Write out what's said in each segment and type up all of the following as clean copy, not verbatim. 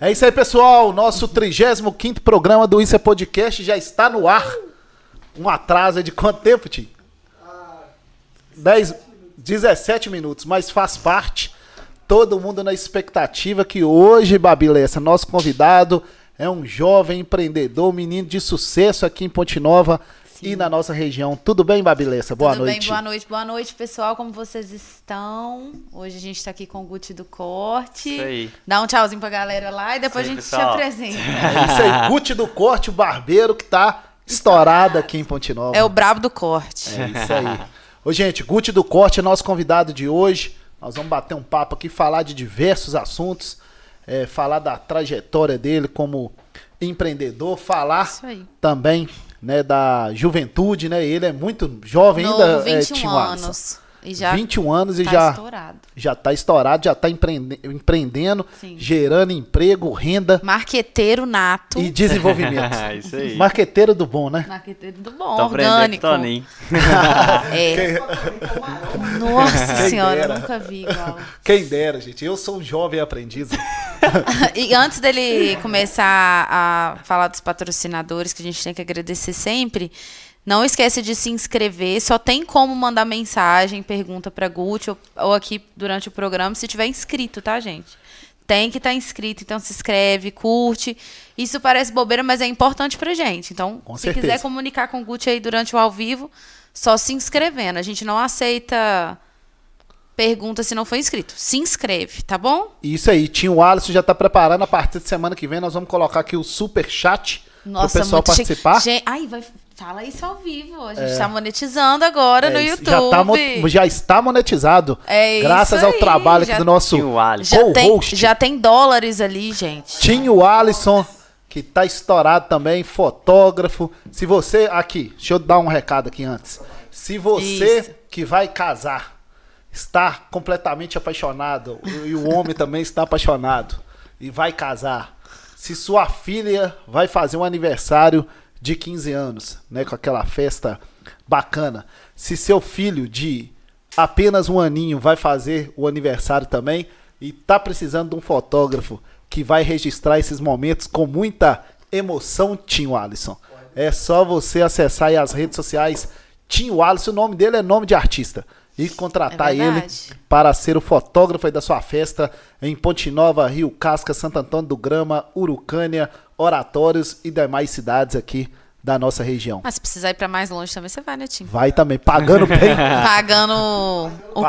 É isso aí, pessoal. Nosso 35º programa do Isso é Podcast já está no ar. Um atraso de quanto tempo, Tim? 17 minutos, mas faz parte. Todo mundo na expectativa que hoje, Babi Lessa, nosso convidado é um jovem empreendedor, menino de sucesso aqui em Ponte Nova. Sim. E na nossa região. Tudo bem, Babi Lessa? Boa noite. Tudo bem, boa noite, pessoal. Como vocês estão? Hoje a gente está aqui com o Guti do Corte. Isso aí. Dá um tchauzinho pra galera lá e depois a gente se apresenta. É isso aí, Guti do Corte, o barbeiro que tá estourado aqui em Ponte Nova. É o brabo do corte. É isso aí. Ô, gente, Guti do Corte é nosso convidado de hoje. Nós vamos bater um papo aqui, falar de diversos assuntos, falar da trajetória dele como empreendedor, falar também, né, da juventude, né? Ele é muito jovem ainda, 21 anos. E já 21 anos e já estourado. Já tá estourado, já tá empreendendo, sim, gerando emprego, renda. Marqueteiro nato. E desenvolvimento. Isso aí. Marqueteiro do bom, né? Marqueteiro do bom, tô orgânico. Toninho. É. Quem... Nossa Senhora, eu nunca vi igual. Quem dera, gente. Eu sou um jovem aprendiz. E antes dele começar a falar dos patrocinadores, que a gente tem que agradecer sempre... Não esquece de se inscrever, só tem como mandar mensagem, pergunta para Guti ou aqui durante o programa, se tiver inscrito, tá, gente? Tem que estar inscrito, então se inscreve, curte. Isso parece bobeira, mas é importante pra gente. Então, com se certeza. Quiser comunicar com o Guti aí durante o ao vivo, só se inscrevendo. A gente não aceita pergunta se não for inscrito. Se inscreve, tá bom? Isso aí, Tinho Alisson já tá preparando, a partir de semana que vem nós vamos colocar aqui o superchat pro pessoal participar. Ai, vai... Fala isso ao vivo, a gente está monetizando agora no YouTube. Já está monetizado, graças ao trabalho aqui do nosso co-host. Já tem dólares ali, gente. Tinho Alisson, que está estourado também, fotógrafo. Se você, aqui, deixa eu dar um recado aqui antes. Se você que vai casar está completamente apaixonado, e o homem também está apaixonado, e vai casar, se sua filha vai fazer um aniversário de 15 anos, né, com aquela festa bacana. Se seu filho de apenas um aninho vai fazer o aniversário também e tá precisando de um fotógrafo que vai registrar esses momentos com muita emoção, Tinho Alisson. É só você acessar aí as redes sociais Tinho Alisson, o nome dele é nome de artista, e contratar ele para ser o fotógrafo aí da sua festa em Ponte Nova, Rio Casca, Santo Antônio do Grama, Urucânia, Oratórios e demais cidades aqui da nossa região. Mas se precisar ir para mais longe também, você vai, né, Tim? Vai também, pagando bem. Pagando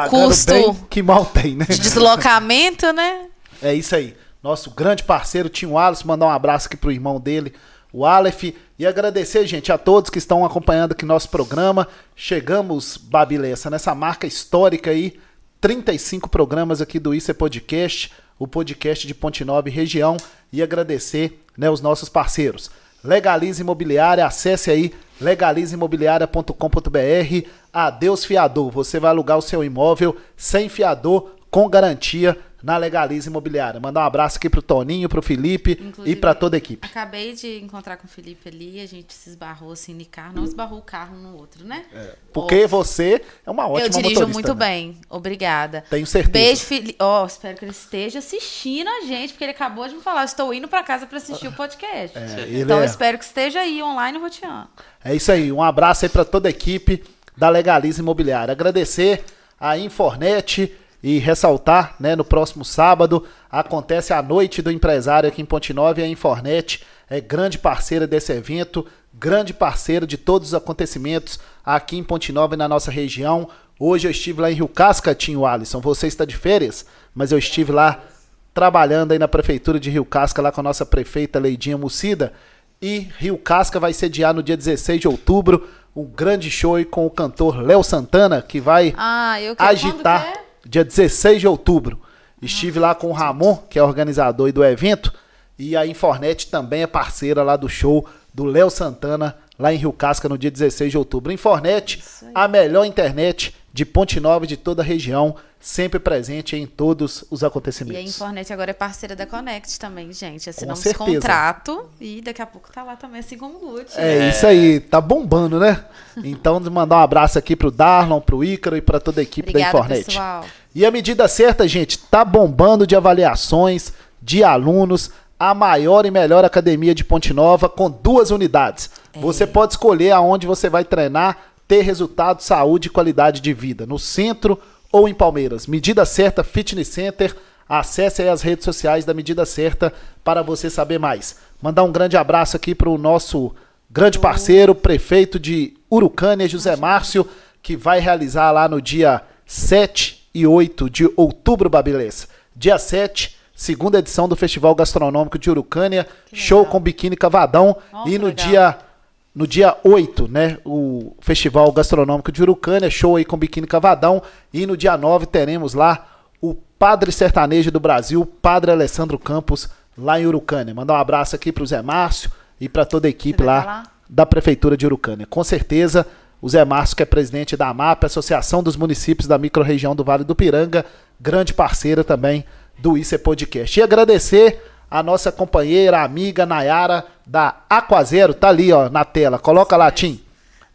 custo. Bem, que mal tem, né? De deslocamento, né? É isso aí. Nosso grande parceiro, Tinho Alisson, mandar um abraço aqui pro irmão dele, o Aleph, e agradecer, gente, a todos que estão acompanhando aqui nosso programa. Chegamos, Babi Lessa, nessa marca histórica aí, 35 programas aqui do Isso é Podcast, o podcast de Ponte Nova e região, e agradecer, né, os nossos parceiros. Legaliza Imobiliária, acesse aí legalizaimobiliaria.com.br. Adeus fiador, você vai alugar o seu imóvel sem fiador, com garantia na Legaliza Imobiliária. Mandar um abraço aqui pro Toninho, pro Felipe, inclusive, e pra toda a equipe. Acabei de encontrar com o Felipe ali, a gente se esbarrou assim no carro, não esbarrou o carro no outro, né? É, porque você é uma ótima motorista. Eu dirijo muito bem, obrigada. Tenho certeza. Beijo, Felipe. Espero que ele esteja assistindo a gente, porque ele acabou de me falar, estou indo pra casa pra assistir o podcast. Então eu espero que esteja aí, online, roteando. É isso aí, um abraço aí pra toda a equipe da Legaliza Imobiliária. Agradecer a Infornet, e ressaltar, né, no próximo sábado, acontece a Noite do Empresário aqui em Ponte Nova, e a Infornet é grande parceira desse evento, grande parceira de todos os acontecimentos aqui em Ponte Nova e na nossa região. Hoje eu estive lá em Rio Casca, Tinho Alisson, você está de férias, mas eu estive lá trabalhando aí na Prefeitura de Rio Casca, lá com a nossa prefeita Leidinha Mucida, e Rio Casca vai sediar no dia 16 de outubro um grande show com o cantor Léo Santana, que vai agitar... Dia 16 de outubro, estive lá com o Ramon, que é organizador do evento, e a Infornet também é parceira lá do show do Léo Santana, lá em Rio Casca, no dia 16 de outubro. Infornet, a melhor internet de Ponte Nova e de toda a região, sempre presente em todos os acontecimentos. E a Infornet agora é parceira da Connect também, gente. Assinamos contrato e daqui a pouco tá lá também, assim como o Guti. É isso aí, tá bombando, né? Então, mandar um abraço aqui pro Darlon, pro Ícaro e pra toda a equipe da Infornet. Pessoal. E a Medida Certa, gente, tá bombando de avaliações, de alunos. a maior e melhor academia de Ponte Nova, com 2 unidades. É. Você pode escolher aonde você vai treinar, ter resultado, saúde e qualidade de vida, no centro ou em Palmeiras. Medida Certa Fitness Center, acesse aí as redes sociais da Medida Certa para você saber mais. Mandar um grande abraço aqui para o nosso grande parceiro, prefeito de Urucânia, José Márcio, que vai realizar lá no dia 7 e 8 de outubro, Babi Lessa. Dia 7, segunda edição do Festival Gastronômico de Urucânia, show com Biquíni Cavadão. Nossa, e no dia 8, né, o Festival Gastronômico de Urucânia, show aí com Biquíni Cavadão. E no dia 9 teremos lá o Padre Sertanejo do Brasil, Padre Alessandro Campos, lá em Urucânia. Mandar um abraço aqui para o Zé Márcio e para toda a equipe lá da Prefeitura de Urucânia. Com certeza, o Zé Márcio, que é presidente da AMAP, Associação dos Municípios da Microrregião do Vale do Piranga, grande parceira também do Isso é Podcast. E agradecer a nossa companheira, amiga Nayara, da Aquazero, tá ali, ó, na tela. Coloca lá, Tim.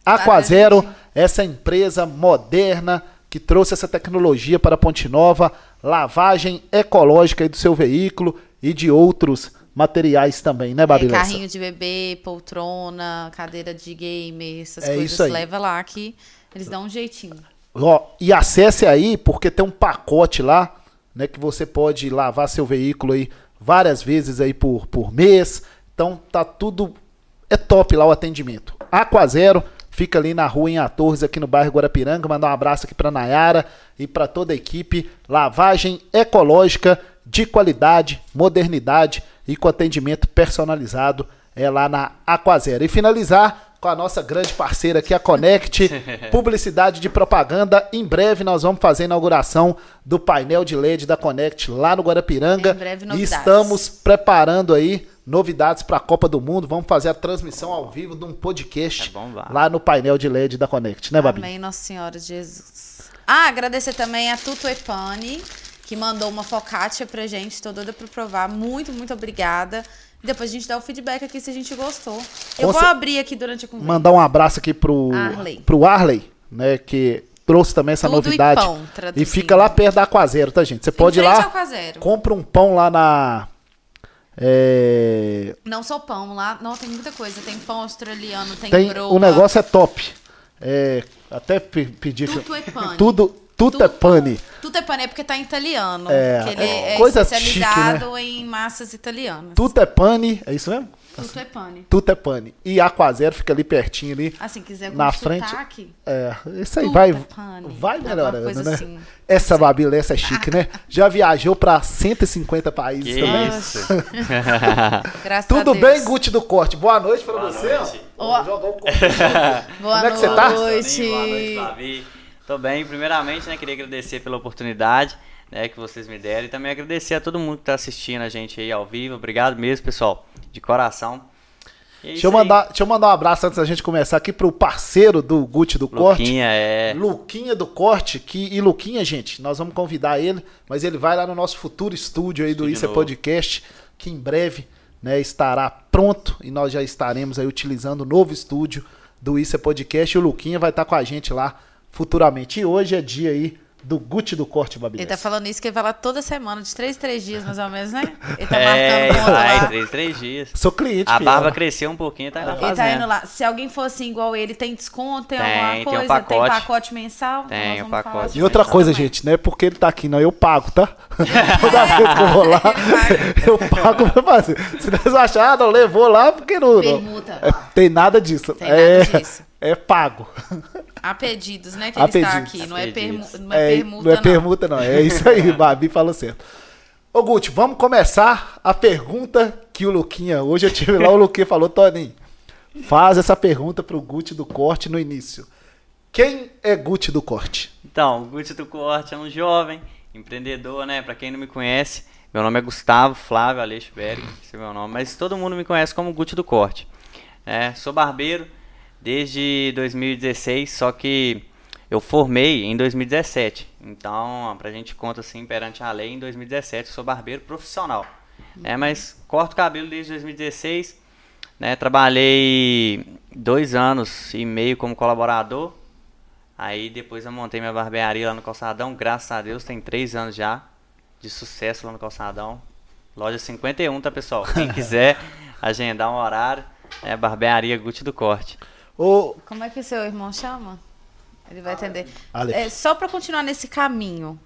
Aquazero, essa empresa moderna que trouxe essa tecnologia para Ponte Nova, lavagem ecológica aí do seu veículo e de outros materiais também, né, Babi Lessa? Carrinho de bebê, poltrona, cadeira de gamer, essas coisas, leva lá que eles dão um jeitinho. Ó, e acesse aí, porque tem um pacote lá, né, que você pode lavar seu veículo aí várias vezes aí por mês. Então tá tudo, é top lá o atendimento. Aquazero fica ali na rua em Torres, aqui no bairro Guarapiranga. Mandar um abraço aqui para Nayara e para toda a equipe. Lavagem ecológica, de qualidade, modernidade e com atendimento personalizado, é lá na Aquazero. E finalizar com a nossa grande parceira aqui, a Connect, publicidade de propaganda. Em breve nós vamos fazer a inauguração do painel de LED da Connect lá no Guarapiranga. Em breve, novidades. E estamos preparando aí novidades para a Copa do Mundo. Vamos fazer a transmissão ao vivo de um podcast lá no painel de LED da Connect, né, Babi? Amém, Nossa Senhora de Jesus. Ah, agradecer também a Tuttopane, que mandou uma focaccia pra gente. Estou doida para provar. Muito, muito obrigada. Depois a gente dá o feedback aqui se a gente gostou. Eu vou abrir aqui durante a conversa. Mandar um abraço aqui pro Arley, né, que trouxe também essa novidade. E fica lá perto da Aquazero, tá, gente? Você pode ir lá, compra um pão lá na... Não só pão lá, não, tem muita coisa. Tem pão australiano, tem broa. O negócio é top. Até pedir Tuttopane. Tuttopane é porque tá em italiano. Porque ele é especializado em massas italianas. Tuttopane, é isso mesmo? Tuttopane. Tuttopane. E Aquazero fica ali pertinho ali. Assim, quiser na frente. Sotaque, isso aí vai melhorando, né? Assim. Essa Babi Lessa é chique, né? Já viajou para 150 países também. Isso. Graças a Deus. Tudo bem, Guti do Corte? Boa noite para você. Noite. Vamos jogar o corte. Boa noite. Como é que você tá? Boa noite, Babi. Tô bem, primeiramente, né, queria agradecer pela oportunidade, né, que vocês me deram, e também agradecer a todo mundo que tá assistindo a gente aí ao vivo. Obrigado mesmo, pessoal, de coração. Deixa eu mandar um abraço antes da gente começar aqui pro parceiro do Guti do Corte. Luquinha do Corte. E Luquinha, gente, nós vamos convidar ele, mas ele vai lá no nosso futuro estúdio aí do Isso é Podcast, que em breve, né, estará pronto e nós já estaremos aí utilizando o novo estúdio do Isso é Podcast. E o Luquinha vai estar com a gente lá futuramente. E hoje é dia aí do Guti do Corte, Babi Lessa. Ele tá falando isso que ele vai lá toda semana, de 3 dias mais ou menos, né? Ele tá marcando lá. 3 dias. Sou cliente. A barba cresceu um pouquinho, tá indo lá fazendo. Ele tá indo lá. Se alguém for assim igual ele, tem desconto, tem alguma coisa? Tem pacote mensal? Tem um pacote mensal. E outra coisa, gente, não é porque ele tá aqui, não. Eu pago, tá? Toda vez que eu vou lá, eu pago pra fazer. Se vocês acharam, levou lá, porque não... Permuta. Tem nada disso. É pago. A pedidos, né? Que ele está aqui. Não é permuta, não. É isso aí, Babi falou certo. Ô, Guti, vamos começar a pergunta que o Luquinha... Hoje eu tive lá, o Luquinha falou, Toninho, faz essa pergunta pro Guti do Corte no início. Quem é Guti do Corte? Então, o Guti do Corte é um jovem empreendedor, né? Para quem não me conhece, meu nome é Gustavo Flávio Aleixo Berg, esse é meu nome. Mas todo mundo me conhece como Guti do Corte. Sou barbeiro desde 2016, só que eu formei em 2017. Então, pra gente conta assim, perante a lei, em 2017 eu sou barbeiro profissional. Mas corto cabelo desde 2016. Né, trabalhei 2 anos e meio como colaborador. Aí depois eu montei minha barbearia lá no Calçadão. Graças a Deus, tem 3 anos já de sucesso lá no Calçadão. Loja 51, tá, pessoal? Quem quiser agendar um horário, é Barbearia Gucci do Corte. O... Como é que seu irmão chama? Ele vai atender. É, só para continuar nesse caminho.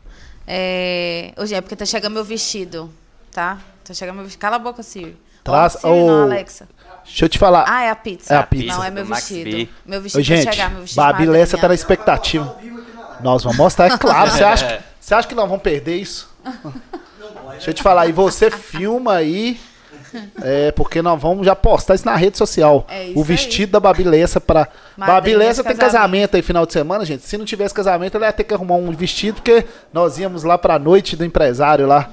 Hoje é porque tá chegando meu vestido, tá? Tá chegando meu vestido. Cala a boca, Siri. Traz, não, Alexa. Deixa eu te falar. Ah, é a pizza. É a pizza. Não, é meu vestido. Meu vestido. Ô, gente, vai chegar, meu vestido. Babi Lessa tá na expectativa. Nós vamos mostrar, é claro. Você acha que nós vamos perder isso? Deixa eu te falar. E você filma aí, porque nós vamos já postar isso na rede social. É isso, o vestido aí da Babi Lessa para... Babi Lessa tem casamento aí final de semana, gente. Se não tivesse casamento, ela ia ter que arrumar um vestido, porque nós íamos lá pra noite do empresário lá,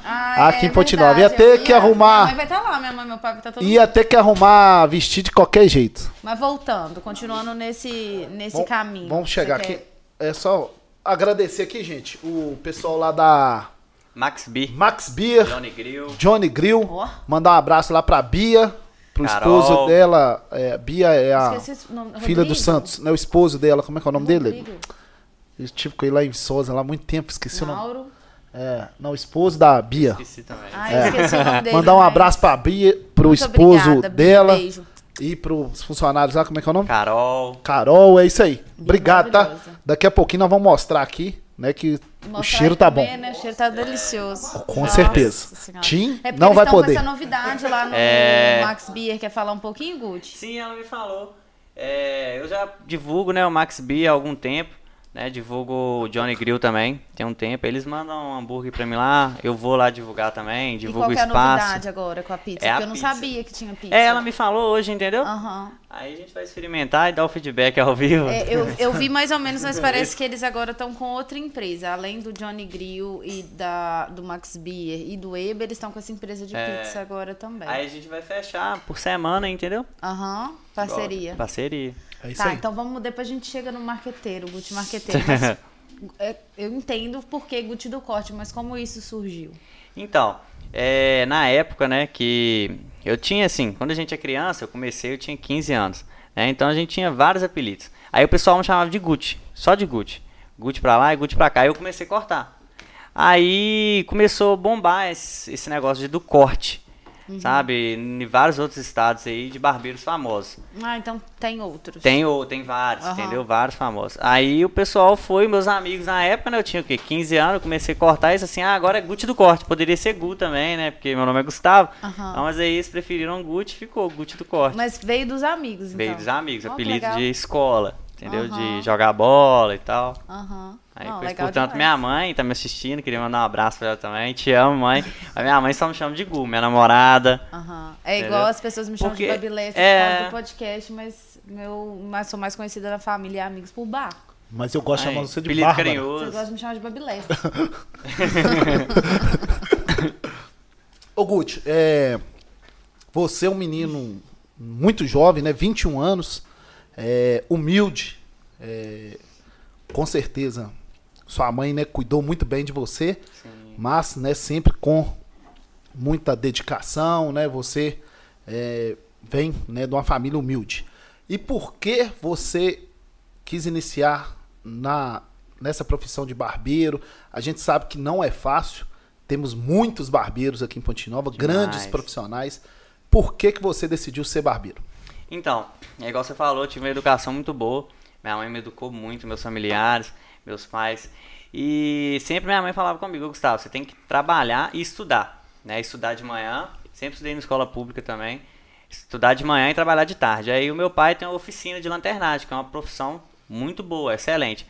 aqui em Ponte Nova. Ia ter que arrumar... Minha mãe vai estar lá, minha mãe, meu pai vai estar todo mundo. Ia ter que arrumar vestido de qualquer jeito. Mas voltando, continuando nesse caminho. Vamos chegar aqui. É só agradecer aqui, gente, o pessoal lá da... Max Beer, Johnny Grill. Oh. Mandar um abraço lá pra Bia, pro Carol. Esposo dela. Bia é a filha Rodrigo do Santos, né? O esposo dela, como é que é o nome dele? Eu estive com ele lá em Viçosa há muito tempo, esqueci o nome. O esposo da Bia. Esqueci também. Esqueci o nome dele. Mandar um abraço pra Bia, pro muito esposo dela. Beijo. E pros funcionários lá, como é que é o nome? Carol, é isso aí. Obrigado, tá? Daqui a pouquinho nós vamos mostrar aqui, né, que o cheiro tá bom. O cheiro tá delicioso. Com certeza. Tim não vai poder. Essa novidade lá no Max Beer, quer falar um pouquinho, Gucci? Sim, ela me falou. Eu já divulgo, né, o Max Beer há algum tempo, né? Divulgo o Johnny Grill também, tem um tempo. Eles mandam um hambúrguer pra mim lá, eu vou lá divulgar também, divulgo o espaço. E qual é a novidade agora com a pizza? Porque eu não sabia que tinha pizza. Ela me falou hoje, entendeu? Aham. Aí a gente vai experimentar e dar o feedback ao vivo. Eu vi mais ou menos, mas parece que eles agora estão com outra empresa. Além do Johnny Grill e do Max Beer e do Eber, eles estão com essa empresa de pizza agora também. Aí a gente vai fechar por semana, entendeu? Aham, parceria. Agora, parceria. É isso aí. Então vamos, depois a gente chega no marqueteiro, Gucci Marqueteiro. Mas eu entendo por que Gucci do Corte, mas como isso surgiu? Então, na época, né, que... Eu tinha, assim, quando a gente é criança, eu tinha 15 anos, né? Então a gente tinha vários apelidos. Aí o pessoal me chamava de Gucci, só de Gucci. Gucci pra lá e Gucci pra cá. Aí eu comecei a cortar. Aí começou a bombar esse negócio do corte, sabe? Em vários outros estados aí de barbeiros famosos. Ah, então tem outros. Tem vários, entendeu? Vários famosos. Aí o pessoal foi, meus amigos na época, né? Eu tinha o quê? 15 anos, eu comecei a cortar isso assim, agora é Gucci do Corte. Poderia ser Gu também, né? Porque meu nome é Gustavo. Então, mas aí eles preferiram Gucci, ficou Gucci do Corte. Mas veio dos amigos, então. Veio dos amigos, apelido de escola, entendeu? De jogar bola e tal. Aí, portanto, minha mãe tá me assistindo, queria mandar um abraço pra ela também. Te amo, mãe. A minha mãe só me chama de Gu, minha namorada. É igual as pessoas me chamam de Babi Lessa por causa do podcast, mas sou mais conhecida na família e amigos por Bar. Mas eu gosto de chamar você de Bar. Você gosta de me chamar de Babi Lessa. Ô, Gucci, você é um menino muito jovem, né? 21 anos, humilde, com certeza. Sua mãe, né, cuidou muito bem de você, sim, mas, né, sempre com muita dedicação, né? Você vem, né, de uma família humilde. E por que você quis iniciar nessa profissão de barbeiro? A gente sabe que não é fácil. Temos muitos barbeiros aqui em Ponte Nova, grandes profissionais. Por que você decidiu ser barbeiro? Então, igual você falou, eu tive uma educação muito boa. Minha mãe me educou muito, meus familiares, meus pais, e sempre minha mãe falava comigo: Gustavo, você tem que trabalhar e estudar, né? Estudar de manhã, sempre estudei na escola pública também, estudar de manhã e trabalhar de tarde. Aí o meu pai tem uma oficina de lanternagem, que é uma profissão muito boa, excelente.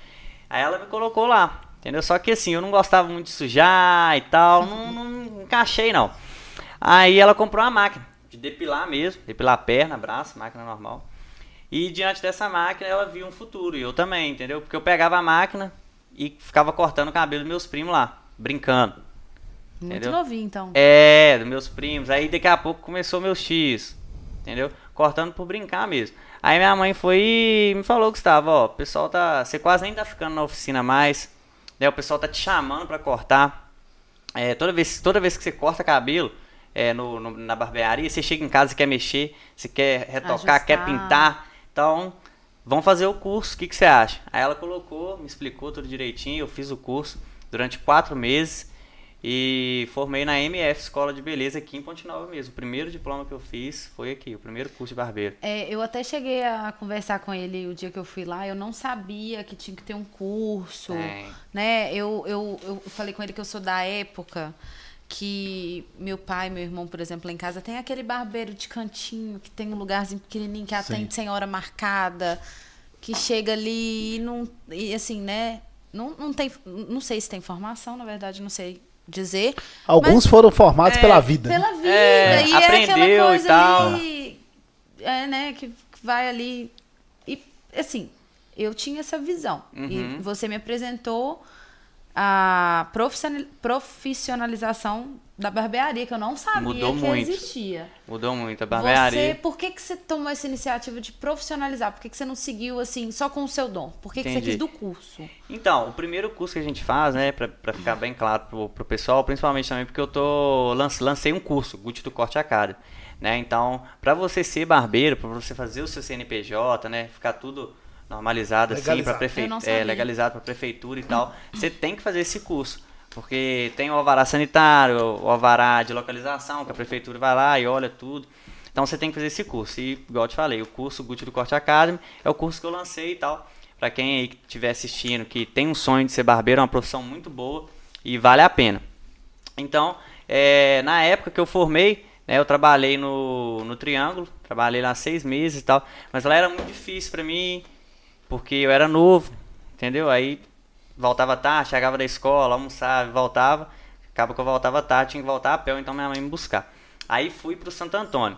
Aí ela me colocou lá, entendeu? Só que assim, eu não gostava muito de sujar e tal, não encaixei não. Aí ela comprou uma máquina de depilar mesmo, depilar perna, braço, máquina normal. E diante dessa máquina, ela viu um futuro, e eu também, entendeu? Porque eu pegava a máquina e ficava cortando o cabelo dos meus primos lá, brincando. Muito novinho, então. Dos meus primos. Aí daqui a pouco começou meu X, entendeu? Cortando por brincar mesmo. Aí minha mãe foi e me falou: Gustavo, ó, o pessoal você quase nem tá ficando na oficina mais, né? O pessoal tá te chamando pra cortar. Toda vez que você corta cabelo, na barbearia, você chega em casa e quer mexer, você quer retocar, ajustar, quer pintar. Então, vamos fazer o curso, o que você acha? Aí ela colocou, me explicou tudo direitinho, eu fiz o curso durante 4 meses E formei na MF, Escola de Beleza, aqui em Ponte Nova mesmo. O primeiro diploma que eu fiz foi aqui, o primeiro curso de barbeiro. É, eu até cheguei a conversar com ele o dia que eu fui lá, eu não sabia que tinha que ter um curso, né? Eu falei com ele que eu sou da época que meu pai, meu irmão, por exemplo, lá em casa, tem aquele barbeiro de cantinho, que tem um lugarzinho pequenininho, que atende sem hora marcada, que chega ali e não... E assim, né? Não tem... Não sei se tem formação, na verdade, não sei... dizer. Alguns foram formados pela vida. Pela vida. É, e aprendeu é aquela coisa e tal. Ali, né, que vai ali. E, assim, eu tinha essa visão. Uhum. E você me apresentou a profissionalização da barbearia, que eu não sabia existia. Mudou muito a barbearia. Você, por que você tomou essa iniciativa de profissionalizar? Por que você não seguiu assim só com o seu dom? Por que você quis do curso? Então, o primeiro curso que a gente faz, né, para ficar bem claro pro pessoal, principalmente também porque eu lancei um curso, Guti do Corte Academy, né? Então, para você ser barbeiro, para você fazer o seu CNPJ, né, ficar tudo normalizado assim para legalizado para prefeitura e tal, você tem que fazer esse curso. Porque tem o alvará sanitário, o alvará de localização, que a prefeitura vai lá e olha tudo. Então você tem que fazer esse curso. E, igual eu te falei, o curso Guti do Corte Academy é o curso que eu lancei e tal. Pra quem aí que estiver assistindo, que tem um sonho de ser barbeiro, é uma profissão muito boa e vale a pena. Então, na época que eu formei, né, eu trabalhei no Triângulo, trabalhei lá 6 meses e tal. Mas lá era muito difícil pra mim, porque eu era novo, entendeu? Aí... voltava tarde, chegava da escola, almoçava, voltava. Acaba que eu voltava tarde, tinha que voltar a pé, então minha mãe me buscar. Aí fui pro Santo Antônio,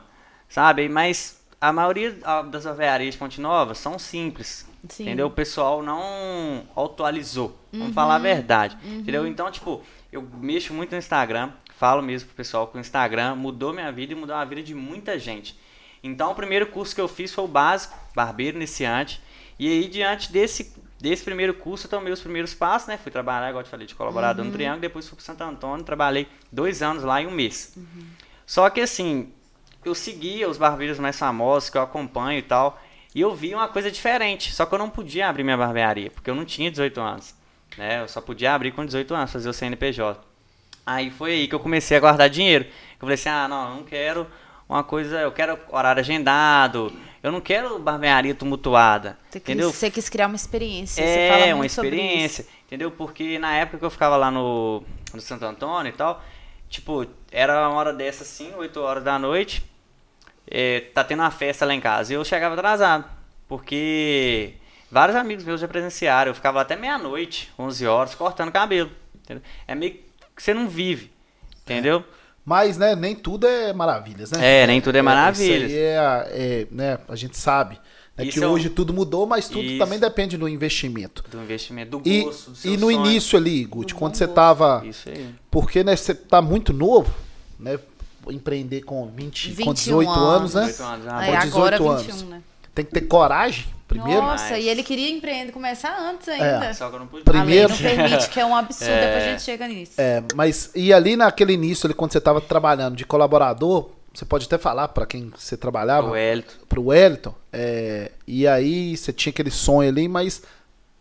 sabe? Mas a maioria das barbearias de Ponte Nova são simples, entendeu? O pessoal não atualizou, vamos falar a verdade, entendeu? Então, tipo, eu mexo muito no Instagram, falo mesmo pro pessoal que o Instagram mudou minha vida e mudou a vida de muita gente. Então, o primeiro curso que eu fiz foi o básico, barbeiro iniciante. E aí, diante desse primeiro curso, eu tomei os primeiros passos, né? Fui trabalhar, igual eu te falei, de colaborador no Triângulo, depois fui para Santo Antônio, trabalhei 2 anos lá em 1 mês. Uhum. Só que, assim, eu seguia os barbeiros mais famosos, que eu acompanho e tal, e eu vi uma coisa diferente, só que eu não podia abrir minha barbearia, porque eu não tinha 18 anos, né? Eu só podia abrir com 18 anos, fazer o CNPJ. Aí foi aí que eu comecei a guardar dinheiro. Eu falei assim, eu não quero uma coisa, eu quero horário agendado, eu não quero barbearia tumultuada, entendeu? Você quis criar uma experiência, você fala muito uma experiência, sobre isso, entendeu? Porque na época que eu ficava lá no Santo Antônio e tal, tipo, era uma hora dessa assim, 8 horas da noite, tá tendo uma festa lá em casa, e eu chegava atrasado, porque vários amigos meus já presenciaram, eu ficava lá até meia-noite, 11 horas, cortando cabelo, entendeu? É meio que você não vive, entendeu? Mas, né, nem tudo é maravilhas, né? Nem tudo é maravilhas. Isso aí né, a gente sabe que hoje tudo mudou, mas tudo também depende do investimento. Do investimento, do gosto, do seu sonho. E no início ali, Guti, quando você estava... Isso aí. Porque, né, você está muito novo, né? Empreender com 18 anos, né? 18 anos, com 18 anos. Né? Tem que ter coragem primeiro. Nossa, e ele queria empreender, começar antes ainda. Só que eu não pude. Primeiro. A lei não permite, que é um absurdo, depois a gente chega nisso. Mas e ali naquele início, ali, quando você estava trabalhando de colaborador, você pode até falar para quem você trabalhava. Pro Wellington. E aí você tinha aquele sonho ali, mas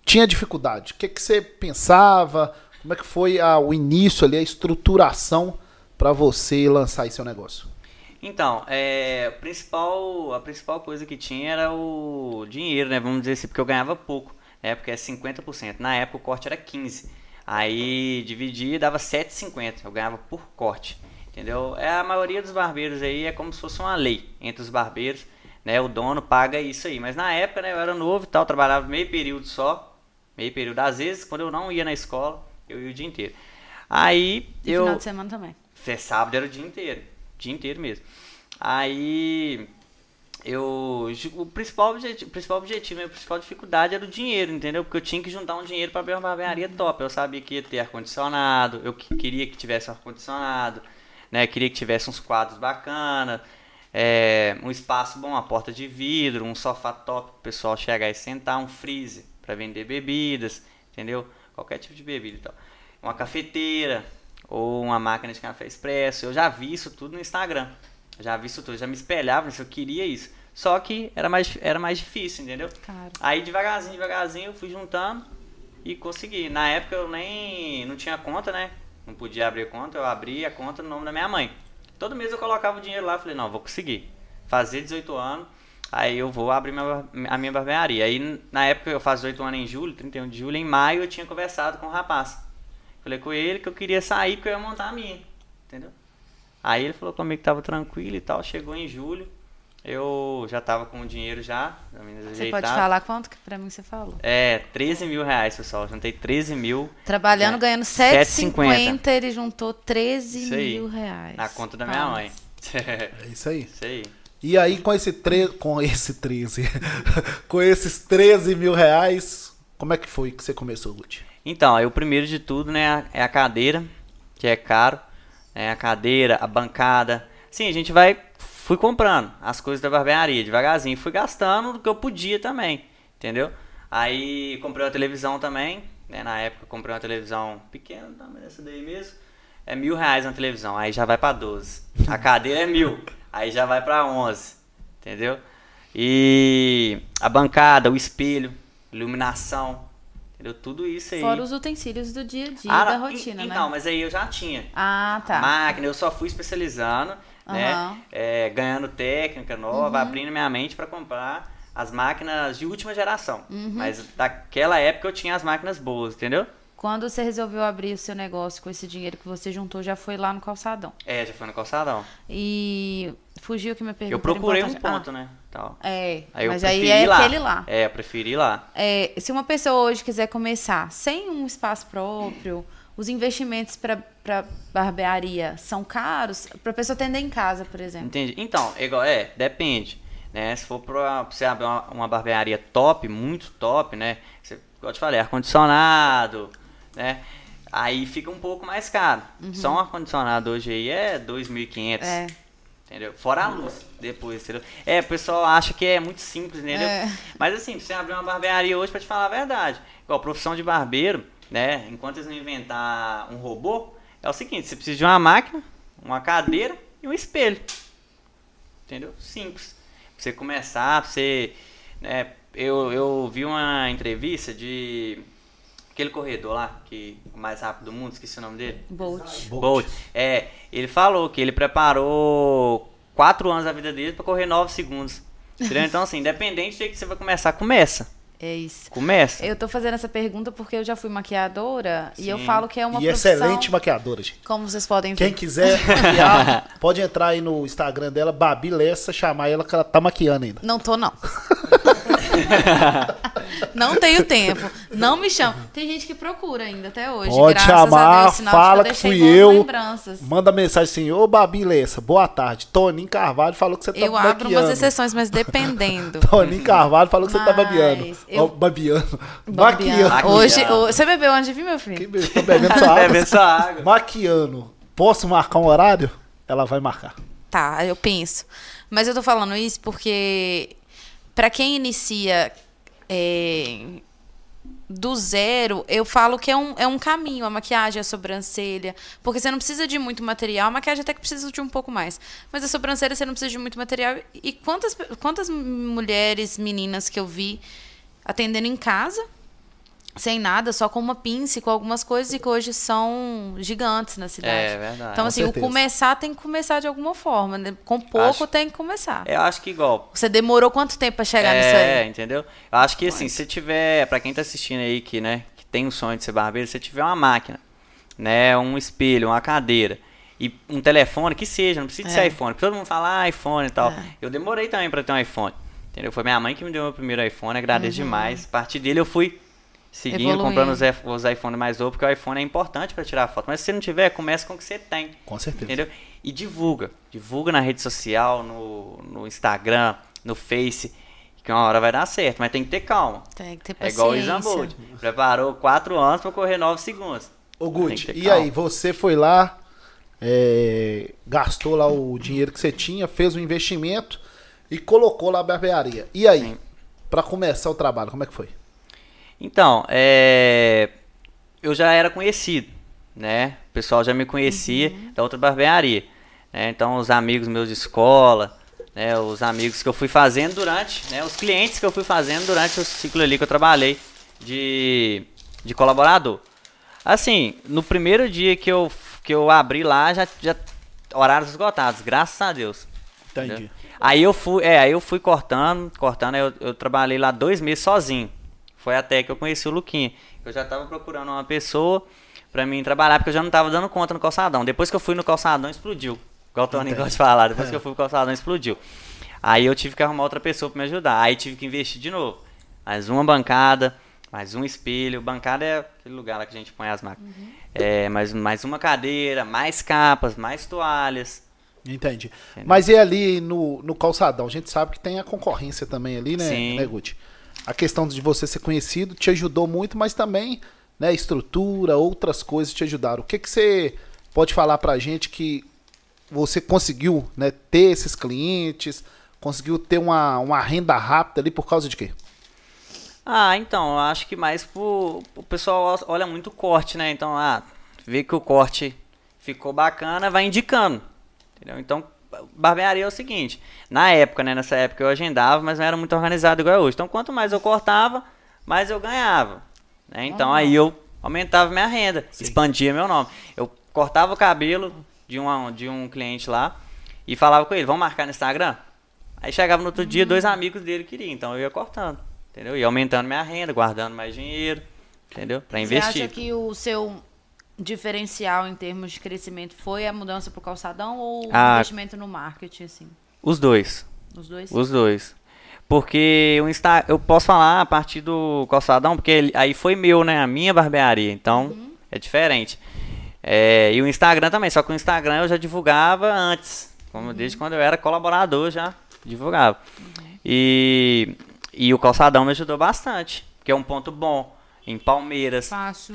tinha dificuldade. O que você pensava? Como é que foi o início ali, a estruturação para você lançar esse seu negócio? Então, a principal coisa que tinha era o dinheiro, né? Vamos dizer assim, porque eu ganhava pouco, né? Porque é 50%. Na época o corte era 15%. Aí dividia e dava 7,50. Eu ganhava por corte, entendeu? A maioria dos barbeiros aí é como se fosse uma lei entre os barbeiros, né? O dono paga isso aí. Mas na época, né, eu era novo e tal, trabalhava meio período só. Meio período. Às vezes, quando eu não ia na escola, eu ia o dia inteiro. Aí eu... Final de semana também. Sábado era o dia inteiro. Dia inteiro mesmo. Aí o principal dificuldade era o dinheiro, entendeu? Porque eu tinha que juntar um dinheiro para abrir uma barbearia top. Eu sabia que ia ter ar-condicionado, eu queria que tivesse ar-condicionado, né? Queria que tivesse uns quadros bacanas, um espaço bom, uma porta de vidro, um sofá top para o pessoal chegar e sentar, um freezer para vender bebidas, entendeu? Qualquer tipo de bebida e tal. Uma cafeteira, ou uma máquina de café expresso. Eu já vi isso tudo no Instagram. Já me espelhava nisso, eu queria isso. Só que era mais difícil, entendeu? Claro. Aí devagarzinho eu fui juntando e consegui. Na época eu não tinha conta, né? não podia abrir conta, eu abri a conta no nome da minha mãe. Todo mês eu colocava o dinheiro lá, falei, não, vou conseguir. Fazer 18 anos, aí eu vou abrir a minha barbearia. Aí na época eu faço 18 anos em julho, 31 de julho, em maio eu tinha conversado com o rapaz. Falei com ele que eu queria sair, porque eu ia montar a minha, entendeu? Aí ele falou comigo que tava tranquilo e tal, chegou em julho. Eu já tava com o dinheiro já. Você pode falar quanto que pra mim você falou? É, 13 mil reais, pessoal. Eu juntei 13 mil. Trabalhando, né? Ganhando 7,50. Ele juntou 13 mil reais. Na conta da minha mãe. É isso aí. Isso aí. E aí com esses 13 mil reais, como é que foi que você começou, Lute? Então, aí o primeiro de tudo, né, é a cadeira, que é caro. É a cadeira, a bancada. Sim, a gente vai... Fui comprando as coisas da barbearia devagarzinho. Fui gastando do que eu podia também, entendeu? Aí comprei uma televisão também, né? Na época comprei uma televisão pequena, mas essa daí mesmo. É R$1.000 na televisão, aí já vai pra 12. A cadeira é 1.000, aí já vai pra 11, entendeu? E a bancada, o espelho, iluminação, entendeu? Tudo isso aí. Fora os utensílios do dia a dia, da rotina, né? Não, mas aí eu já tinha. Ah, tá. A máquina, eu só fui especializando... Né? Uhum. É, ganhando técnica nova, uhum. Abrindo minha mente para comprar as máquinas de última geração. Uhum. Mas daquela época eu tinha as máquinas boas, entendeu? Quando você resolveu abrir o seu negócio com esse dinheiro que você juntou, já foi lá no Calçadão? É, já foi no Calçadão. E fugiu que minha pergunta. Eu procurei um ponto, né? Tal. É, aí mas aí é lá. Aquele lá. É, eu preferi lá. É, se uma pessoa hoje quiser começar sem um espaço próprio... Os investimentos para barbearia são caros? Para a pessoa atender em casa, por exemplo. Entendi. Então, depende. Né? Se for para você abrir uma barbearia top, muito top, né? Você, como eu te falei, ar-condicionado, né? Aí fica um pouco mais caro. Uhum. Só um ar-condicionado hoje aí é R$2.500. É. Entendeu? Fora a luz, depois, entendeu? É, o pessoal acha que é muito simples, entendeu? É. Mas assim, você abrir uma barbearia hoje, para te falar a verdade. Igual, a profissão de barbeiro... Né? Enquanto eles não inventar um robô, é o seguinte, você precisa de uma máquina, uma cadeira e um espelho. Entendeu? Simples. Pra você começar, pra você... Né? Eu vi uma entrevista de... Aquele corredor lá, que é o mais rápido do mundo, esqueci o nome dele. Bolt. É, ele falou que ele preparou 4 anos da vida dele pra correr 9 segundos. Entendeu? Então assim, independente do que você vai começar, começa. É isso. Começa. Eu tô fazendo essa pergunta porque eu já fui maquiadora. Sim. E eu falo que é uma profissão... E excelente maquiadora, gente. Como vocês podem ver. Quem quiser maquiar, pode entrar aí no Instagram dela, Babi Lessa, chamar ela que ela tá maquiando ainda. Não tô, não. Não tenho tempo. Não me chama. Tem gente que procura ainda até hoje. Pode chamar, a Deus, fala que fui eu. Lembranças. Manda mensagem assim, ô Babi Lessa, boa tarde. Toninho Carvalho falou que você tá maquiando. Eu abro umas exceções, mas dependendo. Toninho Carvalho falou que você tá babiando. Eu... Maquiando. Hoje, você bebeu antes de vir, meu filho? Que bebeu? Tô bebendo sua água. Bebendo sua água. Maquiando. Posso marcar um horário? Ela vai marcar. Tá, eu penso. Mas eu tô falando isso porque pra quem inicia do zero, eu falo que é um caminho. A maquiagem, a sobrancelha. Porque você não precisa de muito material. A maquiagem até que precisa de um pouco mais. Mas a sobrancelha você não precisa de muito material. E quantas mulheres, meninas que eu vi... atendendo em casa, sem nada, só com uma pinça, com algumas coisas, e que hoje são gigantes na cidade. É verdade. Então, assim, começar tem que começar de alguma forma, né? Com pouco tem que começar. Eu acho que igual... Você demorou quanto tempo pra chegar nisso aí? É, entendeu? Eu acho que, assim, se tiver... Pra quem tá assistindo aí, que, né, que tem o sonho de ser barbeiro, se tiver uma máquina, né, um espelho, uma cadeira, e um telefone, que seja, não precisa ser iPhone. Todo mundo fala iPhone e tal. É. Eu demorei também pra ter um iPhone. Entendeu? Foi minha mãe que me deu meu primeiro iPhone, agradeço demais. A partir dele eu fui seguindo, comprando os iPhones mais novos, porque o iPhone é importante para tirar foto. Mas se você não tiver, começa com o que você tem. Com certeza. Entendeu? E divulga. Divulga na rede social, no Instagram, no Face, que uma hora vai dar certo. Mas tem que ter calma. Tem que ter paciência. É igual o Isambold. Preparou 4 anos para correr 9 segundos. Ô, Guti, e aí? Você foi lá, gastou lá o dinheiro que você tinha, fez um investimento... E colocou lá a barbearia. E aí, para começar o trabalho, como é que foi? Então, eu já era conhecido, né? O pessoal já me conhecia da outra barbearia. Né? Então, os amigos meus de escola, né? Os amigos que eu fui fazendo durante... Né? Os clientes que eu fui fazendo durante o ciclo ali que eu trabalhei de colaborador. Assim, no primeiro dia que eu abri lá, já horários esgotados, graças a Deus. Entendi. Aí eu fui cortando, eu trabalhei lá 2 meses sozinho. Foi até que eu conheci o Luquinha. Eu já tava procurando uma pessoa pra mim trabalhar, porque eu já não tava dando conta no Calçadão. Depois que eu fui no Calçadão, explodiu. Igual o Toninho gosta de falar, depois que eu fui pro Calçadão, explodiu. Aí eu tive que arrumar outra pessoa pra me ajudar. Aí tive que investir de novo. Mais uma bancada, mais um espelho. Bancada é aquele lugar lá que a gente põe as máquinas. Uhum. É, mais uma cadeira, mais capas, mais toalhas. Entendi. Entendeu? Mas e ali no Calçadão? A gente sabe que tem a concorrência também ali, né? Sim. Né, Guti? A questão de você ser conhecido te ajudou muito, mas também, né, estrutura, outras coisas te ajudaram. O que você pode falar pra gente que você conseguiu, né, ter esses clientes... Conseguiu ter uma renda rápida ali por causa de quê? Ah, então, eu acho que mais o pessoal olha muito o corte, né? Então, vê que o corte ficou bacana, vai indicando. Entendeu? Então, barbearia é o seguinte, na época, né? Nessa época eu agendava, mas não era muito organizado igual hoje. Então, quanto mais eu cortava, mais eu ganhava. Né? Então, aí eu aumentava minha renda, sim, expandia meu nome. Eu cortava o cabelo de um cliente lá e falava com ele, vamos marcar no Instagram? Aí chegava no outro dia, 2 amigos dele queriam, então eu ia cortando, entendeu? Ia aumentando minha renda, guardando mais dinheiro, entendeu? Pra investir. Você acha que o seu diferencial em termos de crescimento foi a mudança pro Calçadão ou o investimento no marketing, assim? Os dois. Os dois? Os dois. Porque eu posso falar a partir do Calçadão, porque aí foi meu, né? A minha barbearia, então é diferente. É, e o Instagram também, só que o Instagram eu já divulgava antes, desde quando eu era colaborador já. Divulgava. E o Calçadão me ajudou bastante, que é um ponto bom em Palmeiras,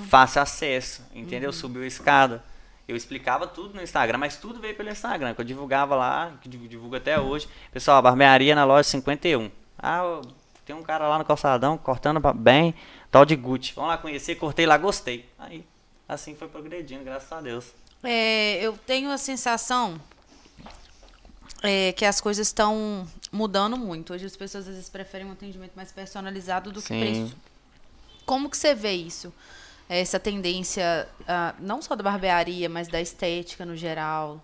fácil acesso, entendeu? Subiu a escada, eu explicava tudo no Instagram, mas tudo veio pelo Instagram, que eu divulgava lá, que divulgo até hoje. Pessoal, barbearia na loja 51, tem um cara lá no Calçadão cortando bem, tal de Gucci, vamos lá conhecer, cortei lá, gostei. Aí assim foi progredindo, graças a Deus. Eu tenho a sensação que as coisas estão mudando muito. Hoje as pessoas às vezes preferem um atendimento mais personalizado do que preço. Como que você vê isso? Essa tendência, não só da barbearia, mas da estética no geral,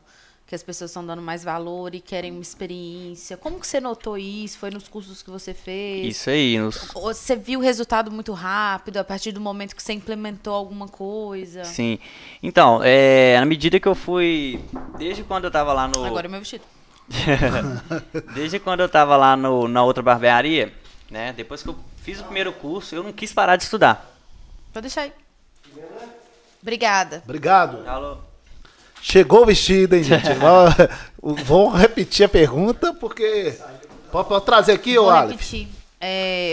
que as pessoas estão dando mais valor e querem uma experiência. Como que você notou isso? Foi nos cursos que você fez? Isso aí. Você viu o resultado muito rápido, a partir do momento que você implementou alguma coisa? Sim. Então, na medida que eu fui... Desde quando eu estava lá no... Agora é meu vestido. Desde quando eu tava lá na outra barbearia, né? Depois que eu fiz o primeiro curso, eu não quis parar de estudar. Vou deixar aí. Obrigada. Obrigado. Alô. Chegou o vestido, hein, gente? Vou repetir a pergunta, porque... Pode trazer aqui, ô Aleph?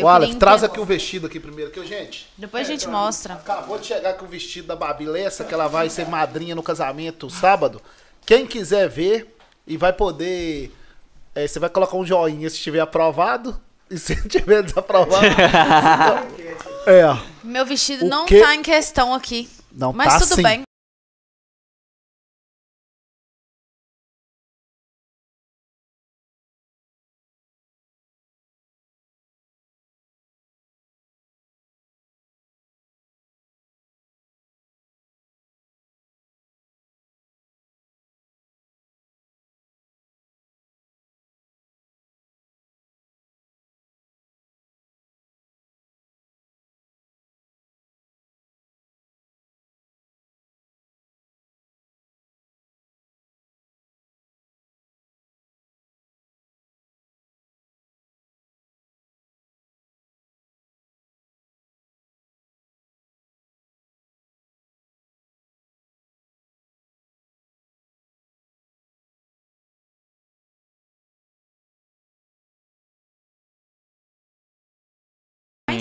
O Aleph, traz aqui o vestido aqui primeiro, que gente... Depois a gente mostra. Acabou de chegar com o vestido da Babi Lessa, que ela vai ser madrinha no casamento sábado. Quem quiser ver... E vai poder... você vai colocar um joinha se estiver aprovado. E se estiver desaprovado... Meu vestido não tá em questão aqui. Não, mas tá, tudo sim. Bem.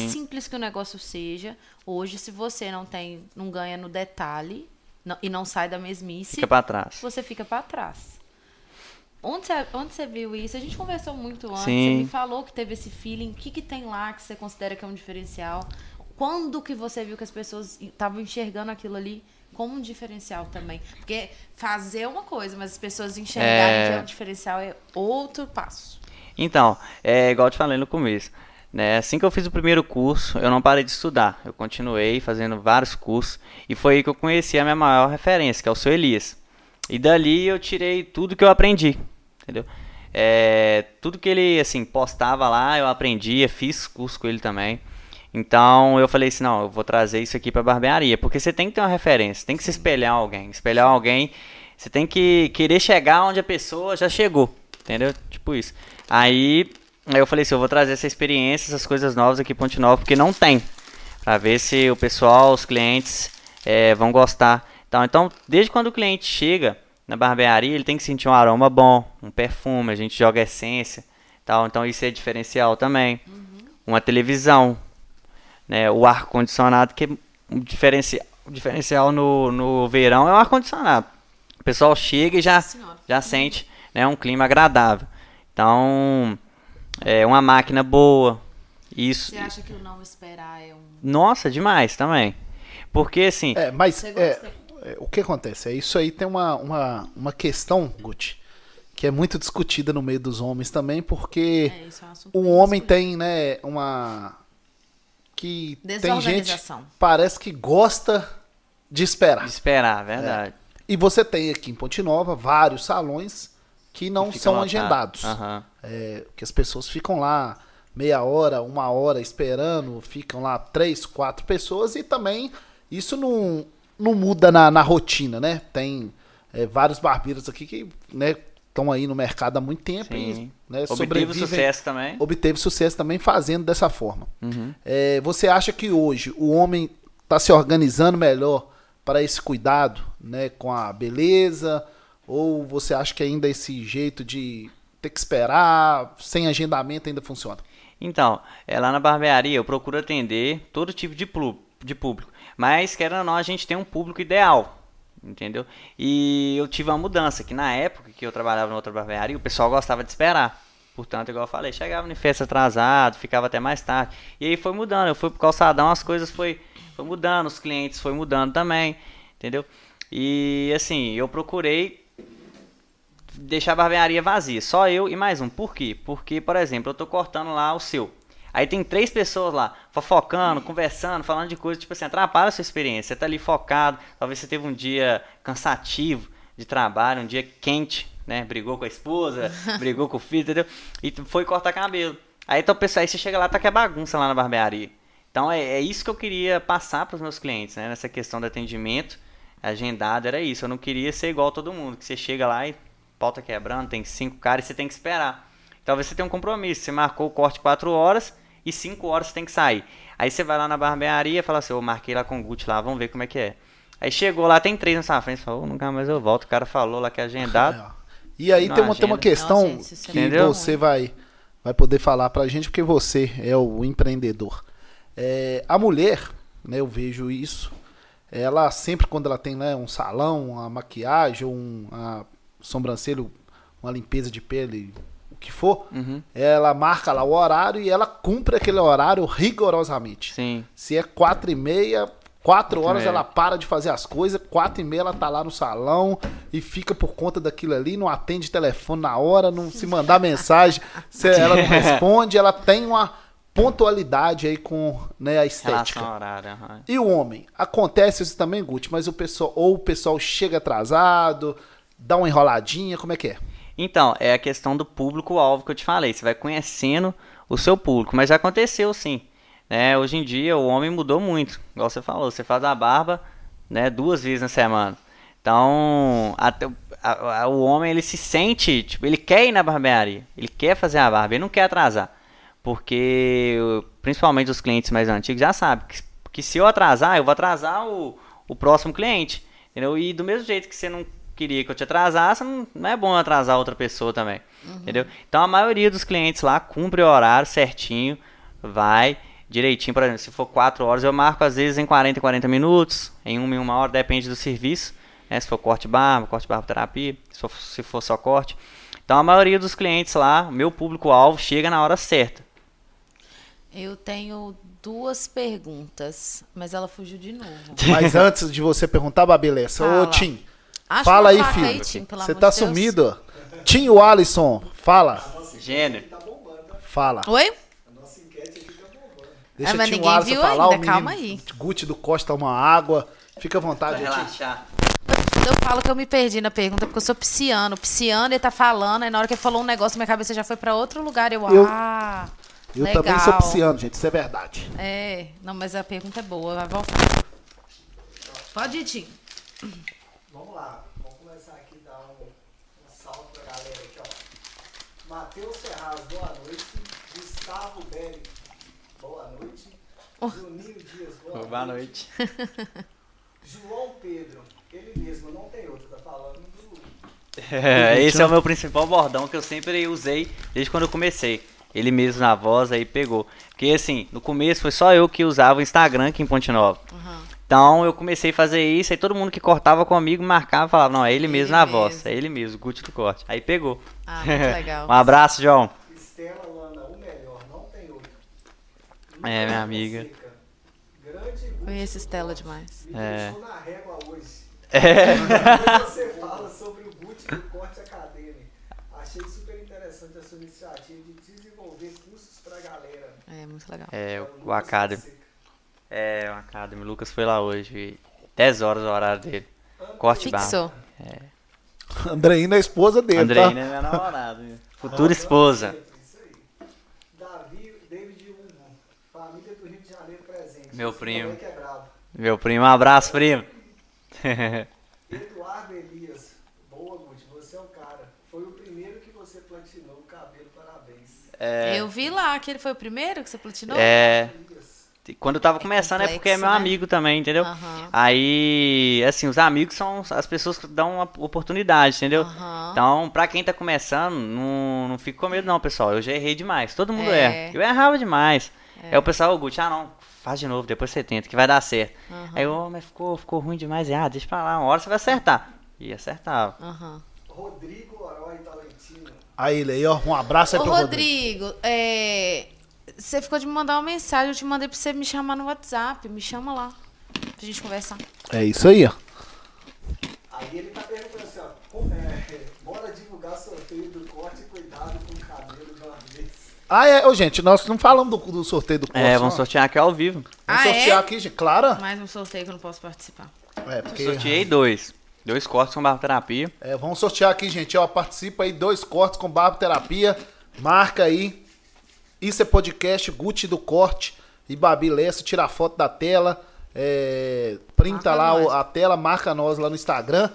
Simples que o negócio seja, hoje se você não ganha no detalhe e não sai da mesmice, fica pra trás. Você fica pra trás. Onde você viu isso? A gente conversou muito antes, sim. Você me falou que teve esse feeling, o que tem lá que você considera que é um diferencial? Quando que você viu que as pessoas estavam enxergando aquilo ali como um diferencial também? Porque fazer é uma coisa, mas as pessoas enxergarem que é um diferencial é outro passo. Então, igual eu te falei no começo, Né? Assim que eu fiz o primeiro curso, eu não parei de estudar. Eu continuei fazendo vários cursos e foi aí que eu conheci a minha maior referência, que é o Seu Elias. E dali eu tirei tudo que eu aprendi, entendeu? Tudo que ele assim postava lá, eu aprendia, fiz curso com ele também. Então eu falei assim, não, eu vou trazer isso aqui pra barbearia, porque você tem que ter uma referência, tem que se espelhar alguém, você tem que querer chegar onde a pessoa já chegou, entendeu? Tipo isso. Aí eu falei assim, eu vou trazer essa experiência, essas coisas novas aqui em Ponte Nova, porque não tem, pra ver se o pessoal, os clientes vão gostar. Então, desde quando o cliente chega na barbearia, ele tem que sentir um aroma bom, um perfume, a gente joga essência, tal. Então isso é diferencial também. Uhum. Uma televisão, né, o ar-condicionado, que é um diferencial no verão, é o ar-condicionado. O pessoal chega e já sente, né, um clima agradável. Então, uma máquina boa. Isso. Você acha que o não esperar é um... Nossa, demais também. Porque assim... o que acontece? Isso aí tem uma questão, Guti, que é muito discutida no meio dos homens também, porque o homem tem, né, que tem gente parece que gosta de esperar. De esperar, verdade. E você tem aqui em Ponte Nova vários salões que não são agendados. Uhum. Que as pessoas ficam lá meia hora, uma hora esperando, ficam lá 3, 4 pessoas e também isso não muda na rotina, né? Tem vários barbeiros aqui que estão, né, aí no mercado há muito tempo. Sim. E, né, sobrevivem. Obteve sucesso também fazendo dessa forma. Uhum. Você acha que hoje o homem está se organizando melhor para esse cuidado, né, com a beleza? Ou você acha que ainda esse jeito de ter que esperar, sem agendamento, ainda funciona? Então, lá na barbearia eu procuro atender todo tipo de público. Mas, querendo ou não, a gente tem um público ideal, entendeu? E eu tive uma mudança, que na época que eu trabalhava em outra barbearia, o pessoal gostava de esperar. Portanto, igual eu falei, chegava em festa atrasado, ficava até mais tarde. E aí foi mudando, eu fui pro calçadão, as coisas foi mudando, os clientes foi mudando também, entendeu? E assim, eu procurei deixar a barbearia vazia, só eu e mais um. Por quê? Porque, por exemplo, eu tô cortando lá o seu. Aí tem 3 pessoas lá, fofocando, conversando, falando de coisas, tipo assim, atrapalha a sua experiência. Você tá ali focado, talvez você teve um dia cansativo de trabalho, um dia quente, né? Brigou com a esposa, brigou com o filho, entendeu? E foi cortar cabelo. Aí então, pessoal, aí você chega lá, tá que é bagunça lá na barbearia. Então é isso que eu queria passar pros meus clientes, né? Nessa questão do atendimento agendado, era isso. Eu não queria ser igual a todo mundo, que você chega lá e pauta quebrando, tem 5 caras e você tem que esperar. Talvez você tenha um compromisso, você marcou o corte 4 horas e 5 horas você tem que sair. Aí você vai lá na barbearia e fala assim, eu marquei lá com o Guti lá, vamos ver como é que é. Aí chegou lá, tem 3 na sua frente, falou, nunca mais eu volto, o cara falou lá que é agendado. E aí tem uma questão, não, gente, que entendeu? Você vai poder falar pra gente, porque você é o empreendedor. A mulher, né, eu vejo isso, ela sempre quando ela tem, né, um salão, uma maquiagem, uma sobrancelha, uma limpeza de pele... que for, uhum, ela marca lá o horário e ela cumpre aquele horário rigorosamente. Sim. Se é 4h30, 4 horas ela para de fazer as coisas, 4h30 ela tá lá no salão e fica por conta daquilo ali, não atende telefone na hora, não se mandar mensagem, ela não responde, ela tem uma pontualidade aí com, né, a estética. Uhum. E o homem? Acontece isso também, Guti, mas o pessoal chega atrasado, dá uma enroladinha, como é que é? Então, é a questão do público-alvo que eu te falei. Você vai conhecendo o seu público. Mas já aconteceu, sim. Né? Hoje em dia, o homem mudou muito. Igual você falou, você faz a barba, né, 2 vezes na semana. Então, o homem, ele se sente... Tipo, ele quer ir na barbearia. Ele quer fazer a barba. Ele não quer atrasar. Porque, principalmente os clientes mais antigos, já sabem que se eu atrasar, eu vou atrasar o próximo cliente. Entendeu? E do mesmo jeito que você não... queria que eu te atrasasse, não é bom atrasar outra pessoa também, uhum, entendeu? Então a maioria dos clientes lá cumpre o horário certinho, vai direitinho. Por exemplo, se for 4 horas, eu marco às vezes em 40 minutos, em 1 hora, depende do serviço, né? Se for corte barba terapia, se for só corte. Então a maioria dos clientes lá, meu público-alvo, chega na hora certa. Eu tenho 2 perguntas, mas ela fugiu de novo. Mas antes de você perguntar, Babi Lessa, ô Tim, fala aí, filho. Aí, Tim, você tá sumido. Tinho Alisson, fala. Gênero. Fala. Oi? A nossa enquete Deixa o Tinho Alisson falar, ainda, o calma aí. Guti do Costa, uma água. Fica à vontade. Pra relaxar. Eu falo que eu me perdi na pergunta, porque eu sou pisciano. Pisciano, ele tá falando, aí na hora que ele falou um negócio, minha cabeça já foi pra outro lugar. Eu legal. Também sou pisciano, gente, isso é verdade. É, não, mas a pergunta é boa, vai voltar. Pode ir, Tinho. Vamos lá, vamos começar aqui, dar um salve pra galera aqui, ó. Matheus Ferraz, boa noite. Gustavo Belli, boa noite. Juninho Dias, boa noite. João Pedro, ele mesmo, não tem outro, tá falando do... esse é o meu principal bordão que eu sempre usei desde quando eu comecei. Ele mesmo na voz aí pegou. Porque assim, no começo foi só eu que usava o Instagram aqui em Ponte Nova. Uhum. Então eu comecei a fazer isso, aí todo mundo que cortava comigo marcava e falava, não, é ele mesmo na voz, é ele mesmo, Guti do Corte. Aí pegou. Ah, muito legal. Um abraço, João. Estela Lana, o melhor, não tem outro. Não é, minha amiga. Seca. Grande conheço Estela demais. Me deixou na régua hoje. Quando você fala sobre o Guti do Corte Academy. Achei super interessante a sua iniciativa de desenvolver cursos pra galera. É, muito legal. É, o Academy. É, o Academy. O Lucas foi lá hoje. 10 horas o horário dele. Corte barro. Andreina é a esposa dele, Andreina é minha namorada. Futura esposa. Isso aí. Davi, David, família do Rio de Janeiro presente. Meu primo. Que é bravo. Meu primo, um abraço, primo. Eduardo Elias. Boa, Guti. Você é um cara. Foi o primeiro que você platinou o cabelo, parabéns. É... Eu vi lá que ele foi o primeiro que você platinou? É... Quando eu tava começando, complexo, é porque é meu amigo também, entendeu? Uhum. Aí, assim, os amigos são as pessoas que dão uma oportunidade, entendeu? Uhum. Então, pra quem tá começando, não fico com medo não, pessoal. Eu já errei demais, todo mundo erra. Eu errava demais. É. Aí o pessoal, Guti, não, faz de novo, depois você tenta, que vai dar certo. Uhum. Aí eu, mas ficou ruim demais, deixa pra lá, uma hora você vai acertar. E acertava. Uhum. Rodrigo Arói Talentino. Aí, ele aí, ó, um abraço aí pro Rodrigo. Rodrigo, você ficou de me mandar uma mensagem, eu te mandei pra você me chamar no WhatsApp. Me chama lá, pra gente conversar. É isso aí, ó. Aí ele tá perguntando assim, ó. Bora divulgar sorteio do corte, cuidado com o cabelo de uma vez. Ah, gente, nós não falamos do sorteio do corte. É, vamos sortear aqui ao vivo. Vamos sortear aqui, gente, claro. Mais um sorteio que eu não posso participar. Porque... Eu sorteei 2. 2 cortes com barboterapia. É, vamos sortear aqui, gente, ó. Participa aí, 2 cortes com barboterapia. Marca aí. Isso é podcast, Guti do Corte e Babi Lessa, tira a foto da tela, printa marca lá nós. A tela, marca nós lá no Instagram,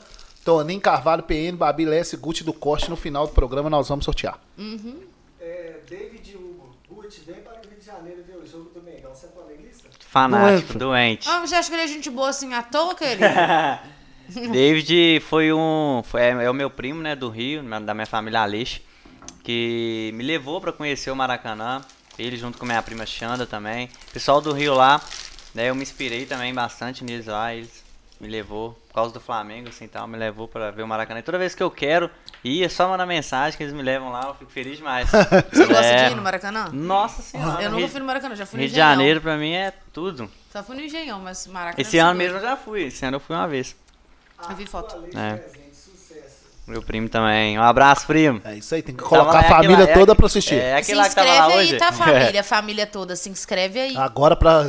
Toninho Carvalho, PN, Babi Lessa e Guti do Corte, no final do programa nós vamos sortear. Uhum. David Hugo, Guti, vem para o Rio de Janeiro ver o jogo do Mengão, você é flamenguista? Fanático, doente. Ah, você acha que ele é gente boa assim à toa, querido? David é o meu primo, né, do Rio, da minha família Alex, que me levou para conhecer o Maracanã, ele junto com minha prima Xanda também, pessoal do Rio lá, né, eu me inspirei também bastante neles lá, eles me levou, por causa do Flamengo assim tal, me levou para ver o Maracanã, e toda vez que eu quero ir, é só mandar mensagem que eles me levam lá, eu fico feliz demais. Você gosta de ir no Maracanã? Nossa senhora! Eu nunca fui no Maracanã, já fui no Engenhão. Rio de Janeiro pra mim é tudo. Só fui no Engenhão, mas Maracanã... Esse ano mesmo eu já fui, esse ano eu fui uma vez. Eu vi foto. Meu primo também. Um abraço, primo. É isso aí, tem que colocar a família toda pra assistir. É aquele lá que tava lá hoje. Se inscreve aí, tá, família? Família toda, se inscreve aí. Agora pra...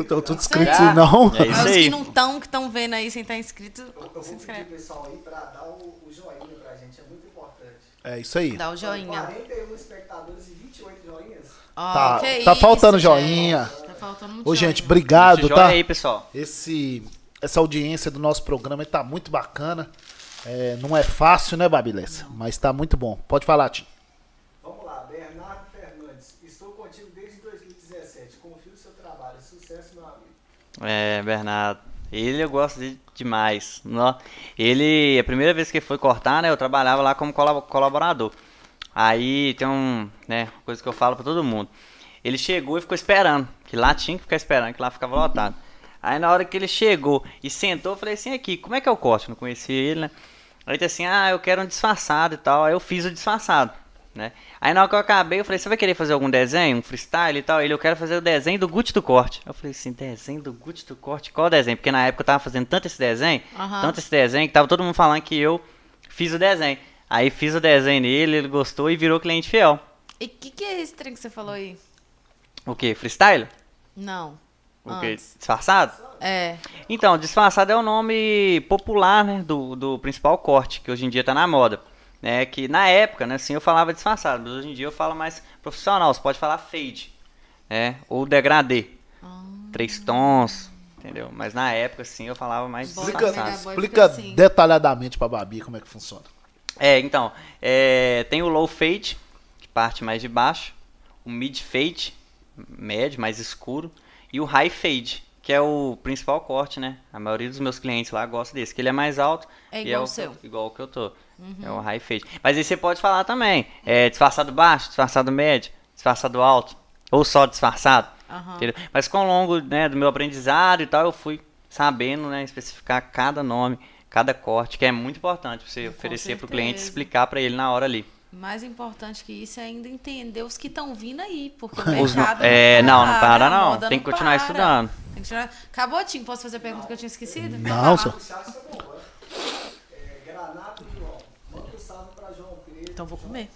Estão tudo inscritos, não? É isso aí. Os que não estão, que estão vendo aí sem estar inscrito, se inscreve. Eu vou pedir o pessoal aí pra dar o joinha pra gente, é muito importante. É isso aí. Dá o joinha. 41 espectadores e 28 joinhas. Tá faltando joinha. Tá faltando muito joinha. Ô, gente, obrigado, tá? Joinha aí, pessoal. Essa audiência do nosso programa tá muito bacana. Não é fácil, né, Babi Lessa? Mas tá muito bom. Pode falar, Tim. Vamos lá, Bernardo Fernandes. Estou contigo desde 2017. Confio no seu trabalho. Sucesso, meu amigo. Bernardo. Ele eu gosto dele demais. Ele, a primeira vez que ele foi cortar, né, eu trabalhava lá como colaborador. Aí tem uma coisa que eu falo pra todo mundo. Ele chegou e ficou esperando. Que lá tinha que ficar esperando, que lá ficava lotado. Aí na hora que ele chegou e sentou, eu falei assim, aqui, como é que é o corte? Eu não conhecia ele, né? Aí ele disse assim, eu quero um disfarçado e tal. Aí eu fiz o disfarçado, né? Aí na hora que eu acabei, eu falei, você vai querer fazer algum desenho? Um freestyle e tal? Ele, eu quero fazer o desenho do Guti do Corte. Eu falei assim, desenho do Guti do Corte? Qual desenho? Porque na época eu tava fazendo tanto esse desenho, que tava todo mundo falando que eu fiz o desenho. Aí fiz o desenho nele, ele gostou e virou cliente fiel. E o que é esse trem que você falou aí? O quê? Freestyle? Não. O quê? Disfarçado? É. Então, disfarçado é o nome popular, né, do principal corte, que hoje em dia tá na moda. Né, que na época, né, assim, eu falava disfarçado, mas hoje em dia eu falo mais profissional. Você pode falar fade, né, ou degradê. Três tons, entendeu? Mas na época, assim, eu falava mais disfarçado. Explica assim, detalhadamente pra Babi como é que funciona. É, então, tem o low fade, que parte mais de baixo, o mid fade, médio, mais escuro, e o high fade, que é o principal corte, né? A maioria dos meus clientes lá gosta desse, que ele é mais alto. É igual o seu. Igual o que eu tô. Uhum. É o high fade. Mas aí você pode falar também, disfarçado baixo, disfarçado médio, disfarçado alto, ou só disfarçado. Uhum. Entendeu? Mas com o longo, né, do meu aprendizado e tal, eu fui sabendo, né, especificar cada nome, cada corte, que é muito importante você oferecer para o cliente, explicar para ele na hora ali. Mais importante que isso é ainda entender os que estão vindo aí, porque o mercado não para, não. Tem que continuar estudando. Acabou, Tim? Posso fazer a pergunta que eu tinha esquecido? Não, só. Então vou comer.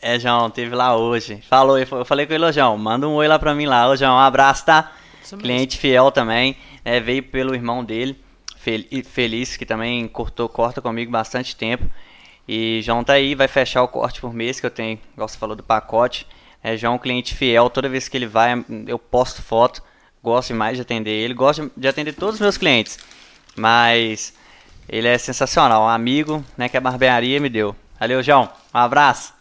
É, João, teve lá hoje. Falou, eu falei com ele, João, manda um oi lá pra mim lá. Ô, João, um abraço, tá? Cliente fiel também, né? Veio pelo irmão dele, Feliz, que também corta comigo bastante tempo. E João tá aí, vai fechar o corte por mês que eu tenho, igual você falou do pacote. João é um cliente fiel, toda vez que ele vai, eu posto foto, gosto demais de atender ele, gosto de atender todos os meus clientes. Mas ele é sensacional, um amigo, né, que a barbearia me deu. Valeu, João, um abraço.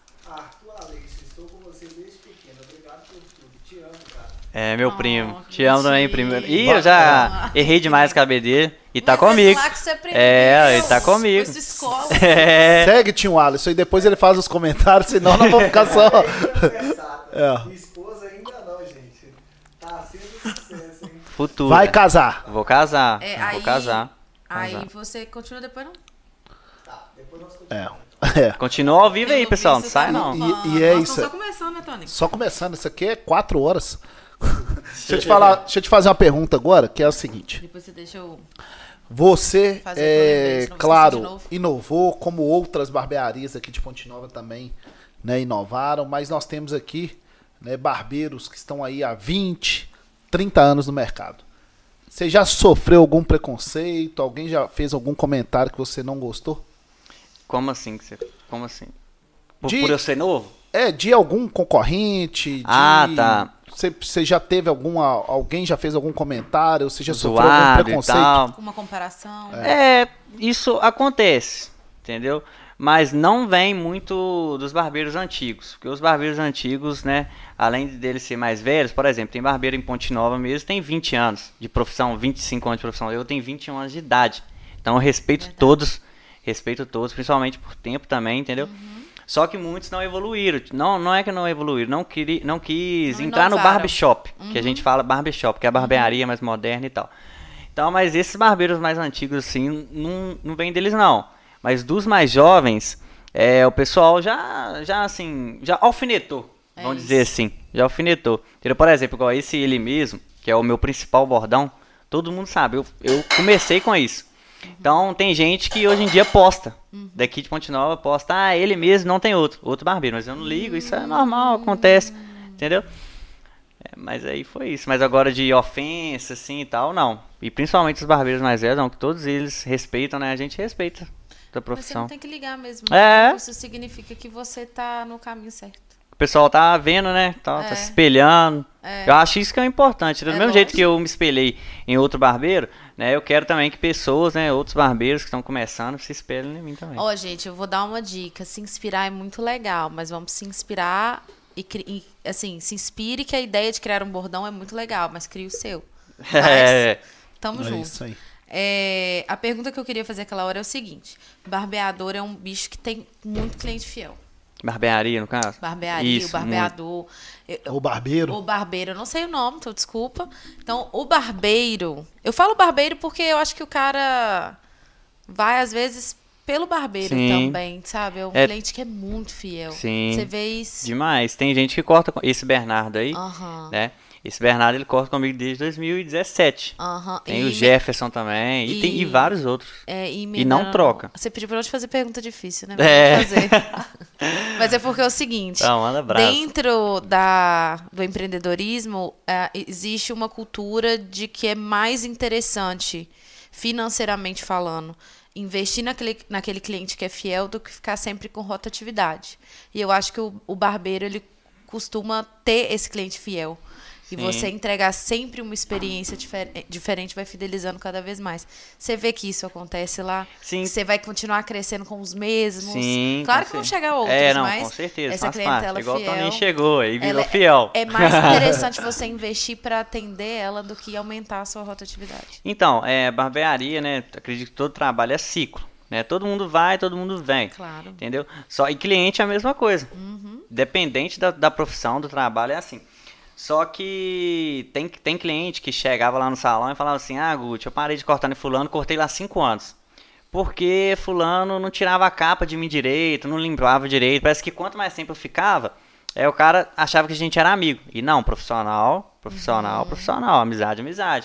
É, meu primo. Te amo também, primo. Ih, eu já errei demais com a BD. E tá comigo. É, ele tá comigo. Segue Tinho Alisson e depois ele faz os comentários, senão nós vamos ficar só... Minha esposa ainda não, gente. Tá sendo sucesso, hein? Futuro. Vai casar. Vou casar. Vou casar. Aí você continua depois, não? Tá, depois nós continuamos. Continua ao vivo aí, pessoal. Não sai, não. E é isso. Só começando, né, Tony? Só começando. Isso aqui é 4 horas. Deixa eu te fazer uma pergunta agora, que é o seguinte. Depois você deixa eu... Você, claro, inovou, como outras barbearias aqui de Ponte Nova também, né, inovaram, mas nós temos aqui, né, barbeiros que estão aí há 20, 30 anos no mercado. Você já sofreu algum preconceito? Alguém já fez algum comentário que você não gostou? Como assim? Como assim? Por eu ser novo? É, de algum concorrente. Ah, tá. Você já teve alguma... Alguém já fez algum comentário? Você já sofreu algum preconceito? Alguma comparação? Isso acontece, entendeu? Mas não vem muito dos barbeiros antigos. Porque os barbeiros antigos, né, além deles serem mais velhos, por exemplo, tem barbeiro em Ponte Nova mesmo, tem 20 anos de profissão, 25 anos de profissão. Eu tenho 21 anos de idade. Então eu respeito todos, principalmente por tempo também, entendeu? Uhum. Só que muitos não evoluíram. Não é que não evoluíram, não quis entrar no barbershop, que a gente fala barbershop, que é a barbearia mais moderna e tal. Então, mas esses barbeiros mais antigos, assim, não vem deles, não. Mas dos mais jovens, o pessoal já alfinetou, vamos dizer assim. Já alfinetou. Por exemplo, igual esse ele mesmo, que é o meu principal bordão, todo mundo sabe, eu comecei com isso. Então, tem gente que hoje em dia posta. Daqui de Ponte Nova posta, ele mesmo não tem outro barbeiro. Mas eu não ligo, isso é normal, acontece, entendeu? Mas aí foi isso. Mas agora de ofensa, assim, e tal, não. E principalmente os barbeiros mais velhos, não, que todos eles respeitam, né? A gente respeita a profissão. Você não tem que ligar mesmo. Isso significa que você tá no caminho certo. O pessoal tá vendo, né? Tá se espelhando. Eu acho isso que é importante. Do mesmo jeito que eu me espelhei em outro barbeiro, né? Eu quero também que pessoas, né? Outros barbeiros que estão começando se espelhem em mim também. Ó, gente, eu vou dar uma dica. Se inspirar é muito legal, mas vamos se inspirar e assim, se inspire, que a ideia de criar um bordão é muito legal, mas crie o seu. Tamo junto. Isso aí. A pergunta que eu queria fazer aquela hora é o seguinte. Barbeador é um bicho que tem muito cliente fiel. Barbearia, no caso? Barbearia, isso, o barbeador. O barbeiro? O barbeiro, eu não sei o nome, então desculpa. Então, o barbeiro... Eu falo barbeiro porque eu acho que o cara vai, às vezes, pelo barbeiro também, sabe? É um cliente que é muito fiel. Sim, você vê isso. Demais. Tem gente que corta esse Bernardo aí, né? Esse Bernardo, ele corre comigo desde 2017. Uhum. Tem e o Jefferson também. E tem vários outros. É, e não troca. Você pediu pra eu te fazer pergunta difícil, né? É. Fazer. Mas é porque é o seguinte. Então, manda abraço. Dentro do empreendedorismo, existe uma cultura de que é mais interessante, financeiramente falando, investir naquele cliente que é fiel do que ficar sempre com rotatividade. E eu acho que o barbeiro, ele costuma ter esse cliente fiel. E você entregar sempre uma experiência diferente vai fidelizando cada vez mais. Você vê que isso acontece lá? Sim. Você vai continuar crescendo com os mesmos? Sim. Claro que vão chegar outros, mas com certeza, essa clientela fiel... Igual o Toninho chegou e virou fiel. É mais interessante você investir para atender ela do que aumentar a sua rotatividade. Então, barbearia, né? Acredito que todo trabalho é ciclo. Né? Todo mundo vai, todo mundo vem. Claro. Entendeu? E cliente é a mesma coisa. Uhum. Dependente da profissão, do trabalho, é assim. Só que tem cliente que chegava lá no salão e falava assim: ah, Guti, eu parei de cortar no fulano, cortei lá 5 anos. Porque fulano não tirava a capa de mim direito, não limpava direito. Parece que quanto mais tempo eu ficava, o cara achava que a gente era amigo. E não, profissional, uhum, profissional, amizade.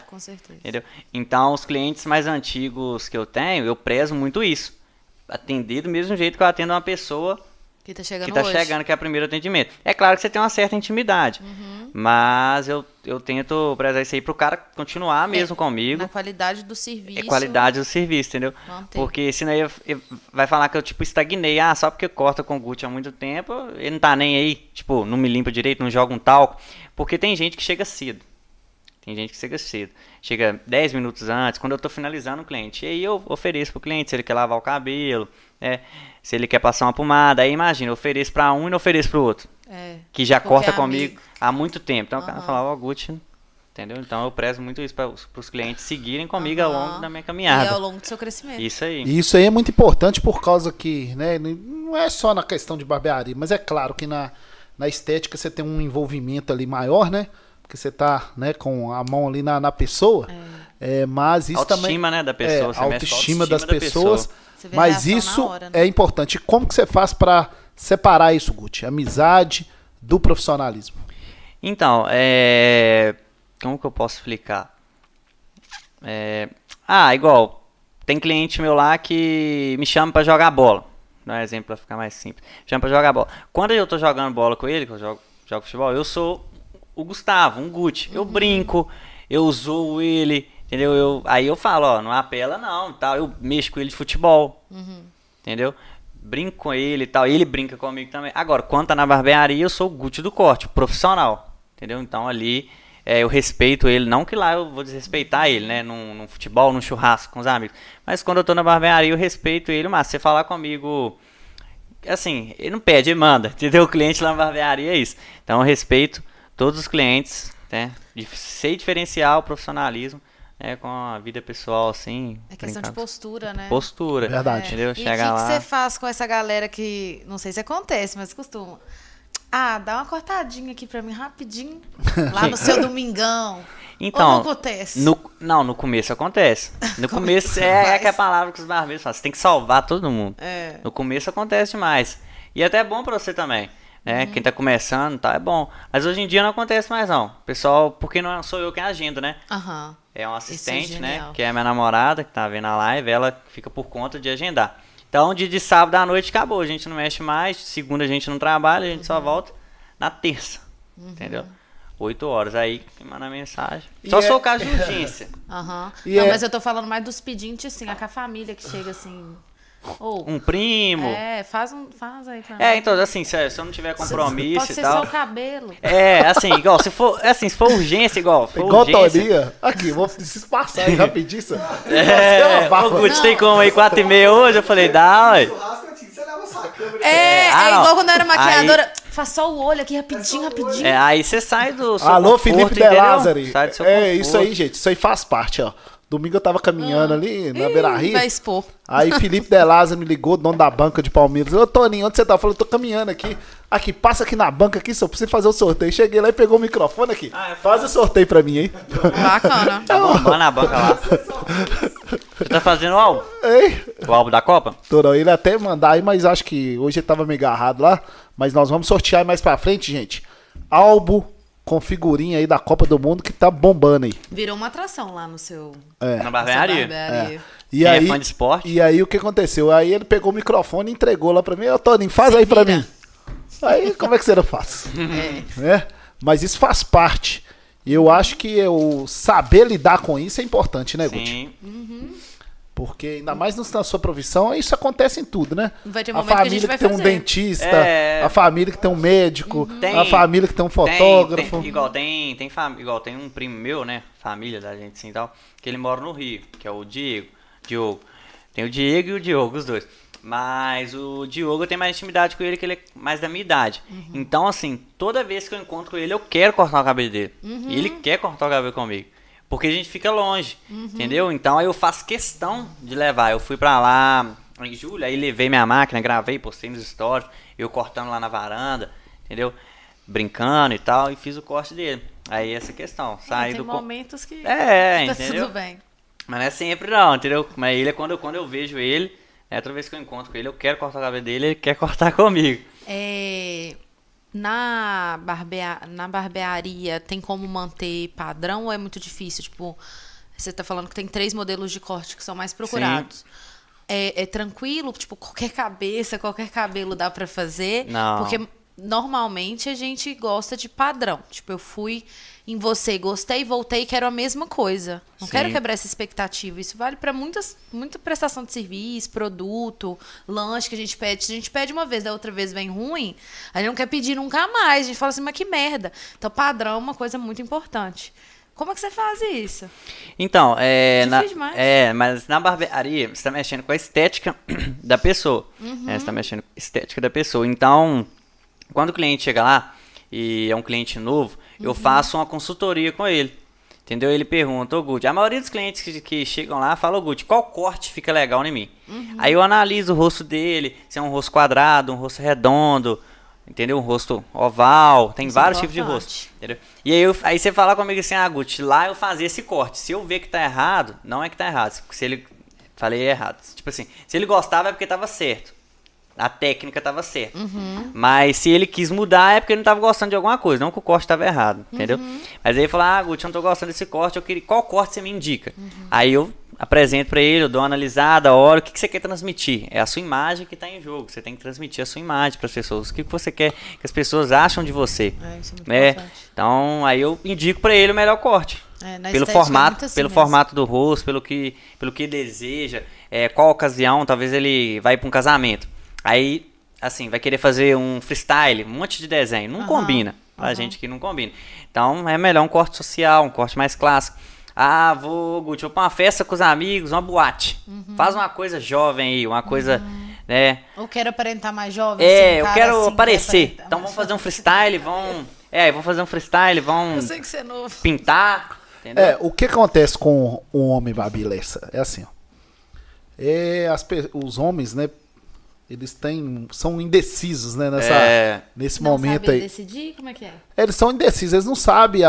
Com certeza. Entendeu? Então, os clientes mais antigos que eu tenho, eu prezo muito isso. Atender do mesmo jeito que eu atendo uma pessoa... Que tá chegando, que é o primeiro atendimento. É claro que você tem uma certa intimidade. Uhum. Mas eu tento prezar isso aí pro cara continuar mesmo comigo. Na qualidade do serviço. É qualidade do serviço, entendeu? Mantém. Porque senão ele vai falar que eu, tipo, estagnei. Ah, só porque eu corto com o Guti há muito tempo, ele não tá nem aí. Tipo, não me limpa direito, não joga um talco. Porque tem gente que chega cedo. Chega 10 minutos antes, quando eu tô finalizando o cliente. E aí eu ofereço pro cliente se ele quer lavar o cabelo, se ele quer passar uma pomada. Aí imagina, eu ofereço pra um e não ofereço pro outro. Que já corta comigo há muito tempo. Então o cara fala, ó, Guti, entendeu? Então eu prezo muito isso para os clientes seguirem comigo ao longo da minha caminhada. E ao longo do seu crescimento. Isso aí. E isso aí é muito importante por causa que, né, não é só na questão de barbearia, mas é claro que na estética você tem um envolvimento ali maior, né? Porque você tá, né, com a mão ali na pessoa. Mas isso autoestima, né, da pessoa. Autoestima das pessoas. Mas isso é importante. E como que você faz para separar isso, Guti? Amizade do profissionalismo. Então, como que eu posso explicar? Igual, tem cliente meu lá que me chama para jogar bola. Dá um exemplo para ficar mais simples. Chama para jogar bola. Quando eu tô jogando bola com ele, que eu jogo futebol, eu sou... o Gustavo, um Guti, eu brinco, eu zoo ele, entendeu? Aí eu falo, ó, não apela não, tal. Eu mexo com ele de futebol, entendeu? Brinco com ele e tal, ele brinca comigo também. Agora, quando tá na barbearia, eu sou o Guti do corte, profissional, entendeu? Então ali eu respeito ele, não que lá eu vou desrespeitar ele, né? Num futebol, num churrasco com os amigos. Mas quando eu tô na barbearia, eu respeito ele, mas se você falar comigo... assim, ele não pede, ele manda, entendeu? O cliente lá na barbearia é isso. Então eu respeito todos os clientes, né? Sei diferenciar o profissionalismo, né, com a vida pessoal, assim. É questão de postura, né? Postura. Verdade. Entendeu? E o que você faz com essa galera que, não sei se acontece, mas costuma... ah, dá uma cortadinha aqui pra mim rapidinho, lá no seu domingão. Então, ou não acontece? No começo acontece. No começo é que a palavra que os barbeiros falam, você tem que salvar todo mundo. No começo acontece demais. E até é bom pra você também. Quem tá começando, tá, é bom. Mas hoje em dia não acontece mais, não. Pessoal, porque não sou eu quem agendo, né? Uhum. É um assistente, né? Que é a minha namorada, que tá vendo a live, ela fica por conta de agendar. Então, dia de sábado à noite acabou, a gente não mexe mais, segunda a gente não trabalha, a gente só volta na terça, entendeu? 8 horas, aí manda mensagem. Só sou o caso de urgência. Não, mas eu tô falando mais dos pedintes, assim, com a família que chega, assim... ou, um primo. Faz aí pra mim. Então, assim, se eu não tiver compromisso e tal. Pode ser só o cabelo. Assim, igual, se for urgência, igual. For igual urgência. Toninha. Aqui, vou se passar aí rapidinho isso. Ô, Guti, tem como aí 4:30 hoje? Eu falei, dá, ué. Igual quando eu era maquiadora. Aí, faz só o olho aqui rapidinho. Aí você sai do seu alô, conforto, Felipe de Lázari. Sai do seu conforto. Isso aí, gente. Isso aí faz parte, ó. Domingo eu tava caminhando ali na beira-rio. Vai expor. Aí Felipe Delasa me ligou, dono da banca de Palmeiras. Ô, Toninho, onde você tá? Eu falei, tô caminhando aqui. Aqui, passa aqui na banca aqui, só preciso fazer o sorteio. Cheguei lá e pegou o microfone aqui. Faz o sorteio pra mim, hein? Bacana. Tá bombando a banca lá. Você tá fazendo o álbum? O álbum da Copa? Tô não, ele até mandar aí, mas acho que hoje ele tava meio agarrado lá. Mas nós vamos sortear mais pra frente, gente. Álbum com figurinha aí da Copa do Mundo que tá bombando aí. Virou uma atração lá no seu... Na barbearia. E aí, é fã de esporte. E aí o que aconteceu? Aí ele pegou o microfone e entregou lá pra mim. Ô, Toninho, faz aí pra mim. Aí como é que você não faz? Né? Mas isso faz parte. E eu acho que eu saber lidar com isso é importante, né, Guti? Sim. Uhum. Porque ainda mais na sua profissão, isso acontece em tudo, né? Vai ter um momento que a gente vai fazer. A família que tem um dentista, a família que tem um médico, a família que tem um fotógrafo. Igual tem um primo meu, né? Família da gente, assim, tal. Que ele mora no Rio, que é o Diogo. Tem o Diego e o Diogo, os dois. Mas o Diogo, eu tenho mais intimidade com ele, que ele é mais da minha idade. Uhum. Então, assim, toda vez que eu encontro com ele, eu quero cortar o cabelo dele. Uhum. E ele quer cortar o cabelo comigo. Porque a gente fica longe, entendeu? Então, aí eu faço questão de levar. Eu fui pra lá em julho, aí levei minha máquina, gravei, postei nos stories. Eu cortando lá na varanda, entendeu? Brincando e tal, e fiz o corte dele. Aí essa questão. Saí tem do momentos que tá entendeu? Tudo bem. Mas não é sempre não, entendeu? Mas ele é quando eu vejo ele... Outra vez que eu encontro com ele, eu quero cortar a cabelo dele, ele quer cortar comigo. Na barbearia, tem como manter padrão ou é muito difícil? Tipo, você tá falando que tem 3 modelos de corte que são mais procurados. É tranquilo? Tipo, qualquer cabeça, qualquer cabelo dá pra fazer? Não. Porque normalmente a gente gosta de padrão. Tipo, eu fui em você, gostei, voltei, quero a mesma coisa. Não quero quebrar essa expectativa. Isso vale para muita prestação de serviço, produto, lanche que a gente pede. Se a gente pede uma vez, da outra vez vem ruim, a gente não quer pedir nunca mais. A gente fala assim, mas que merda. Então, padrão é uma coisa muito importante. Como é que você faz isso? Então, mas na barbearia, você está mexendo com a estética da pessoa. Uhum. Você está mexendo com a estética da pessoa. Então... Quando o cliente chega lá, e é um cliente novo, eu faço uma consultoria com ele, entendeu? Ele pergunta, ô Guti, a maioria dos clientes que chegam lá fala, ô Guti, qual corte fica legal em mim? Uhum. Aí eu analiso o rosto dele, se é um rosto quadrado, um rosto redondo, entendeu? Um rosto oval, tem vários tipos de rosto, entendeu? E aí você fala comigo assim, ah Guti, lá eu fazia esse corte, se eu ver que tá errado, não é que tá errado, se ele... Falei errado, tipo assim, se ele gostava é porque tava certo. A técnica tava certa. Uhum. Mas se ele quis mudar é porque ele não tava gostando de alguma coisa. Não que o corte tava errado, entendeu? Mas aí ele falou, ah, Guti, eu não tô gostando desse corte. Qual corte você me indica? Uhum. Aí eu apresento pra ele, eu dou uma analisada, olho o que você quer transmitir. É a sua imagem que tá em jogo. Você tem que transmitir a sua imagem pras pessoas. O que você quer que as pessoas acham de você. Isso é muito importante. Então, aí eu indico pra ele o melhor corte. Pelo formato, é assim pelo formato do rosto, pelo que deseja. Qual ocasião, talvez ele vai pra um casamento. Aí, assim, vai querer fazer um freestyle, um monte de desenho. Não combina. Pra gente que não combina. Então, é melhor um corte social, um corte mais clássico. Ah, Guti, vou pra uma festa com os amigos, uma boate. Faz uma coisa jovem aí, uma coisa, né? Eu quero aparentar mais jovem. Eu quero assim, aparecer. Então, vamos fazer um freestyle, vão... Eu sei que você é novo. Pintar, entendeu? O que acontece com o homem, Babi Lessa? É assim, ó. Os homens, né? Eles são indecisos, né, nesse não momento sabe aí. Decidir? Como é que é? Eles são indecisos, eles não sabem,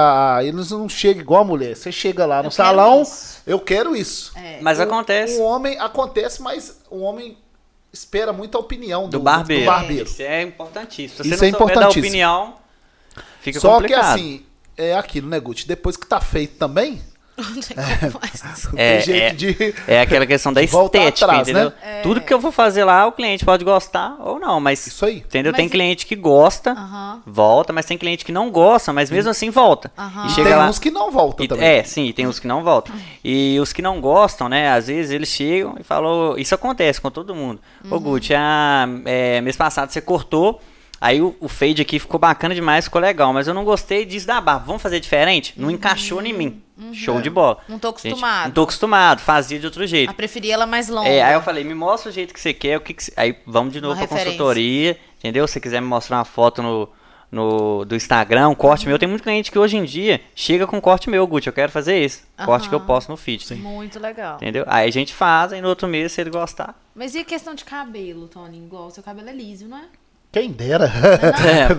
eles não chegam igual a mulher. Você chega lá no salão, eu quero isso. Mas acontece. O homem acontece, mas o homem espera muito a opinião do barbeiro. Isso é importantíssimo. Se você não souber dar opinião, fica complicado. Só que assim, é aquilo, né, Guti? Depois que tá feito também... aquela questão da estética, atrás, entendeu? Né? Tudo que eu vou fazer lá, o cliente pode gostar ou não, mas isso aí. Entendeu? Mas tem cliente que gosta, volta, mas tem cliente que não gosta, mas mesmo assim volta. E chega tem lá... uns que não voltam também. Tem uns que não voltam. E os que não gostam, né? Às vezes eles chegam e falam, isso acontece com todo mundo. Ô Guti, mês passado você cortou. Aí o fade aqui ficou bacana demais, ficou legal. Mas eu não gostei disso da barba. Vamos fazer diferente? Não encaixou em mim. Show de bola. Não tô acostumado. Fazia de outro jeito. Eu preferia ela mais longa. Aí eu falei, me mostra o jeito que você quer. Aí vamos de novo pra consultoria. Entendeu? Se você quiser me mostrar uma foto do Instagram, um corte meu. Tem muito cliente que hoje em dia chega com um corte meu, Guti. Eu quero fazer esse. Corte que eu posto no feed. Sim. Muito legal. Entendeu? Aí a gente faz, aí no outro mês, se ele gostar. Mas e a questão de cabelo, Tony? Igual o seu cabelo é liso, não é? Quem dera.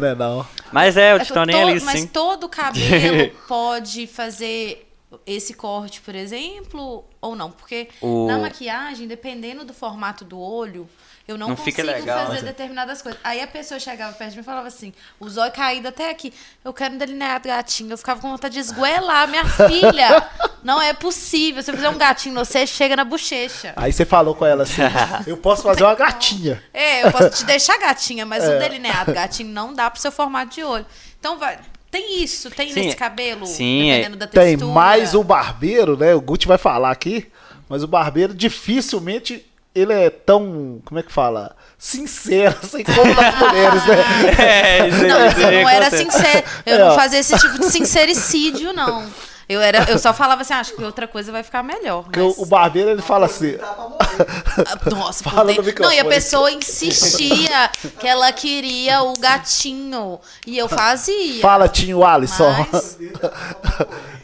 Não é não. Mas o de Toninho é liso, sim. Mas todo cabelo pode fazer esse corte, por exemplo, ou não. Porque na maquiagem, dependendo do formato do olho, eu não consigo fazer determinadas coisas. Aí a pessoa chegava perto de mim e falava assim, o zóio caído até aqui, eu quero um delineado gatinho. Eu ficava com vontade de esgoelar, minha filha. Não é possível. Se eu fizer um gatinho, você chega na bochecha. Aí você falou com ela assim, eu posso fazer uma gatinha. É, eu posso te deixar gatinha, mas um delineado gatinho não dá pro seu formato de olho. Então vai... Tem isso, tem nesse cabelo, dependendo da textura. Tem, mas o barbeiro, né? O Guti vai falar aqui, mas o barbeiro dificilmente ele é tão, como é que fala? Sincero, assim como das mulheres, né? É, isso aí, não, mas eu não era sincero, eu não fazia esse tipo de sincericídio, não. Eu só falava assim, acho que outra coisa vai ficar melhor. Porque mas... o barbeiro, ele fala assim... Nossa, fala no microfone. Não, e a pessoa insistia que ela queria o gatinho. E eu fazia. Fala, Tinho Alisson.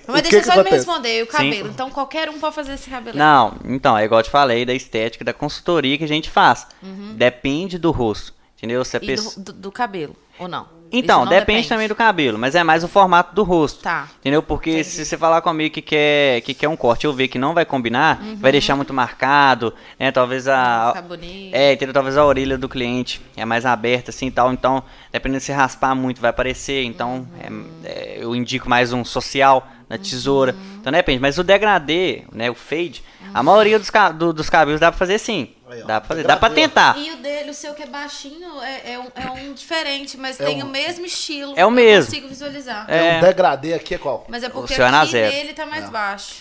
Mas deixa só me responder, o cabelo. Sim. Então, qualquer um pode fazer esse cabelo. Não, então, é igual eu te falei, da estética, da consultoria que a gente faz. Uhum. Depende do rosto, entendeu? Se a pessoa... do cabelo, ou não? Então, depende também do cabelo, mas é mais o formato do rosto, tá, entendeu? Porque entendi. Se você falar comigo que quer um corte, eu ver que não vai combinar, uhum, vai deixar muito marcado, né? Talvez a... Fica bonito. É, entendeu? Talvez a orelha do cliente é mais aberta, assim, e tal. Então, dependendo de se raspar muito, vai aparecer. Então, uhum, eu indico mais um social, na tesoura. Uhum. Então, depende. Mas o degradê, né? O fade, uhum, a maioria dos cabelos dá pra fazer sim. Dá pra fazer, dá pra tentar. E o dele, o seu que é baixinho, é um diferente, mas tem o mesmo estilo. É o mesmo. Eu consigo visualizar. É um degradê aqui é qual? Mas é porque o seu aqui dele tá mais baixo.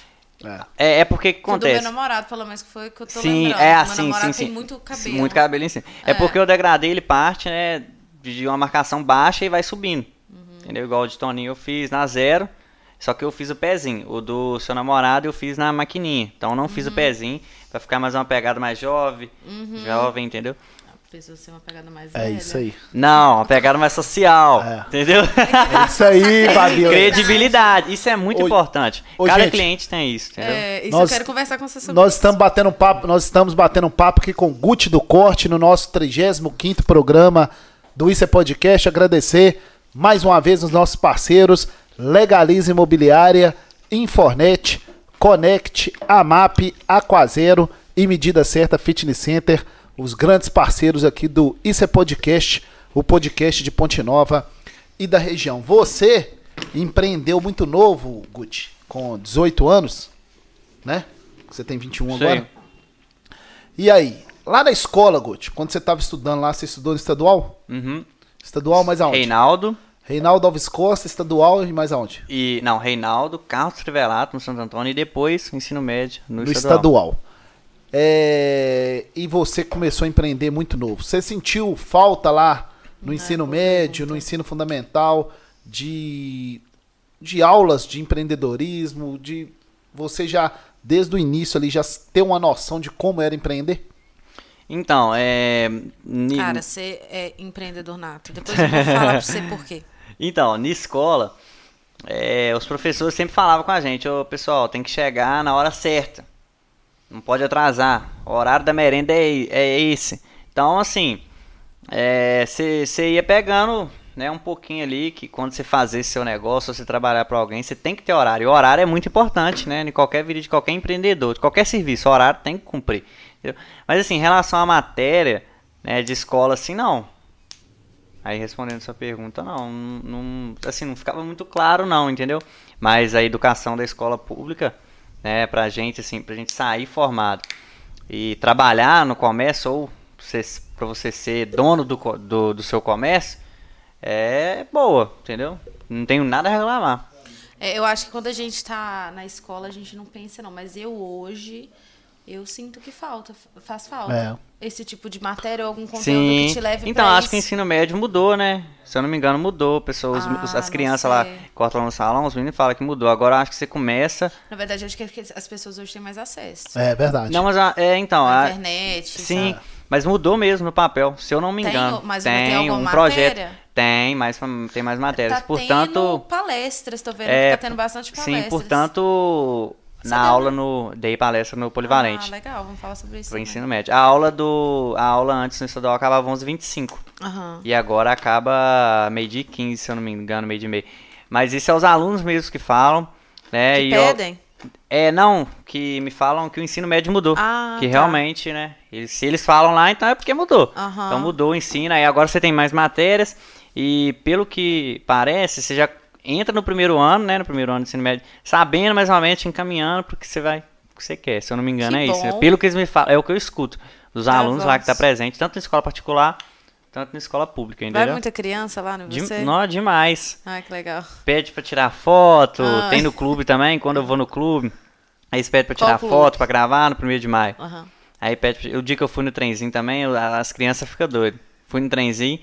É porque que acontece. Do meu namorado, pelo menos, que foi que eu tô lembrando. É assim, meu namorado tem muito cabelo. Muito cabelo em cima. É porque o degradê, ele parte, né, de uma marcação baixa e vai subindo. Uhum. Entendeu? Igual o de Toninho eu fiz na zero, só que eu fiz o pezinho. O do seu namorado eu fiz na maquininha. Então eu não fiz o pezinho. Pra ficar mais uma pegada mais jovem, uhum, jovem, entendeu? Precisa ser uma pegada mais velha. É isso aí. Não, uma pegada mais social, entendeu? É isso aí, Babi. Credibilidade, isso é muito importante. Cada gente, cliente tem isso, entendeu? É, isso eu quero conversar com você sobre isso. Nós estamos batendo um papo aqui com o Guti do Corte no nosso 35º programa do Isso é Podcast. Agradecer mais uma vez os nossos parceiros, Legaliza Imobiliária, Infornet, Connect, AMAP, Aquazero e Medida Certa Fitness Center, os grandes parceiros aqui do Isso é Podcast, o podcast de Ponte Nova e da região. Você empreendeu muito novo, Guti, com 18 anos, né? Você tem 21 agora. Sim. E aí, lá na escola, Guti, quando você estava estudando lá, você estudou no estadual? Uhum. Estadual mais aonde? Reinaldo Alves Costa, estadual e mais aonde? Reinaldo, Carlos Trivelato, no Santo Antônio, e depois ensino médio no estadual. E você começou a empreender muito novo. Você sentiu falta lá no ensino médio, no ensino fundamental, de aulas de empreendedorismo, de você já, desde o início ali, já ter uma noção de como era empreender? Então, Cara, você é empreendedor nato. Depois eu vou falar pra você por quê. Então, na escola, os professores sempre falavam com a gente, pessoal, tem que chegar na hora certa, não pode atrasar, o horário da merenda é esse. Então, assim, você ia pegando, né, um pouquinho ali, que quando você fazer seu negócio, ou você trabalhar para alguém, você tem que ter horário. E o horário é muito importante, né, em qualquer vida, de qualquer empreendedor, de qualquer serviço, o horário tem que cumprir. Entendeu? Mas, assim, em relação à matéria, né, de escola, assim, não. Aí, respondendo sua pergunta, não, assim, não ficava muito claro, não, entendeu? Mas a educação da escola pública, né, pra gente, assim, pra gente sair formado e trabalhar no comércio, ou pra você ser dono do seu comércio, é boa, entendeu? Não tenho nada a reclamar. Eu acho que quando a gente tá na escola, a gente não pensa, não, mas eu sinto que faz falta esse tipo de matéria ou algum conteúdo que te leve então, pra acho isso. Que o ensino médio mudou, né? Se eu não me engano, mudou. Pessoas, as crianças lá cortam no salão, os meninos falam que mudou. Agora acho que você começa... Na verdade, acho que as pessoas hoje têm mais acesso. É verdade. Não, mas a internet... Sim, sabe? Mas mudou mesmo no papel, se eu não me engano. Mas tem um projeto. Matéria? Tem mais matérias. Tá, portanto, tendo palestras, tô vendo que tá tendo bastante palestras. Sim, portanto... Na aula, dei palestra no Polivalente. Ah, legal, vamos falar sobre isso. Pro ensino médio. A aula antes no estadual acabava 11h25. Uhum. E agora acaba 12h15, se eu não me engano, meio de meio. Mas isso é os alunos mesmo que falam. né? Que e pedem? Que me falam que o ensino médio mudou. Ah, que tá. Realmente, né? Se eles falam lá, então é porque mudou. Uhum. Então mudou o ensino, aí agora você tem mais matérias. E pelo que parece, você já entra no primeiro ano, né? No primeiro ano do ensino médio, sabendo mais ou menos, encaminhando pro que você vai, que você quer. Se eu não me engano, é isso. Pelo que eles me falam, é o que eu escuto dos alunos lá que tá presente, tanto na escola particular, tanto na escola pública, entendeu? Vai muita criança lá no você? Não, demais. Ah, que legal. Pede pra tirar foto, tem no clube também, quando eu vou no clube, aí eles pedem pra tirar foto, pra gravar no 1º de maio. Uhum. Aí pede, o dia que eu fui no trenzinho também, as crianças ficam doidas. Fui no trenzinho,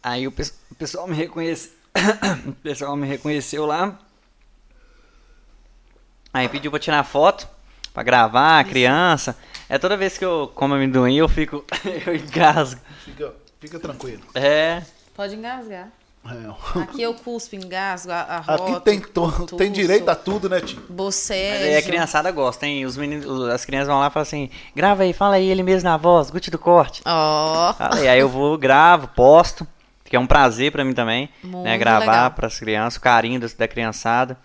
aí o pessoal me reconhece, o pessoal me reconheceu lá, aí pediu pra tirar foto, pra gravar, a criança. É toda vez que eu como amendoim, eu fico, eu engasgo. Fica tranquilo. É. Pode engasgar. É. Aqui eu cuspo, engasgo, arroto. Aqui tem direito a tudo, né, tio? Bocejo. Aí a criançada gosta, hein? Os meninos, as crianças vão lá e falam assim, grava aí, fala aí ele mesmo na voz, Guti do corte. Ó. Oh. Aí eu vou, gravo, posto, que é um prazer pra mim também, muito, né? Gravar legal. Pras crianças, o carinho da criançada.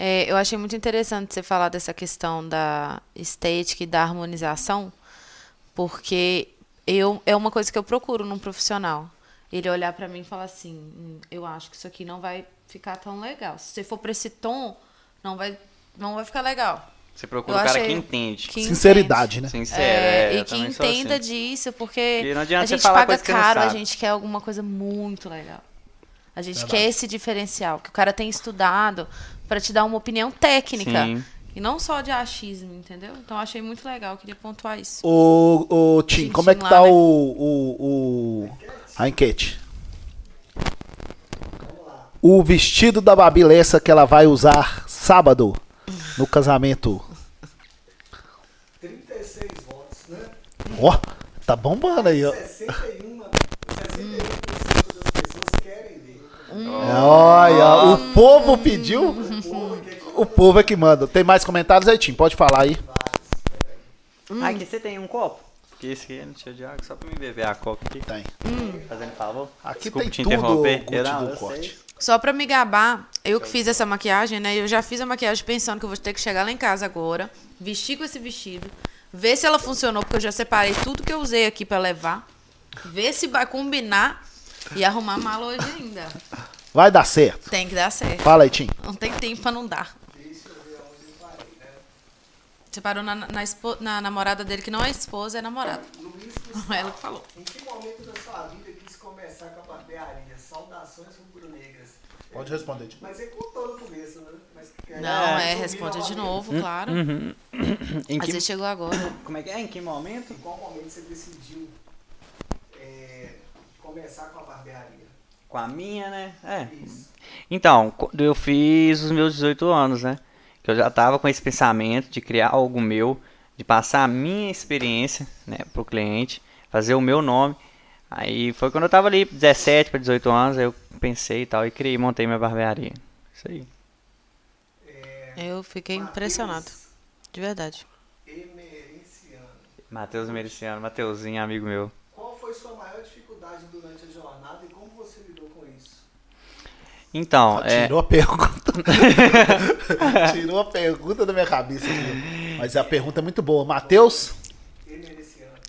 É, eu achei muito interessante você falar dessa questão da estética e da harmonização, porque... é uma coisa que eu procuro num profissional. Ele olhar pra mim e falar assim, eu acho que isso aqui não vai ficar tão legal. Se você for pra esse tom, não vai ficar legal. Você procura o cara que entende. Sinceridade, né? E que entenda disso, porque a gente paga caro, a gente quer alguma coisa muito legal. A gente quer esse diferencial, que o cara tem estudado pra te dar uma opinião técnica. Sim. E não só de achismo, entendeu? Então, achei muito legal, queria pontuar isso. Ô Tim, como é que tá a enquete? Vamos lá. O vestido da Babi Lessa que ela vai usar sábado no casamento. 36 votos, né? Ó, tá bombando aí, ó. 61% das pessoas querem ver. Olha, o povo pediu... O povo é que manda. Tem mais comentários aí, Tim? Pode falar aí. Aqui você tem um copo? Porque esse aqui é no tio de água, só pra mim beber a copa aqui. Tem. Fazendo favor. Aqui desculpa tem te tudo interromper. Do corte. Só pra me gabar, eu que fiz essa maquiagem, né? Eu já fiz a maquiagem pensando que eu vou ter que chegar lá em casa agora, vestir com esse vestido, ver se ela funcionou, porque eu já separei tudo que eu usei aqui pra levar, ver se vai combinar e arrumar a mala hoje ainda. Vai dar certo. Tem que dar certo. Fala aí, Tim. Não tem tempo pra não dar. Você parou na namorada dele, que não é esposa, é namorada. Não é ela que falou. Em que momento da sua vida quis começar com a barbearia? Saudações rubro-negras. Pode responder, Tim. Mas ele contou no começo, né? Mas não, responde de novo, claro. Mas ele chegou agora. Como é que é? Em que momento? Em qual momento você decidiu começar com a barbearia? Com a minha, né? É. Isso. Então, eu fiz os meus 18 anos, né? Eu já estava com esse pensamento de criar algo meu, de passar a minha experiência, né, para o cliente, fazer o meu nome. Aí foi quando eu estava ali, 17 para 18 anos, aí eu pensei e tal, e criei, montei minha barbearia. Isso aí. Eu fiquei impressionado, de verdade. Matheus Mericiano, Mateuzinho, amigo meu. Qual foi sua maior dificuldade durante a jornada e como você lidou com isso? Então, tirou a pergunta. Tirou a pergunta da minha cabeça aqui. Mas a pergunta é muito boa. Matheus?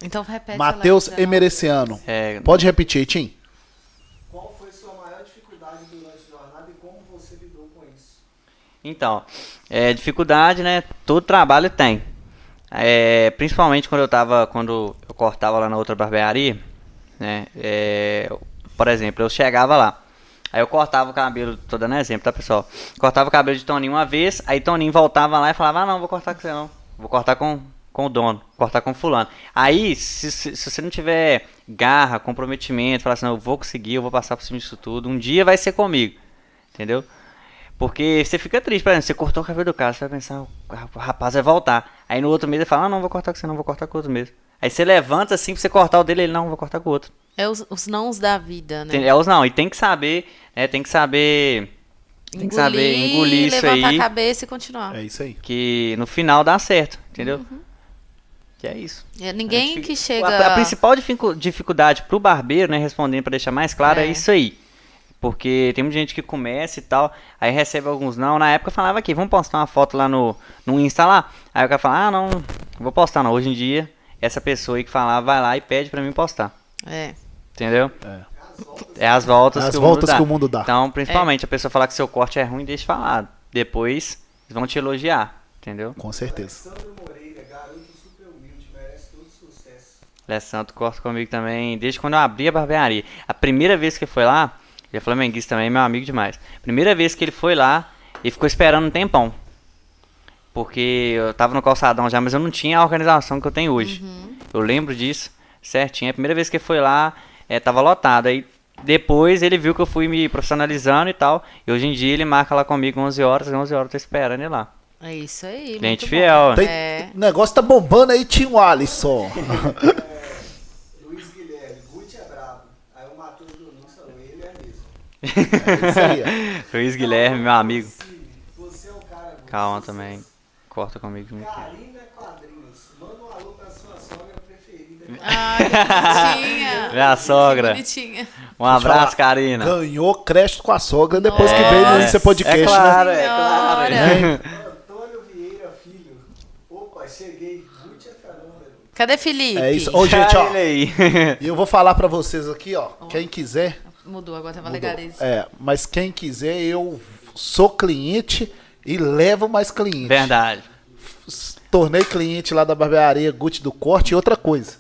Então repete. Matheus Emereciano. Pode repetir, Tim? Qual foi sua maior dificuldade durante a jornada e como você lidou com isso? Então, dificuldade, né? Todo trabalho tem. Principalmente quando eu cortava lá na outra barbearia, né? Por exemplo, eu chegava lá. Aí eu cortava o cabelo, tô dando exemplo, tá, pessoal? Cortava o cabelo de Toninho uma vez, aí Toninho voltava lá e falava, não, vou cortar com você não. Vou cortar com o dono, cortar com fulano. Aí, se você não tiver garra, comprometimento, falar assim, não, eu vou conseguir, eu vou passar por cima disso tudo, um dia vai ser comigo, entendeu? Porque você fica triste, por exemplo, você cortou o cabelo do cara, você vai pensar, o rapaz vai voltar. Aí no outro mês ele fala, não, vou cortar com você não, vou cortar com o outro mesmo. Aí você levanta assim pra você cortar o dele, ele, não, vou cortar com o outro. É os nãos da vida, né? É os não, e tem que saber, né? Tem que saber engolir isso aí. Levantar a cabeça e continuar. É isso aí. Que no final dá certo, entendeu? Uhum. Que é isso. Ninguém que chega... A principal dificuldade pro barbeiro, né? Respondendo pra deixar mais claro, é isso aí. Porque tem muita gente que começa e tal, aí recebe alguns não. Na época eu falava aqui, vamos postar uma foto lá no Insta lá. Aí o cara fala, ah, não vou postar não. Hoje em dia, essa pessoa aí que falava, vai lá e pede pra mim postar. É. Entendeu? É as voltas que o mundo dá. Então, principalmente, a pessoa falar que seu corte é ruim, deixa falar. Depois, eles vão te elogiar. Entendeu? Com certeza. Léo Santo corta comigo também, desde quando eu abri a barbearia. A primeira vez que foi lá... Ele é flamenguista também, meu amigo demais. Primeira vez que ele foi lá, ele ficou esperando um tempão. Porque eu tava no Calçadão já, mas eu não tinha a organização que eu tenho hoje. Uhum. Eu lembro disso certinho. A primeira vez que ele foi lá, tava lotado. Aí depois ele viu que eu fui me profissionalizando e tal. E hoje em dia ele marca lá comigo 11 horas, às 11 horas eu tô esperando ele lá. É isso aí. Cliente fiel. Tem... O negócio tá bombando aí, Tinho Alisson. É Luiz Guilherme, meu amigo. Você é um cara bom. Calma também. Corta comigo. Carina Quadrinhos. Manda um alô pra sua sogra preferida. Ah, que bonitinha. Minha sogra. Bonitinha. Um abraço, Carina. Ganhou crédito com a sogra depois que veio no Isso é Podcast. É claro, né? É claro. Antônio Vieira Filho. Opa, cheguei. Cadê Felipe? É isso. Ô, gente, ó. E eu vou falar pra vocês aqui, ó. Quem quiser. Mudou, agora tem uma Legaliza. É, mas quem quiser, eu sou cliente e levo mais cliente. Verdade. Tornei cliente lá da barbearia Gucci do Corte e outra coisa.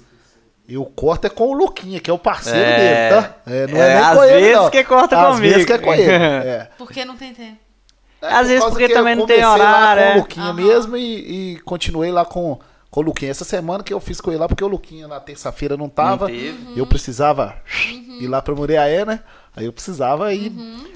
E o corte é com o Luquinha, que é o parceiro dele, tá? Não é nem com ele, não. Às vezes que corta comigo. Às vezes que é com ele. É. Porque não tem tempo. Às vezes porque também não tem horário. Eu comecei lá com o Luquinha mesmo e continuei lá com o Luquinha. Essa semana que eu fiz com ele lá, porque o Luquinha na terça-feira não tava. Uhum. Eu precisava ir lá pra Muriaé, né? Aí eu precisava ir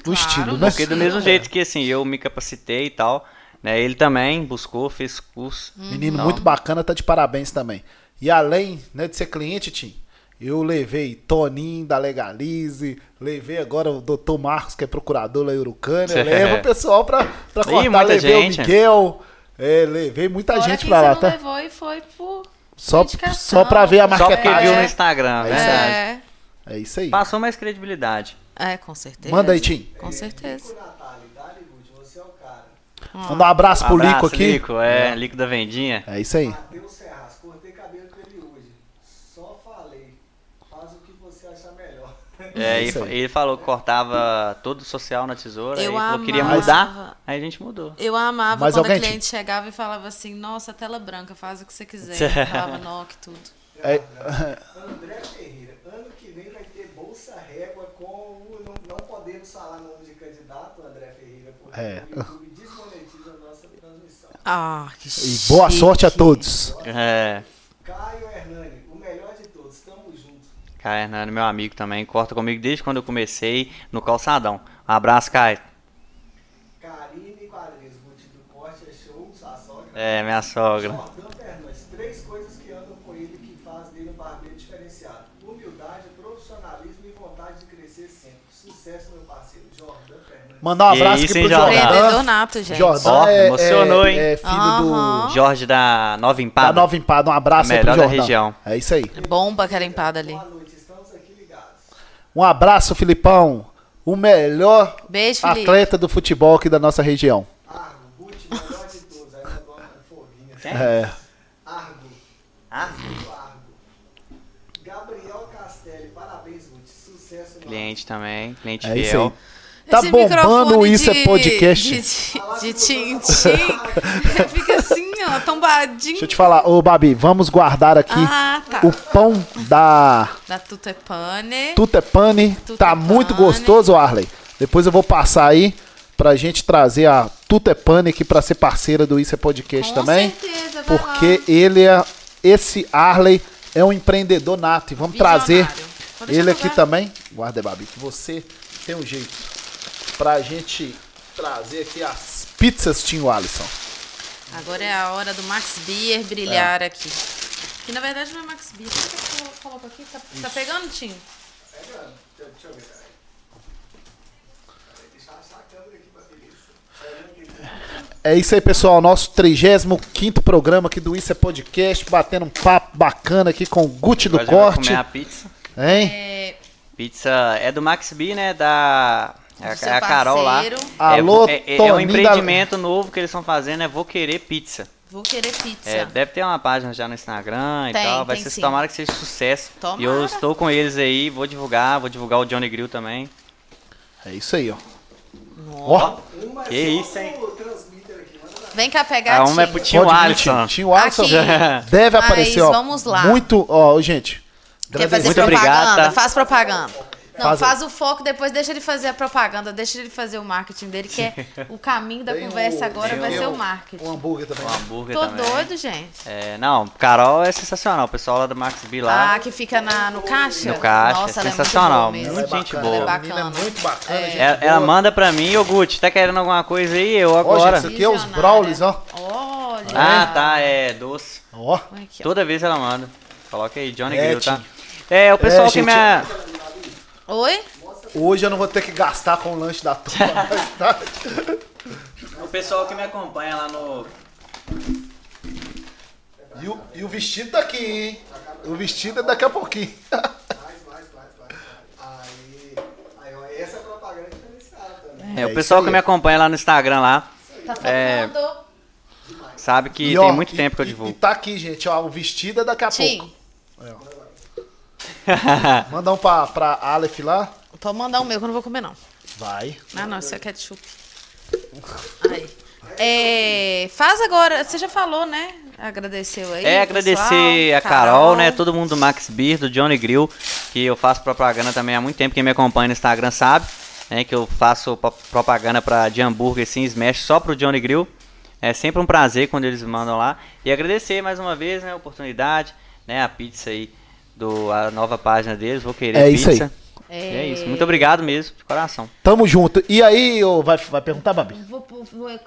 no estilo, né? Porque do mesmo jeito que assim, eu me capacitei e tal, né? Ele também buscou, fez curso. Menino muito bacana, tá de parabéns também. E além, né, de ser cliente, Tim, eu levei Toninho da Legalize, levei agora o doutor Marcos, que é procurador lá em Urucânia, levo o pessoal pra cortar, levei o Miguel... levei muita gente pra lá, tá? Levou e foi por só pra ver a marketagem. Só porque viu no Instagram, né? É isso aí. Passou mais credibilidade. É, com certeza. Manda aí, Tim. Com certeza. Você é o cara. Manda um abraço pro Lico aqui. Lico, Lico da Vendinha. É isso aí. Mateus Serras, cortei cabelo com ele hoje. Só falei, faz o que você achar melhor. Ele falou que cortava todo o social na tesoura. Eu amava. Queria mudar, aí a gente mudou. Eu amava quando a cliente chegava e falava assim, nossa, tela branca, faz o que você quiser. Eu falava NOC, tudo. André Ferreira, ano que vem vai ter bolsa régua com o... Não podemos falar o nome de candidato, André Ferreira, porque o YouTube desmonetiza a nossa transmissão. Ah, que chique. E boa sorte a todos. Caio Hernani, o melhor de todos, estamos juntos. Caio Hernani, meu amigo também, corta comigo desde quando eu comecei no Calçadão. Um abraço, Caio. Karine Quadrinhos, Guti do Corte, é show, sua sogra. Minha sogra. Jordão Fernandes, 3 coisas que andam com ele que faz dele um barbeiro diferenciado. Humildade, profissionalismo e vontade de crescer sempre. Sucesso, meu parceiro, Jordão Fernandes. Mandar um abraço aqui pro Jordão. Jordão emocionou, hein? É filho do Jorge da Nova Empada. Da Nova Empada, um abraço aí pro Jordão. Melhor da região. É isso aí. Bomba aquela empada ali. Um abraço, Filipão, o melhor atleta do futebol aqui da nossa região. Argo, Guti, melhor de todos. Aí eu gosto de foguinha. Argo. Gabriel Castelli, parabéns, Guti. Sucesso. Cliente também, cliente fiel. Tá bombando o Isso é Podcast. De tintim. Fica assim, ó, tombadinho. Deixa eu te falar, ô Babi, vamos guardar aqui o pão da Tuttopane. Tuttopane. Tá muito gostoso, Arley. Depois eu vou passar aí pra gente trazer a Tuttopane aqui pra ser parceira do Isso é Podcast também. Com certeza, vai porque lá. Esse Arley é um empreendedor nato. E vamos trazer ele aqui também. Guarda, Babi, que você tem um jeito. Pra gente trazer aqui as pizzas, Tinho Alisson. Agora é a hora do Max Beer brilhar aqui. Que na verdade não é Max Beer. Será que eu coloco aqui? Tá pegando, Tinho? Tá pegando. Deixa eu ver, peraí. Deixa eu achar a câmera aqui pra ver isso. É isso aí, pessoal. Nosso 35º programa aqui do Isso é Podcast. Batendo um papo bacana aqui com o Guti do Corte. Vai comer a pizza. Hein? Pizza é do Max Beer, né? Da... a Carol parceiro. Lá. Alô, é um empreendimento novo que eles estão fazendo, é Vou Querer Pizza. Vou Querer Pizza. É, deve ter uma página já no Instagram e tal. Vai ser, sim. Tomara que seja sucesso. Tomara. E eu estou com eles aí, vou divulgar o Johnny Grill também. É isso aí, ó. Ó, que isso, hein? Vem cá pegar a uma é pro Tinho Alisson. Tinho Alisson deve aparecer, ó. Vamos lá. Muito, ó, gente. Quer fazer muito propaganda? Obrigada. Faz propaganda. Não, faz o foco, depois deixa ele fazer a propaganda, deixa ele fazer o marketing dele, que é o caminho da conversa agora vai ser o marketing. O hambúrguer também. Tô doido, gente. É, não, Carol é sensacional, o pessoal lá do Max Beer lá. Ah, que fica no caixa? No caixa, nossa, é sensacional, muito gente boa. Ela é bacana. Muito bacana, gente boa. Ela manda pra mim, ô Guti, tá querendo alguma coisa aí? Eu agora. Ó, gente, isso aqui é os brownies, ó. Olha. Ah, tá, é doce. Ó. Toda vez ela manda. Coloca aí, Johnny Grill, tá? É, o pessoal que me... Oi? Hoje eu não vou ter que gastar com o lanche da turma. O pessoal que me acompanha lá no... E o vestido tá aqui, hein? O vestido é daqui a pouquinho. Aí, essa propaganda é diferenciada também. É, o pessoal que me acompanha lá no Instagram lá. Tá falando. Sabe que tem muito tempo que eu divulgo. E tá aqui, gente, ó. O vestido é daqui a pouco. É, ó. Mandar um pra Aleph lá. Pode mandar o meu, que eu não vou comer, não. Vai. Ah, não, isso é ketchup. Aí. É, faz agora, você já falou, né? Agradeceu aí. É, agradecer pessoal, a Carol, né? Todo mundo do Max Beer, do Johnny Grill, que eu faço propaganda também há muito tempo. Quem me acompanha no Instagram sabe, né? Que eu faço propaganda de hambúrguer, assim, smash só pro Johnny Grill. É sempre um prazer quando eles mandam lá. E agradecer mais uma vez, né? A oportunidade, né? A pizza aí. A nova página deles, Vou Querer Pizza. Isso aí. É isso. Muito obrigado mesmo, de coração. Tamo junto. E aí, vai perguntar, Babi? Vou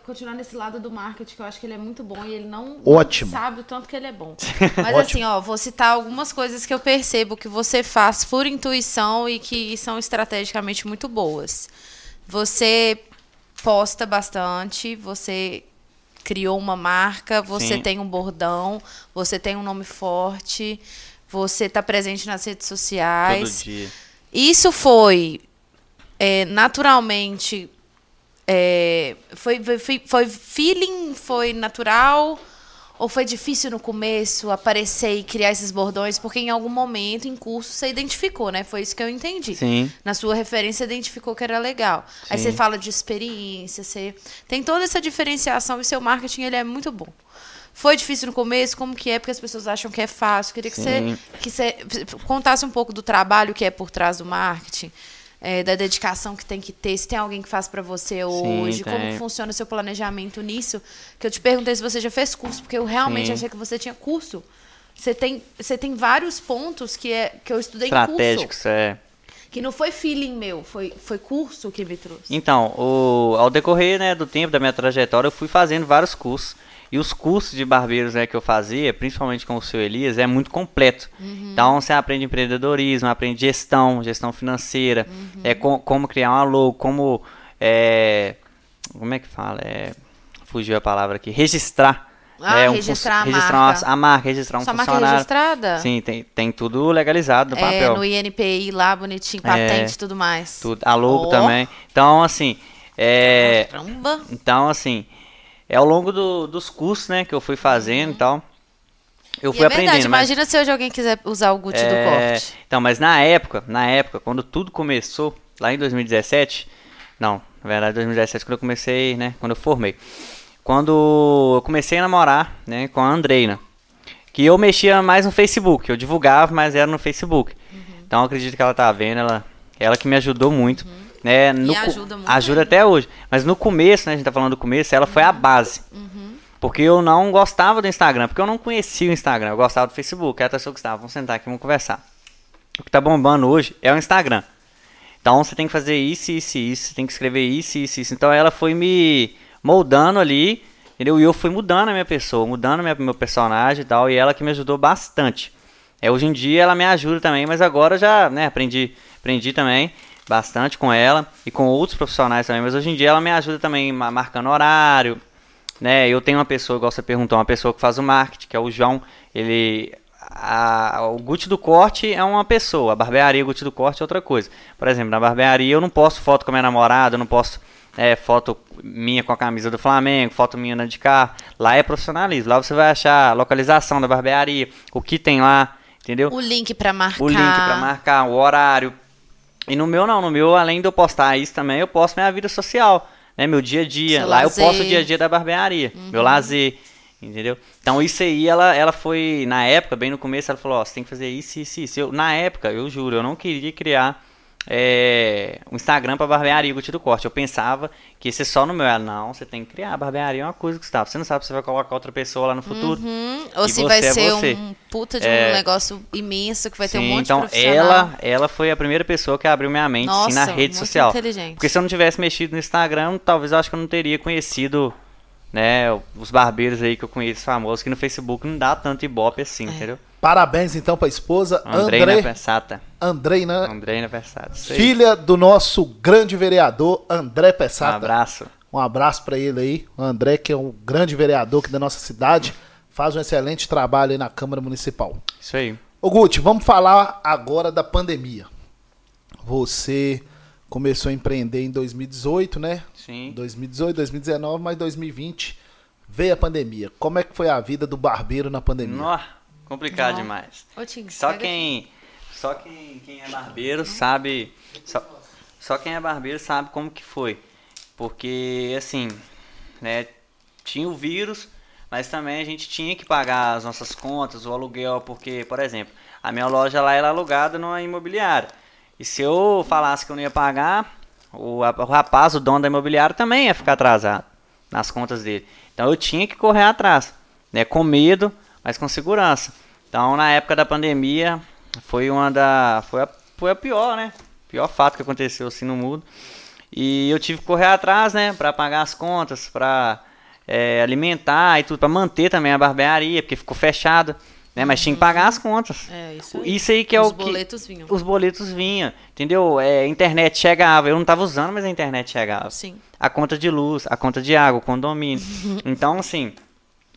continuar nesse lado do marketing, que eu acho que ele é muito bom e ele não sabe o tanto que ele é bom. Mas assim, ó, vou citar algumas coisas que eu percebo que você faz por intuição e que são estrategicamente muito boas. Você posta bastante, você criou uma marca, você tem um bordão, você tem um nome forte... Você está presente nas redes sociais. Todo dia. Isso foi naturalmente... Foi feeling? Foi natural? Ou foi difícil no começo aparecer e criar esses bordões? Porque em algum momento, em curso, você identificou, né? Foi isso que eu entendi. Sim. Na sua referência, identificou que era legal. Sim. Aí você fala de experiência, você tem toda essa diferenciação e seu marketing ele é muito bom. Foi difícil no começo? Como que é? Porque as pessoas acham que é fácil. Queria que você contasse um pouco do trabalho que é por trás do marketing, da dedicação que tem que ter, se tem alguém que faz para você hoje, como funciona o seu planejamento nisso. Que eu te perguntei se você já fez curso, porque eu realmente achei que você tinha curso. Você tem vários pontos que eu estudei em curso. Estratégicos, que não foi feeling meu, foi curso que me trouxe. Então, ao decorrer, né, do tempo da minha trajetória, eu fui fazendo vários cursos. E os cursos de barbeiros, né, que eu fazia, principalmente com o Seu Elias, é muito completo. Uhum. Então, você aprende empreendedorismo, aprende gestão financeira, como criar uma logo, como é que fala? Fugiu a palavra aqui. Registrar. Registrar a marca, registrar sua funcionário. Sua marca registrada? Sim, tem tudo legalizado no papel. No INPI lá, bonitinho, patente e tudo mais. Tudo, a logo também. Então, assim... Caramba! Então, assim... ao longo dos cursos, né, que eu fui fazendo e tal, eu fui aprendendo. Verdade, imagina se hoje alguém quiser usar o Guti do corte. Então, mas na época, quando tudo começou, lá em 2017, não, na verdade 2017, quando eu comecei, né, quando eu formei. Quando eu comecei a namorar, né, com a Andreina, que eu mexia mais no Facebook, eu divulgava, mas era no Facebook. Uhum. Então, eu acredito que ela tá vendo, ela que me ajudou muito. Uhum. Né, ajuda muito. Ajuda até hoje. Mas no começo, né, a gente tá falando do começo, ela foi a base. Uhum. Porque eu não gostava do Instagram, porque eu não conhecia o Instagram. Eu gostava do Facebook, era a pessoa que estava. Vamos sentar aqui, vamos conversar. O que tá bombando hoje é o Instagram. Então você tem que fazer isso, isso, isso. Você tem que escrever isso, isso, isso. Então ela foi me moldando ali, entendeu? E eu fui mudando a minha pessoa, mudando meu personagem e tal. E ela que me ajudou bastante. Hoje em dia ela me ajuda também, mas agora eu já, né, aprendi também bastante com ela e com outros profissionais também, mas hoje em dia ela me ajuda também marcando horário, né? Eu tenho uma pessoa, igual você perguntou, uma pessoa que faz o marketing, que é o João. Ele o Gucci do Corte é uma pessoa, a barbearia Gucci do Corte é outra coisa. Por exemplo, na barbearia eu não posto foto com a minha namorada, eu não posto foto minha com a camisa do Flamengo, foto minha de carro. Lá é profissionalismo, lá você vai achar a localização da barbearia, o que tem lá, entendeu? O link pra marcar, o horário. E no meu não, no meu além de eu postar isso também, eu posto minha vida social, né? Meu dia a dia, lá lazer. Eu posto o dia a dia da barbearia, meu lazer, entendeu? Então isso aí, ela foi, na época, bem no começo, ela falou, ó, você tem que fazer isso. Eu, na época, eu juro, eu não queria criar um Instagram pra barbearia Gucci do Corte, eu pensava que isso é só no meu, não, você tem que criar, a barbearia é uma coisa, Gustavo, você não sabe se vai colocar outra pessoa lá no futuro, ou se vai ser um puta de um negócio imenso que vai ter um monte de profissional. Ela foi a primeira pessoa que abriu minha mente na rede social, porque se eu não tivesse mexido no Instagram, talvez eu acho que eu não teria conhecido, né, os barbeiros aí que eu conheço famosos, que no Facebook não dá tanto ibope assim, entendeu? Parabéns, então, para a esposa, Andreina Pessata. Filha do nosso grande vereador, André Pessata. Um abraço para ele aí. O André, que é um grande vereador aqui da nossa cidade, faz um excelente trabalho aí na Câmara Municipal. Isso aí. Ô, Gucci, vamos falar agora da pandemia. Você começou a empreender em 2018, né? Sim. 2018, 2019, mas 2020 veio a pandemia. Como é que foi a vida do barbeiro na pandemia? Complicado demais. Só quem é barbeiro sabe. Só quem é barbeiro sabe como que foi. Porque, assim, né, tinha o vírus, mas também a gente tinha que pagar as nossas contas, o aluguel, porque, por exemplo, a minha loja lá era alugada numa imobiliária. E se eu falasse que eu não ia pagar, o rapaz, o dono da imobiliária, também ia ficar atrasado nas contas dele. Então eu tinha que correr atrás, né, com medo, mas com segurança. Então, na época da pandemia, foi a pior, né? Pior fato que aconteceu assim no mundo. E eu tive que correr atrás, né? Para pagar as contas, para alimentar e tudo, para manter também a barbearia, porque ficou fechado, né? Mas tinha que pagar as contas. Isso aí que é o que os boletos vinham, entendeu? A internet chegava, eu não tava usando, mas a internet chegava. Sim. A conta de luz, a conta de água, o condomínio. Então, assim,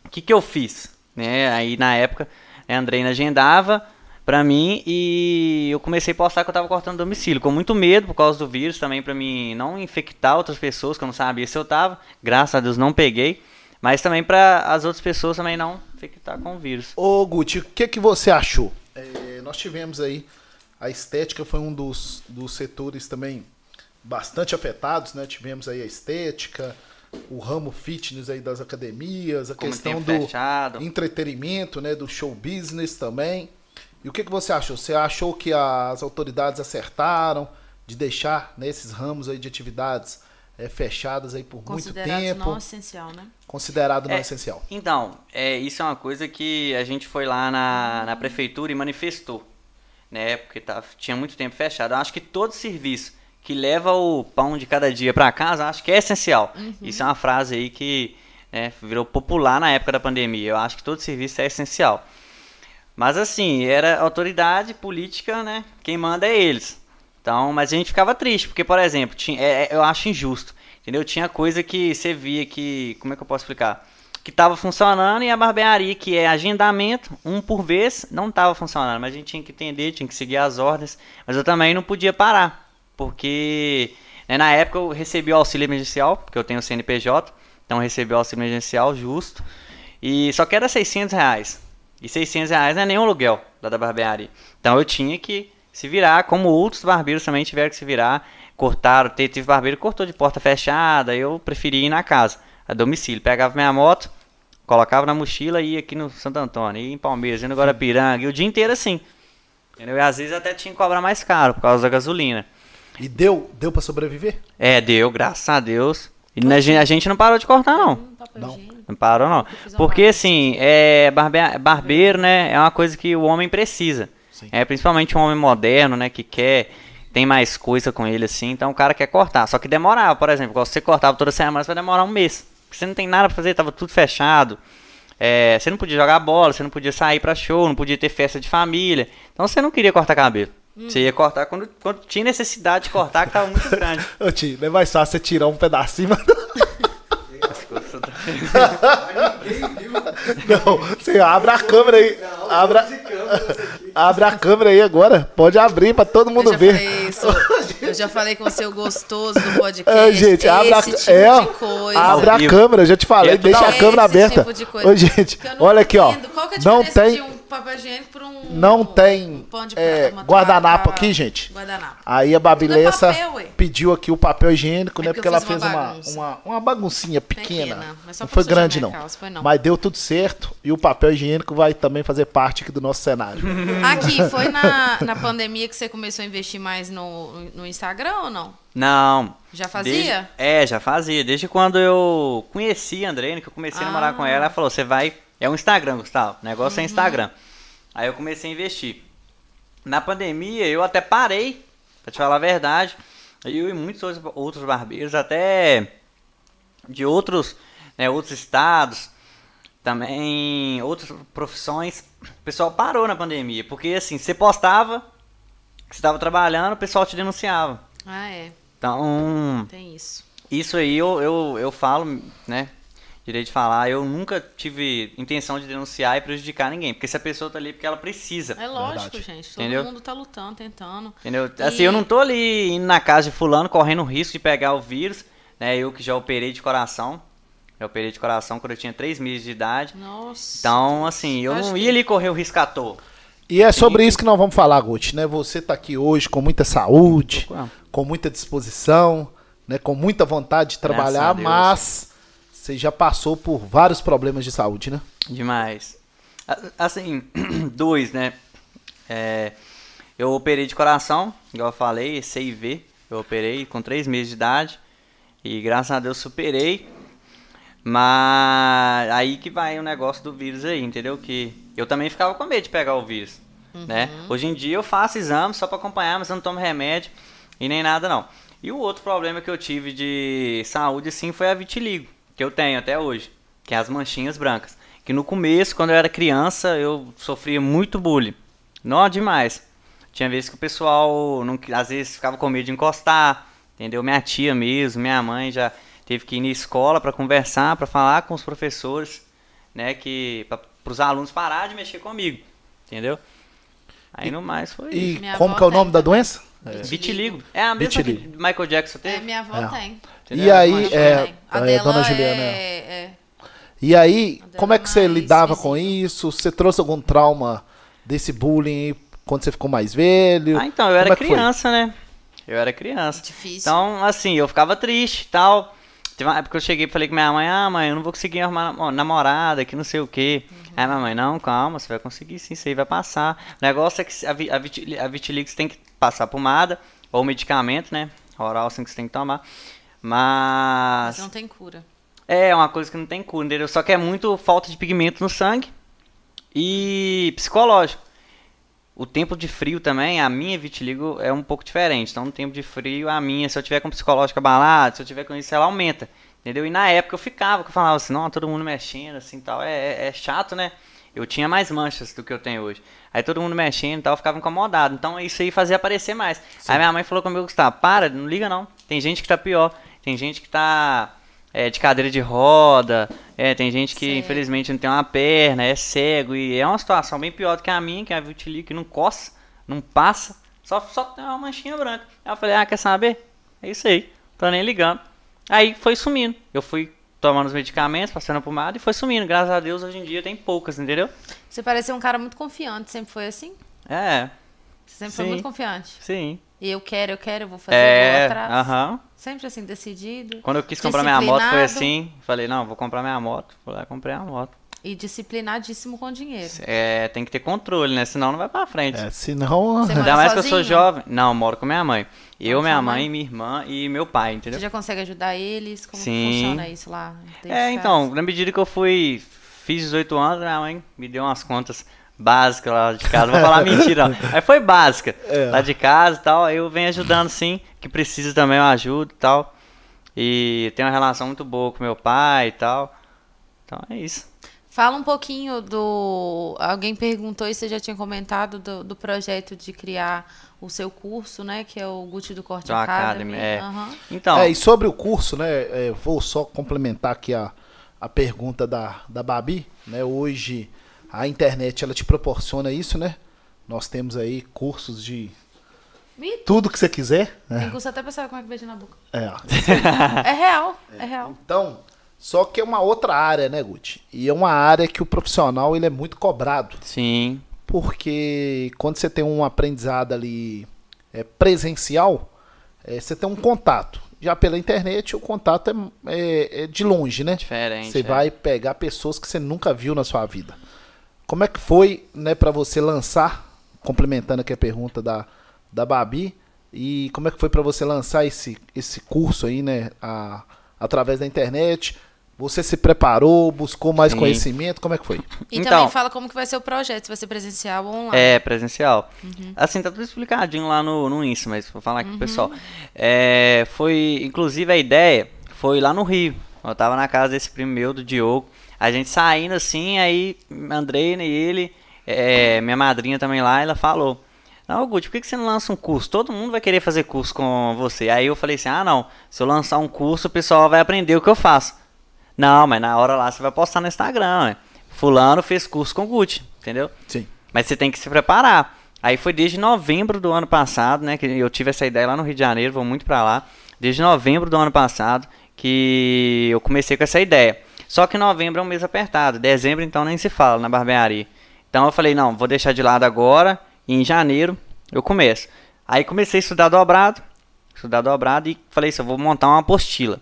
o que eu fiz? Né? Aí na época a Andreina agendava pra mim e eu comecei a postar que eu tava cortando domicílio, com muito medo por causa do vírus também, pra mim não infectar outras pessoas, que eu não sabia se eu tava, graças a Deus não peguei, mas também pra as outras pessoas também não infectar com o vírus. Ô Guti, o que você achou? Nós tivemos aí, a estética foi um dos setores também bastante afetados, né? Tivemos aí a estética, o ramo fitness aí das academias, a questão do entretenimento, né, do show business também. E o que você achou? Você achou que as autoridades acertaram de deixar, né, esses ramos aí de atividades fechadas aí por muito tempo? Considerado não essencial, né? Considerado não essencial. Então, isso é uma coisa que a gente foi lá na prefeitura e manifestou, né, porque tinha muito tempo fechado. Eu acho que todo serviço que leva o pão de cada dia para casa, acho que é essencial. Isso é uma frase aí que, né, virou popular na época da pandemia. Eu acho que todo serviço é essencial. Mas assim, era autoridade, política, né? Quem manda é eles. Então, mas a gente ficava triste, porque, por exemplo, eu acho injusto, entendeu? Tinha coisa que você via que, como é que eu posso explicar? Que tava funcionando e a barbearia, que é agendamento, um por vez, não tava funcionando. Mas a gente tinha que entender, tinha que seguir as ordens. Mas eu também não podia parar. Porque, né, na época eu recebi o auxílio emergencial, porque eu tenho o CNPJ, então eu recebi o auxílio emergencial justo, e só que era R$600, e R$600 não é nenhum aluguel lá da barbearia. Então eu tinha que se virar, como outros barbeiros também tiveram que se virar, cortaram, teve barbeiro que cortou de porta fechada, eu preferi ir na casa, a domicílio, pegava minha moto, colocava na mochila e ia aqui no Santo Antônio, ia em Palmeiras, ia no Guarapiranga, e o dia inteiro assim, entendeu? E às vezes até tinha que cobrar mais caro por causa da gasolina. E deu pra sobreviver? Deu, graças a Deus. E a gente não parou de cortar, não. Não parou, não. Porque, assim, barbeiro, né, é uma coisa que o homem precisa. Sim. Principalmente um homem moderno, né, que tem mais coisa com ele, assim, então o cara quer cortar. Só que demorava, por exemplo, se você cortava toda semana, você vai demorar um mês. Porque você não tem nada pra fazer, tava tudo fechado. Você não podia jogar bola, você não podia sair pra show, não podia ter festa de família. Então você não queria cortar cabelo. Você ia cortar quando tinha necessidade de cortar, que tava muito grande. Ô tio, não é mais fácil você tirar um pedacinho, mas... Não, você abre a câmera aí. Não, abre a câmera. Abre a câmera aí agora. Pode abrir pra todo mundo ver. Eu já falei com o seu gostoso do podcast. É, gente, abre a câmera, já te falei. Deixa a câmera aberta. Ô, gente, olha aqui, ó. Não tem... Não tem guardanapo aqui, gente. Guardanapo. Aí a Babi Lessa pediu aqui o papel higiênico, né? Porque ela fez uma baguncinha pequena. Não foi grande, não. Mas deu tudo certo. E o papel higiênico vai também fazer parte aqui do nosso cenário. Aqui, foi na pandemia que você começou a investir mais no Instagram ou não? Não. Já fazia? Já fazia. Desde quando eu conheci a Andreina, que eu comecei a namorar com ela, ela falou: você vai. É um Instagram, Gustavo. O negócio é Instagram. Aí eu comecei a investir. Na pandemia, eu até parei, pra te falar a verdade. Eu e muitos outros barbeiros, até de outros, né, outros estados, também outras profissões. O pessoal parou na pandemia, porque assim, você postava, você estava trabalhando, o pessoal te denunciava. Ah, é. Então, tem isso. Isso aí eu falo, né? Direito de falar, eu nunca tive intenção de denunciar e prejudicar ninguém, porque se a pessoa tá ali porque ela precisa. É lógico, gente, todo mundo tá lutando, tentando. Entendeu? E... Assim, eu não tô ali indo na casa de fulano, correndo o risco de pegar o vírus, né? Eu que já operei de coração, quando eu tinha 3 meses de idade. Nossa. Então, assim, eu não ia ali correr o risco à toa. E é sobre isso que nós vamos falar, Guti, né? Você tá aqui hoje com muita saúde, com muita disposição, né? Com muita vontade de trabalhar, mas... Você já passou por vários problemas de saúde, né? Demais. Assim, 2, né? Eu operei de coração, igual eu falei, CIV. Eu operei com 3 meses de idade. E graças a Deus superei. Mas aí que vai o negócio do vírus aí, entendeu? Que eu também ficava com medo de pegar o vírus, né? Hoje em dia eu faço exame só pra acompanhar, mas eu não tomo remédio e nem nada, não. E o outro problema que eu tive de saúde, assim, foi a vitiligo. Que eu tenho até hoje, que é as manchinhas brancas. Que no começo, quando eu era criança, eu sofria muito bullying. Não, demais. Tinha vezes que o pessoal, às vezes, ficava com medo de encostar, entendeu? Minha tia mesmo, minha mãe já teve que ir na escola para conversar, para falar com os professores, né? Que para os alunos parar de mexer comigo, entendeu? Aí no mais foi isso. E como que é o nome da doença? Vitiligo. É a mesma que Michael Jackson teve? É, minha avó tem. Entendeu? E aí, a dona Juliana. E aí, como é que você lidava com isso? Você trouxe algum trauma desse bullying quando você ficou mais velho? Ah, então, eu era criança, né? Eu era criança. Difícil. Então, assim, eu ficava triste e tal. Teve uma época que eu cheguei e falei com minha mãe: ah, mãe, eu não vou conseguir arrumar namorada, que não sei o quê. Aí minha mãe: não, calma, você vai conseguir sim, isso aí vai passar. O negócio é que a vitiligo você tem que passar pomada ou medicamento, né? Oral, assim, que você tem que tomar. Mas não tem cura. É uma coisa que não tem cura, entendeu? Só que é muito falta de pigmento no sangue e psicológico. O tempo de frio também, a minha vitiligo é um pouco diferente. Então, no tempo de frio, a minha, se eu tiver com psicológico abalado, se eu tiver com isso, ela aumenta, entendeu? E na época eu ficava, eu falava assim: não, todo mundo mexendo, assim, tal, é chato, né? Eu tinha mais manchas do que eu tenho hoje. Aí todo mundo mexendo e tal, eu ficava incomodado. Então, isso aí fazia aparecer mais. Sim. Aí minha mãe falou comigo: Gustavo, para, não liga não. Tem gente que tá pior, tem gente que tá de cadeira de roda, tem gente que infelizmente não tem uma perna, é cego, e é uma situação bem pior do que a minha, que é a vitiligo, que não coça, não passa, só tem uma manchinha branca. Aí eu falei: ah, quer saber? É isso aí, tô nem ligando. Aí foi sumindo, eu fui tomando os medicamentos, passando a pomada e foi sumindo. Graças a Deus, hoje em dia tem poucas, entendeu? Você parecia um cara muito confiante, sempre foi assim? É. Você sempre foi muito confiante? Sim. E eu vou fazer o atrás. Sempre assim, decidido. Quando eu quis comprar minha moto, foi assim. Falei: não, vou comprar minha moto. Vou lá e comprei a moto. E disciplinadíssimo com dinheiro. Tem que ter controle, né? Senão não vai pra frente. Senão... Ainda mais que eu sou jovem. Não, moro com minha mãe. Eu, minha mãe, minha irmã e meu pai, entendeu? Você já consegue ajudar eles? Como que funciona isso lá? Então, na medida que eu fiz 18 anos, minha mãe me deu umas contas... básica lá de casa, vou falar mentira, não. Aí foi básica, lá de casa e tal, eu venho ajudando sim, que precisa também eu ajudo e tal, e tenho uma relação muito boa com meu pai e tal, então é isso. Fala um pouquinho alguém perguntou e você já tinha comentado do projeto de criar o seu curso, né, que é o Guti do Corte Academy. Então... e sobre o curso, né, vou só complementar aqui a pergunta da Babi, né, hoje... a internet ela te proporciona isso, né? Nós temos aí cursos de tudo que você quiser. Né? Tem curso até pra saber como é que beija na boca. É. É real, é real. Então, só que é uma outra área, né, Guti? E é uma área que o profissional ele é muito cobrado. Sim. Porque quando você tem um aprendizado ali presencial, você tem um contato. Já pela internet, o contato é de longe, né? Diferente. Você vai pegar pessoas que você nunca viu na sua vida. Como é que foi, né, para você lançar, complementando aqui a pergunta da Babi, e como é que foi para você lançar esse curso aí, né, através da internet? Você se preparou, buscou mais Sim. conhecimento? Como é que foi? E então, também fala como que vai ser o projeto, se vai ser presencial ou online. É, presencial. Uhum. Assim, tá tudo explicadinho lá no Insta, mas vou falar aqui pro pessoal. É, foi, inclusive, a ideia foi lá no Rio. Eu tava na casa desse primo meu, do Diogo. A gente saindo assim, aí Andreina e ele, minha madrinha também lá, ela falou... Não, Guti, por que você não lança um curso? Todo mundo vai querer fazer curso com você. Aí eu falei assim, não, se eu lançar um curso, o pessoal vai aprender o que eu faço. Não, mas na hora lá você vai postar no Instagram, né? Fulano fez curso com Guti, entendeu? Sim. Mas você tem que se preparar. Aí foi desde novembro do ano passado, né, que eu tive essa ideia lá no Rio de Janeiro, vou muito pra lá. Desde novembro do ano passado que eu comecei com essa ideia. Só que novembro é um mês apertado, dezembro então nem se fala na barbearia. Então eu falei, não, vou deixar de lado agora... Em janeiro eu começo. Aí comecei a estudar dobrado e falei assim, eu vou montar uma apostila.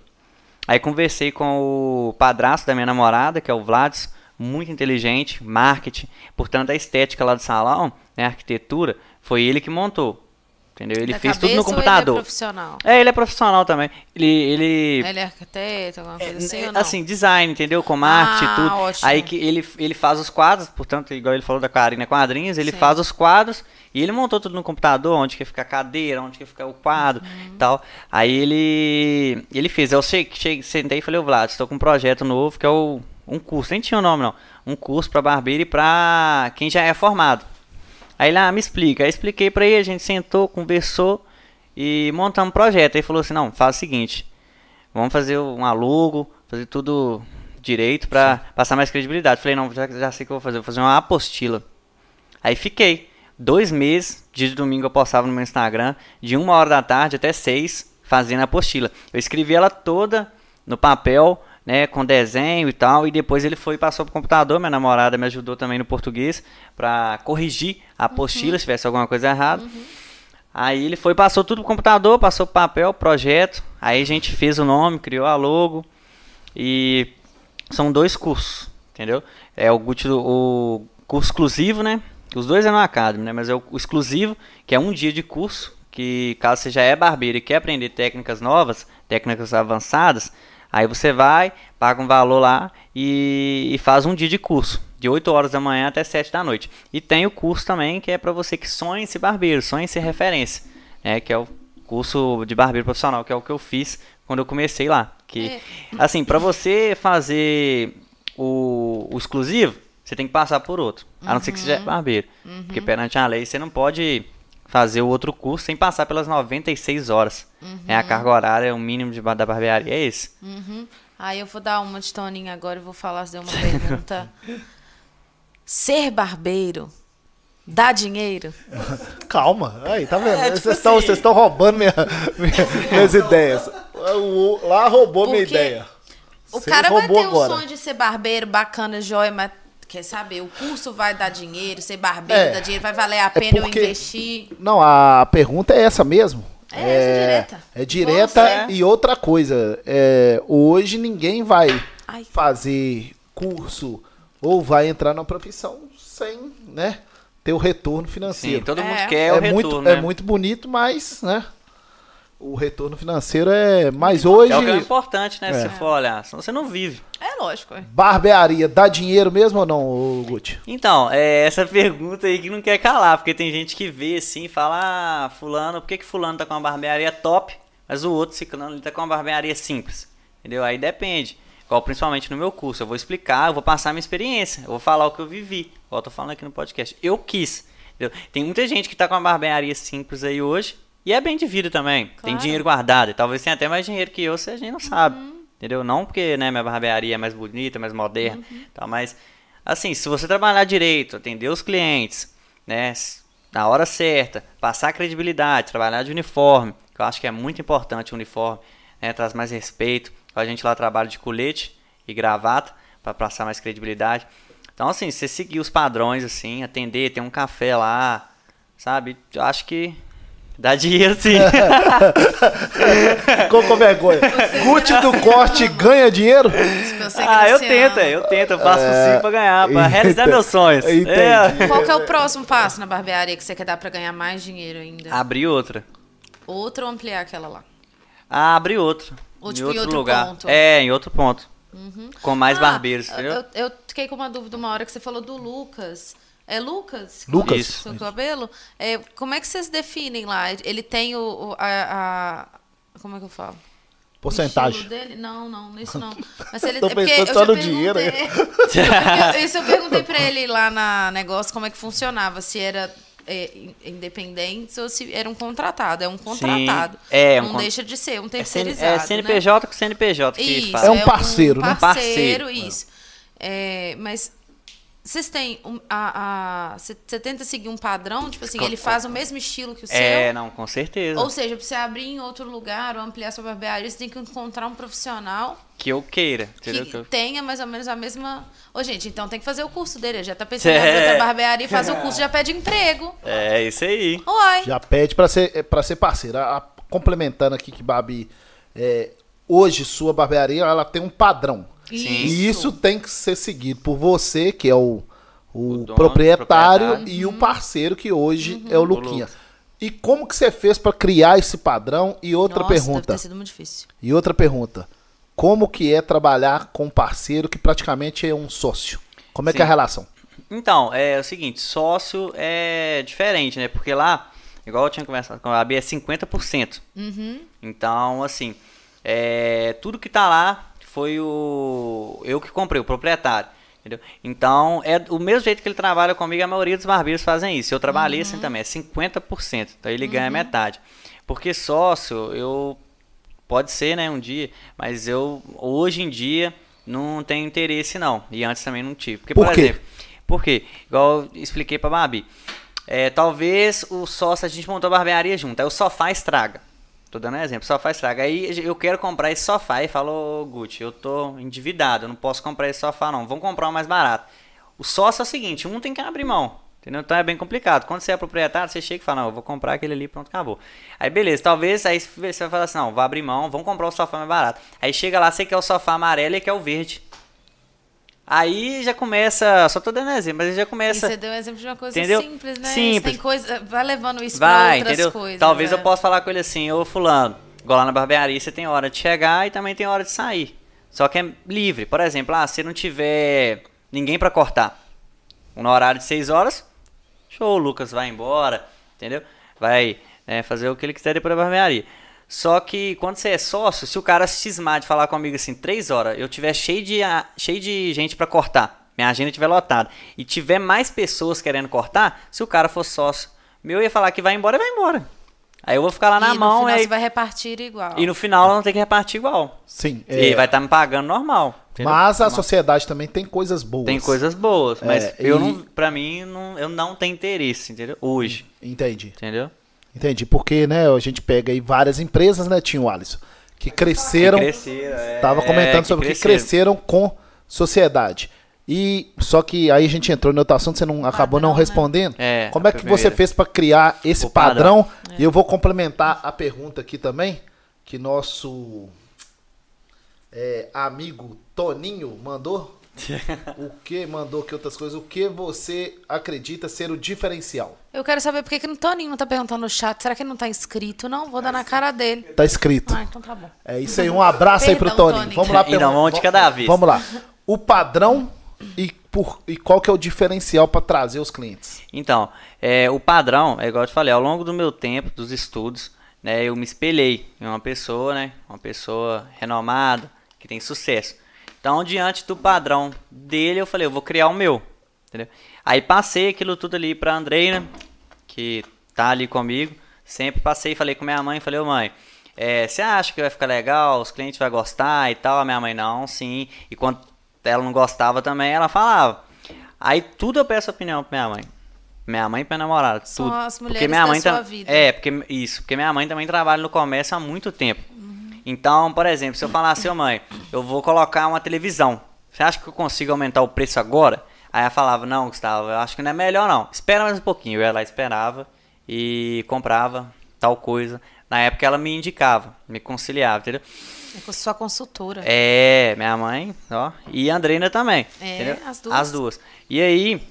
Aí conversei com o padrasto da minha namorada, que é o Vladis, muito inteligente, marketing, portanto a estética lá do salão, né, a arquitetura, foi ele que montou. Entendeu? Ele fez tudo no computador. Ele é profissional. É, ele é profissional também. Ele é arquiteto, alguma coisa assim, ou não? Assim, design, entendeu? Com marketing e tudo. Ótimo. Aí que ele faz os quadros, portanto, igual ele falou da Karina Quadrinhos, ele Sim. faz os quadros e ele montou tudo no computador, onde que fica a cadeira, onde que fica o quadro e tal. Aí ele fez. Eu sentei e falei, Vlad, estou com um projeto novo, que é um curso, nem tinha o nome não, um curso para barbeiro e para quem já é formado. Aí lá me explica, aí expliquei pra ele, a gente sentou, conversou e montamos um projeto. Aí falou assim, não, faz o seguinte, vamos fazer uma logo, fazer tudo direito pra passar mais credibilidade. Falei, não, já sei o que eu vou fazer uma apostila. Aí fiquei, 2 meses, dia de domingo eu postava no meu Instagram, de 13h até 6h, fazendo a apostila. Eu escrevi ela toda no papel, né, com desenho e tal, e depois ele foi e passou pro computador, minha namorada me ajudou também no português, pra corrigir a apostila, se tivesse alguma coisa errada. Aí ele foi e passou tudo pro computador, passou pro papel, projeto, aí a gente fez o nome, criou a logo, e são 2 cursos, entendeu? É o curso exclusivo, né, os 2 é no Academy, né, mas é o exclusivo, que é um dia de curso, que caso você já é barbeiro e quer aprender técnicas novas, técnicas avançadas, aí você vai, paga um valor lá e faz um dia de curso, de 8h até 7h. E tem o curso também que é para você que sonha em ser barbeiro, sonha em ser referência, né? Que é o curso de barbeiro profissional, que é o que eu fiz quando eu comecei lá. Que, assim, para você fazer o exclusivo, você tem que passar por outro, a não ser que você seja barbeiro. Porque perante a lei você não pode fazer o outro curso sem passar pelas 96 horas. É a carga horária, o mínimo da barbearia, é esse. Aí eu vou dar uma de Toninho agora e vou fazer uma pergunta. Ser barbeiro dá dinheiro? Calma, aí, tá vendo? Vocês tipo estão roubando minhas ideias. Lá roubou porque minha ideia. O Cê cara vai ter agora o sonho de ser barbeiro, bacana, joia, mas... Quer saber, o curso vai dar dinheiro, ser barbeiro dá dinheiro, vai valer a pena porque eu investir? Não, a pergunta é essa mesmo. É direta e outra coisa, hoje ninguém vai fazer curso ou vai entrar na profissão sem, né, ter o retorno financeiro. Sim, todo mundo quer o retorno. Muito, né? É muito bonito, mas, né, o retorno financeiro é mais hoje... É o que é importante, né? Se for olhar, senão você não vive. É lógico. Barbearia, dá dinheiro mesmo ou não, Guti? Então, é essa pergunta aí que não quer calar, porque tem gente que vê assim e fala, fulano, por que fulano tá com uma barbearia top, mas o outro, ciclano, ele tá com uma barbearia simples, entendeu? Aí depende, principalmente no meu curso, eu vou explicar, eu vou passar a minha experiência, eu vou falar o que eu vivi, igual eu tô falando aqui no podcast. Eu quis, entendeu? Tem muita gente que tá com uma barbearia simples aí hoje, e é bem de vida também, claro. Tem dinheiro guardado, e talvez tenha até mais dinheiro que eu, se a gente não sabe, entendeu? Não porque, né, minha barbearia é mais bonita, mais moderna, tal, mas Assim, se você trabalhar direito, atender os clientes, né, na hora certa, passar credibilidade, trabalhar de uniforme, que eu acho que é muito importante o uniforme, né, traz mais respeito. A gente lá trabalha de colete e gravata para passar mais credibilidade. Então, assim, você seguir os padrões, assim, atender, ter um café lá, sabe? Eu acho que dá dinheiro, sim. Ficou com vergonha. Gucci do corte ganha dinheiro? Eu tento. Eu faço sim pra ganhar, pra realizar meus sonhos. Qual que é o próximo passo na barbearia que você quer dar pra ganhar mais dinheiro ainda? Abrir outra. Outra ou ampliar aquela lá? Ah, abrir outra. Ou tipo em outro lugar. Ponto. É, em outro ponto. Uhum. Com mais barbeiros, entendeu? Eu fiquei com uma dúvida uma hora que você falou do Lucas. É Lucas? Lucas. Isso, seu cabelo? É, como é que vocês definem lá? Ele tem como é que eu falo? Porcentagem. Dele? Não, isso não. Mas ele tô pensando só no dinheiro. Isso eu perguntei pra ele lá na negócio, como é que funcionava, se era independente ou se era um contratado. É um contratado. Sim, deixa de ser um terceirizado. É CNPJ, né? Com CNPJ que isso, fala. É um parceiro, né? Parceiro, isso. É, mas vocês têm você tenta seguir um padrão? Tipo assim, ele faz o mesmo estilo que o seu? É, não, com certeza. Ou seja, pra você abrir em outro lugar ou ampliar sua barbearia, você tem que encontrar um profissional que eu queira. Que tenha mais ou menos a mesma... Ô, gente, então tem que fazer o curso dele. Já tá pensando em outra barbearia e fazer o curso, já pede emprego. É, isso aí. Uai. Já pede pra ser parceiro. Complementando aqui que Babi... hoje, sua barbearia, ela tem um padrão. Sim. E isso tem que ser seguido por você, que é o dono, proprietário e o parceiro, que hoje é o Luquinha. E como que você fez para criar esse padrão? E outra pergunta. Deve ter sido muito difícil. E outra pergunta. Como que é trabalhar com um parceiro que praticamente é um sócio? Como é que é a relação? Então, é o seguinte, sócio é diferente, né? Porque lá, igual eu tinha conversado com a AB, é 50%. Então, assim, tudo que tá lá foi eu que comprei, o proprietário, entendeu? Então, é o mesmo jeito que ele trabalha comigo, a maioria dos barbeiros fazem isso. Eu trabalhei assim também, é 50%, então ele ganha metade. Porque sócio, pode ser, né, um dia, mas eu, hoje em dia, não tenho interesse, não. E antes também não tive. Porque, por quê? Exemplo, porque, igual eu expliquei pra Babi, talvez o sócio, a gente montou a barbearia junto, aí o sofá estraga. Tô dando um exemplo, sofá estraga. Aí eu quero comprar esse sofá e falo, Gucci, eu tô endividado, eu não posso comprar esse sofá não, vamos comprar um mais barato. O sócio é o seguinte, um tem que abrir mão, entendeu? Então é bem complicado. Quando você é proprietário, você chega e fala, não, eu vou comprar aquele ali, pronto, acabou. Aí beleza, talvez aí você vai falar assim, não, vou abrir mão, vamos comprar o sofá mais barato. Aí chega lá, você quer o sofá amarelo e quer o verde. Aí já começa, só tô dando exemplo, mas já começa... E você deu um exemplo de uma coisa, entendeu? Simples, né? Simples. Tem coisa, vai levando isso pra outras, entendeu? Coisas. Talvez eu possa falar com ele assim, ô fulano, igual lá na barbearia você tem hora de chegar e também tem hora de sair. Só que é livre. Por exemplo, se não tiver ninguém pra cortar, no horário de 6 horas, show, o Lucas vai embora, entendeu? Vai fazer o que ele quiser depois da barbearia. Só que quando você é sócio, se o cara cismar de falar comigo assim, 3 horas, eu tiver cheio de gente pra cortar, minha agenda tiver lotada, e tiver mais pessoas querendo cortar, se o cara for sócio meu, eu ia falar que vai embora, vai embora. Aí eu vou ficar lá na mão. E no final você vai repartir igual. E no final ela não tem que repartir igual. Sim. E vai estar me pagando normal. Entendeu? Mas a sociedade também tem coisas boas. Tem coisas boas, mas pra mim, eu não tenho interesse, entendeu? Hoje. Entendi. Entendeu? Entendi, porque, né, a gente pega aí várias empresas, né, Tinho Alisson, que cresceram, estava comentando sobre que cresceram com sociedade. E só que aí a gente entrou no outro assunto, você não acabou não respondendo. Né? Como é que você fez para criar esse padrão? E eu vou complementar a pergunta aqui também, que nosso amigo Toninho mandou. O que mandou que outras coisas? O que você acredita ser o diferencial? Eu quero saber por que o Toninho não tá perguntando no chat. Será que ele não tá inscrito? Não, vou dar na cara dele. Tá inscrito. Ah, então tá bom. É isso aí, um abraço aí pro Toninho. Vamos lá, pelo menos de cada vez. Vamos lá. O padrão e qual que é o diferencial para trazer os clientes? Então, o padrão, igual eu te falei, ao longo do meu tempo, dos estudos, né, eu me espelhei em uma pessoa, né? Uma pessoa renomada, que tem sucesso. Então, diante do padrão dele, eu falei, eu vou criar o meu, entendeu? Aí passei aquilo tudo ali pra Andreina, que tá ali comigo, sempre passei, falei com minha mãe, falei, ô mãe, você acha que vai ficar legal, os clientes vão gostar e tal? A minha mãe, não, sim, e quando ela não gostava também, ela falava. Aí tudo eu peço opinião pra minha mãe. Minha mãe e minha namorada. São tudo. As mulheres da sua vida. É, porque isso. Porque minha mãe também trabalha no comércio há muito tempo. Uhum. Então, por exemplo, se eu falar assim, mãe, eu vou colocar uma televisão. Você acha que eu consigo aumentar o preço agora? Aí ela falava, não, Gustavo, eu acho que não é melhor não. Espera mais um pouquinho. Ela esperava e comprava tal coisa. Na época ela me indicava, me conciliava, entendeu? É sua consultora. É, minha mãe, ó. E a Andreina também. É, as duas. As duas. E aí,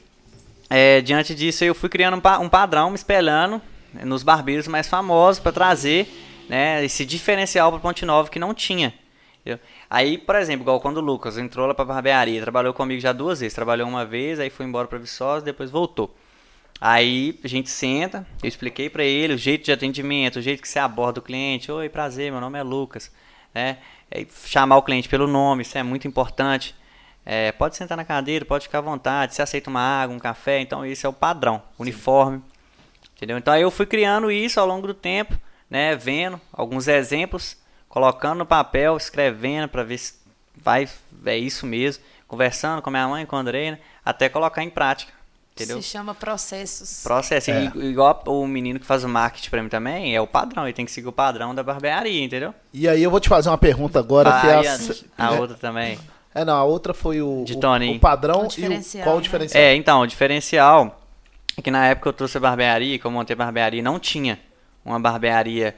diante disso, eu fui criando um padrão, me espelhando nos barbeiros mais famosos para trazer, né, esse diferencial para Ponte Nova que não tinha. Entendeu? Aí, por exemplo, igual quando o Lucas entrou lá para barbearia, trabalhou comigo já duas vezes. Trabalhou uma vez, aí foi embora para Viçosa, depois voltou. Aí a gente senta, eu expliquei para ele o jeito de atendimento, o jeito que você aborda o cliente. Oi, prazer, meu nome é Lucas. Chamar o cliente pelo nome, isso é muito importante. É, pode sentar na cadeira, pode ficar à vontade, se aceita uma água, um café. Então esse é o padrão, uniforme. Entendeu? Então aí eu fui criando isso ao longo do tempo, né, vendo alguns exemplos, colocando no papel, escrevendo para ver se vai, é isso mesmo, conversando com a minha mãe, com a Andreina, até colocar em prática. Entendeu? Se chama processos. Processo. É. Igual o menino que faz o marketing pra mim também, é o padrão. Ele tem que seguir o padrão da barbearia, entendeu? E aí eu vou te fazer uma pergunta agora. A outra também. É, não. A outra foi o padrão o diferencial, e qual o diferencial? Né? É, então, o diferencial é que na época que eu trouxe a barbearia, que eu montei a barbearia, não tinha uma barbearia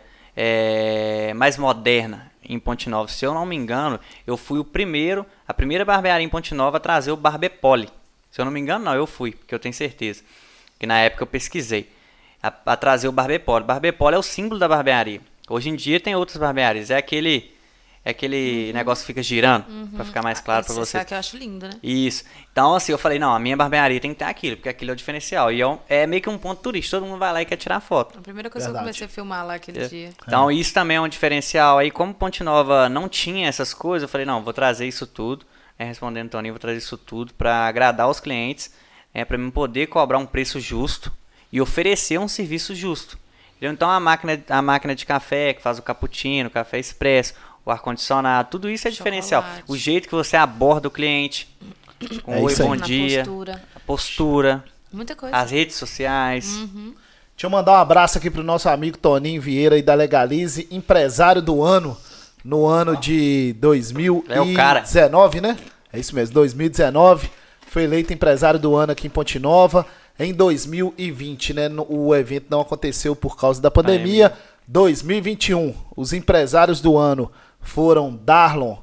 mais moderna em Ponte Nova. Se eu não me engano, eu fui a primeira barbearia em Ponte Nova a trazer o Barbepoli. Se eu não me engano, não, eu fui, porque eu tenho certeza. Que na época eu pesquisei. A trazer o Barbepoli. Barbepoli é o símbolo da barbearia. Hoje em dia tem outras barbearias. É aquele negócio que fica girando, pra ficar mais claro pra vocês. Que eu acho lindo, né? Isso. Então, assim, eu falei, não, a minha barbearia tem que ter aquilo, porque aquilo é o diferencial. E é meio que um ponto turístico, todo mundo vai lá e quer tirar foto. A primeira coisa que eu comecei a filmar lá aquele dia. Então, isso também é um diferencial. Aí, como Ponte Nova não tinha essas coisas, eu falei, não, vou trazer isso tudo. Respondendo, Toninho, vou trazer isso tudo para agradar os clientes, para mim poder cobrar um preço justo e oferecer um serviço justo. Entendeu? Então, a máquina de café que faz o cappuccino, o café expresso, o ar-condicionado, tudo isso é diferencial. O jeito que você aborda o cliente, com oi, bom dia, a postura, muita coisa. As redes sociais... Deixa eu mandar um abraço aqui para o nosso amigo Toninho Vieira, aí da Legalize, empresário do ano. No ano de 2019, né? É isso mesmo, 2019. Foi eleito empresário do ano aqui em Ponte Nova. Em 2020, né? O evento não aconteceu por causa da pandemia. 2021, os empresários do ano foram Darlon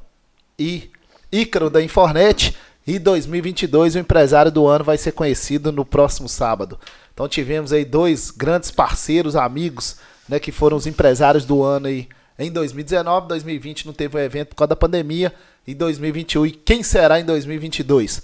e Ícaro da Infornet. E 2022, o empresário do ano vai ser conhecido no próximo sábado. Então tivemos aí dois grandes parceiros, amigos, né? Que foram os empresários do ano aí. Em 2019, 2020 não teve um evento por causa da pandemia. Em 2021, e quem será em 2022?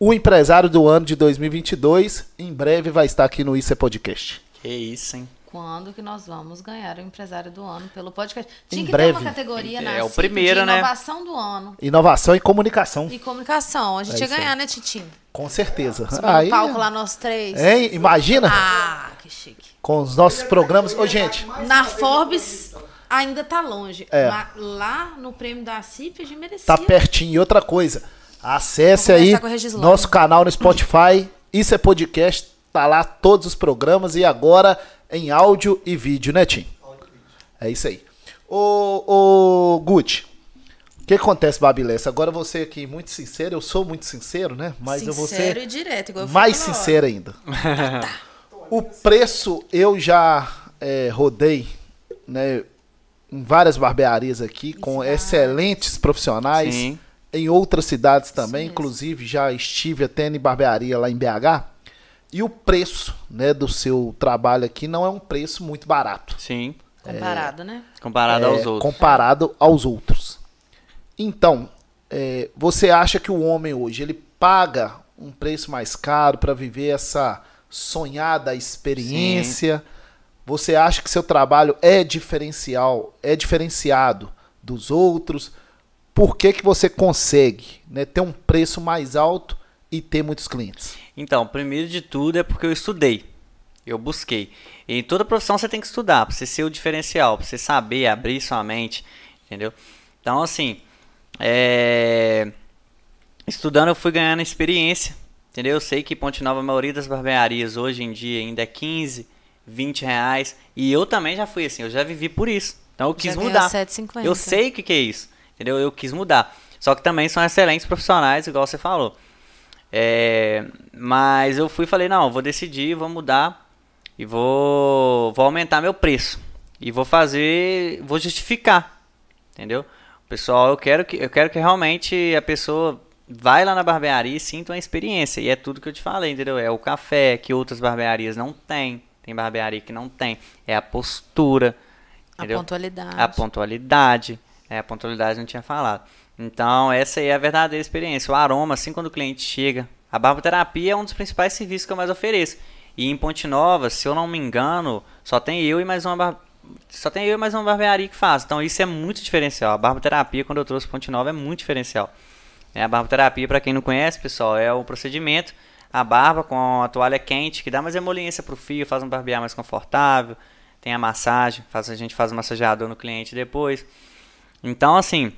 O empresário do ano de 2022, em breve vai estar aqui no Isso é Podcast. Que isso, hein? Quando que nós vamos ganhar o empresário do ano pelo podcast? Tinha em que breve. Ter uma categoria na primeiro, de inovação, né? Do ano. Inovação e comunicação. E comunicação. A gente ia ganhar, né, Titinho? Com certeza. Aí, palco lá nós três. Hein? Imagina? Ah, que chique. Com os nossos programas. Ô, gente. Na Forbes... Ainda tá longe. É. Lá no prêmio da CIP já merecia. Tá pertinho. E outra coisa, acesse aí nosso canal no Spotify. Isso é Podcast. Tá lá todos os programas e agora em áudio e vídeo, né, Tim? É isso aí. Ô Guti, o que acontece, Babi Lessa? Agora você aqui muito sincero. Eu sou muito sincero, né? Mas sincero eu vou ser e direto, igual eu fui mais sincero ainda. Tá. O preço eu já rodei, né? Em várias barbearias aqui, com excelentes profissionais, sim. Em outras cidades também, sim, inclusive já estive até em barbearia lá em BH, e o preço, né, do seu trabalho aqui não é um preço muito barato. Sim. Comparado, né? Comparado aos outros. Comparado aos outros. Então, você acha que o homem hoje, ele paga um preço mais caro para viver essa sonhada experiência... Sim. Você acha que seu trabalho é diferencial, é diferenciado dos outros? Por que que você consegue, né, ter um preço mais alto e ter muitos clientes? Então, primeiro de tudo é porque eu estudei, eu busquei. Em toda profissão você tem que estudar, para você ser o diferencial, para você saber abrir sua mente, entendeu? Então, assim, estudando eu fui ganhando experiência, entendeu? Eu sei que Ponte Nova, a maioria das barbearias hoje em dia ainda é 15, 20 reais. E eu também já fui assim, eu já vivi por isso. Então eu quis mudar. 7,50. Eu sei o que, que é isso, entendeu? Eu quis mudar. Só que também são excelentes profissionais, igual você falou. É, mas eu fui e falei, não, vou decidir, vou mudar e vou aumentar meu preço. E vou fazer, vou justificar, entendeu? Pessoal, eu quero que realmente a pessoa vai lá na barbearia e sinta uma experiência. E é tudo que eu te falei, entendeu? É o café que outras barbearias não têm. Tem barbearia que não tem. É a postura, entendeu? A pontualidade. É, a pontualidade não tinha falado. Então, essa aí é a verdadeira experiência. O aroma, assim, quando o cliente chega. A barboterapia é um dos principais serviços que eu mais ofereço. E em Ponte Nova, se eu não me engano, só tem eu e mais uma barbearia que faz. Então, isso é muito diferencial. A barboterapia, quando eu trouxe Ponte Nova, é muito diferencial. A barboterapia, para quem não conhece, pessoal, é o procedimento. A barba com a toalha quente, que dá mais emoliência pro fio, faz um barbear mais confortável. Tem a massagem, a gente faz o massageador no cliente depois. Então, assim,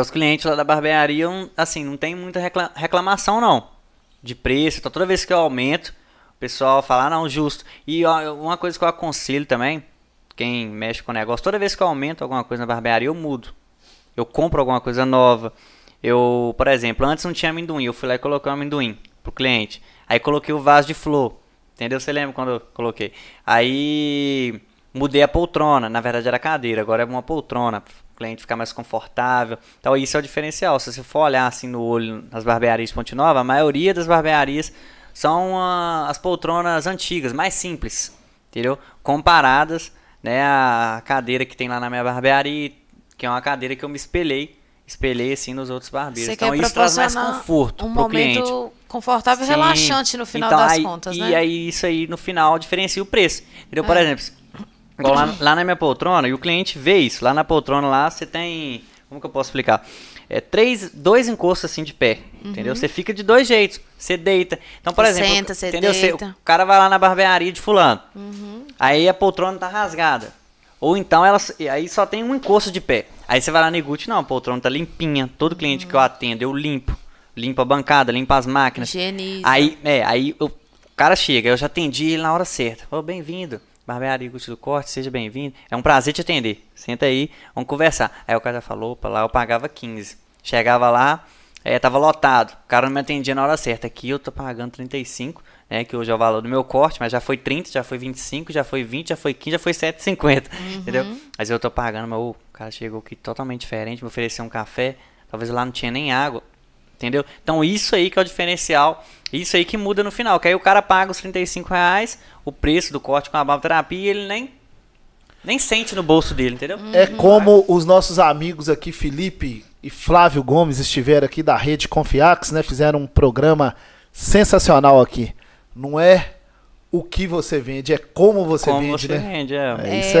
os clientes lá da barbearia, assim, não tem muita reclamação, não. De preço, então toda vez que eu aumento, o pessoal fala, ah, não, justo. E ó, uma coisa que eu aconselho também, quem mexe com o negócio, toda vez que eu aumento alguma coisa na barbearia, eu mudo. Eu compro alguma coisa nova. Eu, por exemplo, antes não tinha amendoim, eu fui lá e coloquei um amendoim pro cliente. Aí coloquei o vaso de flor, entendeu? Você lembra quando eu coloquei? Aí mudei a poltrona, na verdade era cadeira, agora é uma poltrona, o cliente ficar mais confortável. Então isso é o diferencial. Se você for olhar assim no olho nas barbearias de Ponte Nova, a maioria das barbearias são as poltronas antigas, mais simples, entendeu? Comparadas, né, à cadeira que tem lá na minha barbearia, que é uma cadeira que eu me espelhei assim nos outros barbeiros. Você então isso traz mais conforto pro cliente. Um momento confortável e relaxante no final então, das contas, né? E aí isso aí no final diferencia o preço. Entendeu? É. Por exemplo, lá na minha poltrona, e o cliente vê isso, lá na poltrona lá você tem, como que eu posso explicar? É dois encostos assim de pé, entendeu? Você fica de dois jeitos, você deita. Então, por exemplo, senta, você entendeu? Deita. O cara vai lá na barbearia de fulano. Aí a poltrona tá rasgada. Ou então ela aí só tem um encosto de pé. Aí você vai lá no Iguchi, não, a poltrona tá limpinha. Todo cliente que eu atendo, eu limpo. Limpo a bancada, limpo as máquinas. Higieniza. Aí o cara chega, eu já atendi ele na hora certa. Ô, bem-vindo, barbearia Iguchi do Corte, seja bem-vindo. É um prazer te atender. Senta aí, vamos conversar. Aí o cara falou, opa, lá eu pagava 15. Chegava lá, tava lotado. O cara não me atendia na hora certa. Aqui eu tô pagando 35. É, que hoje é o valor do meu corte, mas já foi 30, já foi 25, já foi 20, já foi 15, já foi 7,50, entendeu? Mas eu tô pagando, mas o cara chegou aqui totalmente diferente, me ofereceu um café, talvez lá não tinha nem água, entendeu? Então isso aí que é o diferencial, isso aí que muda no final, que aí o cara paga os 35 reais, o preço do corte com a barboterapia, e ele nem sente no bolso dele, entendeu? É como os nossos amigos aqui, Felipe e Flávio Gomes, estiveram aqui da Rede Confiax, né? Fizeram um programa sensacional aqui. Não é o que você vende, é como você vende, né? Como você vende, é isso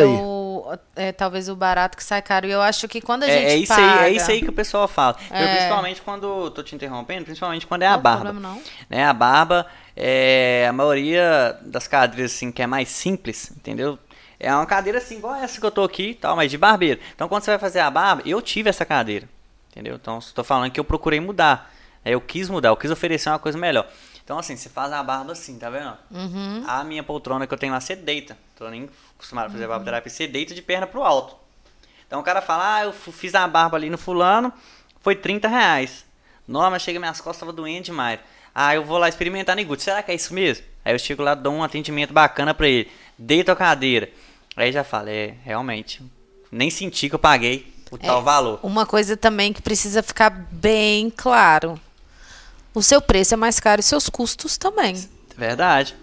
aí. Talvez o barato que sai caro. E eu acho que quando a gente paga... É isso aí que o pessoal fala. É. Principalmente quando... Tô te interrompendo. Principalmente quando é a barba. Não, não. Né? A barba, a maioria das cadeiras assim, que é mais simples, entendeu? É uma cadeira assim, igual essa que eu tô aqui, tal, mas de barbeiro. Então, quando você vai fazer a barba, eu tive essa cadeira, entendeu? Então, estou falando que eu procurei mudar. Eu quis mudar, eu quis oferecer uma coisa melhor. Então, assim, você faz a barba assim, tá vendo? A minha poltrona que eu tenho lá, você deita. Tô nem acostumado a fazer barboterapia. Você deita de perna pro alto. Então, o cara fala, eu fiz a barba ali no fulano, foi 30 reais. Nossa, chega, minhas costas tava doendo demais. Eu vou lá experimentar no Iguchi. Será que é isso mesmo? Aí eu chego lá, dou um atendimento bacana pra ele. Deito a cadeira. Aí já fala, realmente, nem senti que eu paguei o tal valor. Uma coisa também que precisa ficar bem claro. O seu preço é mais caro e seus custos também. Verdade.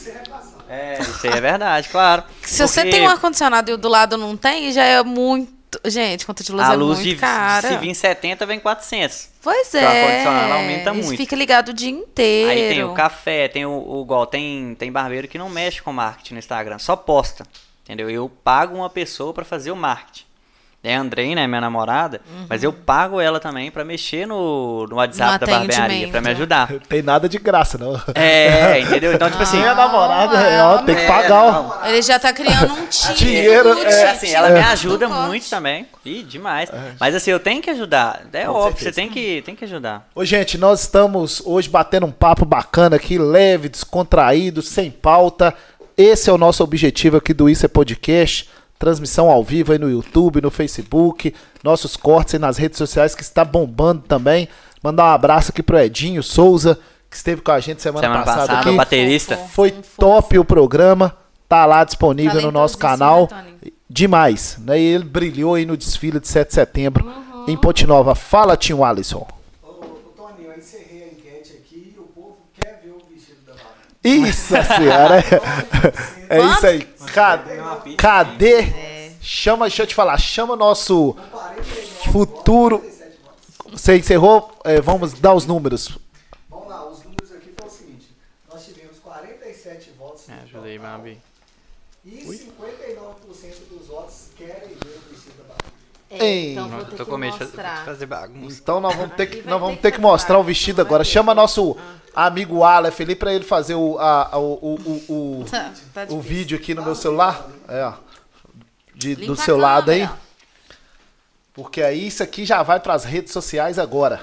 Isso aí é verdade, claro. Se você tem um ar-condicionado e o do lado não tem, já é muito... Gente, conta de luz é muito cara. A luz, se vir 70, vem 400. Pois é. O ar-condicionado aumenta muito. Fica ligado o dia inteiro. Aí tem o café, tem igual, tem barbeiro que não mexe com marketing no Instagram, só posta, entendeu? Eu pago uma pessoa para fazer o marketing. é a Andreina, é minha namorada, mas eu pago ela também pra mexer no WhatsApp da barbearia, pra me ajudar. Tem nada de graça, não. É, entendeu? Então, tipo assim... Minha namorada, ela tem que pagar, ó. Ele já tá criando um dinheiro. É, assim, ela me ajuda muito também. Ih, demais. Mas assim, eu tenho que ajudar. É óbvio, você tem que ajudar. Ô, gente, nós estamos hoje batendo um papo bacana aqui, leve, descontraído, sem pauta. Esse é o nosso objetivo aqui do Isso é Podcast. Transmissão ao vivo aí no YouTube, no Facebook, nossos cortes aí nas redes sociais, que está bombando também. Mandar um abraço aqui pro Edinho Souza, que esteve com a gente semana passada aqui. Baterista. Foi top o programa, tá lá disponível no nosso canal. Demais, né? E ele brilhou aí no desfile de 7 de setembro em Ponte Nova. Fala, Tinho Alisson. Isso, senhora. É isso aí. Cadê? Chama, deixa eu te falar. Chama o nosso futuro. Você encerrou? Vamos dar os números. Vamos lá, os números aqui foram o seguinte: nós tivemos 47 votos no jornal, e 59% dos votos querem ver o vestido da Babi. Então vou ter que mostrar. Então nós vamos ter que mostrar o vestido agora. Chama nosso amigo Aleph ali pra ele fazer o vídeo aqui no meu celular. Do seu lado aí. Porque aí isso aqui já vai pras redes sociais agora.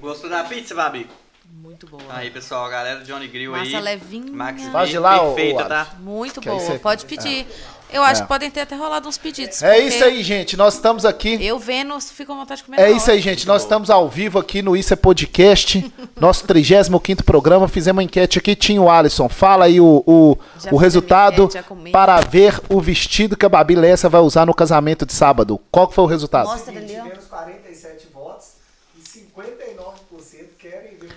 Gostou da pizza, Babi? Muito boa. Aí, pessoal, a galera do Johnny Grill aí. Massa levinha. Max Beer, perfeita, tá? Muito boa. Pode pedir. Eu acho que podem ter até rolado uns pedidos. É isso aí, gente. Nós estamos aqui. Eu vendo, fico à vontade de comer. É isso aí, gente. Nós estamos ao vivo aqui no Isso é Podcast. Nosso 35º programa. Fizemos uma enquete aqui. Tinho Alisson, fala aí o resultado para ver o vestido que a Babi Lessa vai usar no casamento de sábado. Qual que foi o resultado? Mostra ali, ó. Tivemos 47 votos e 59% querem ver o vestido.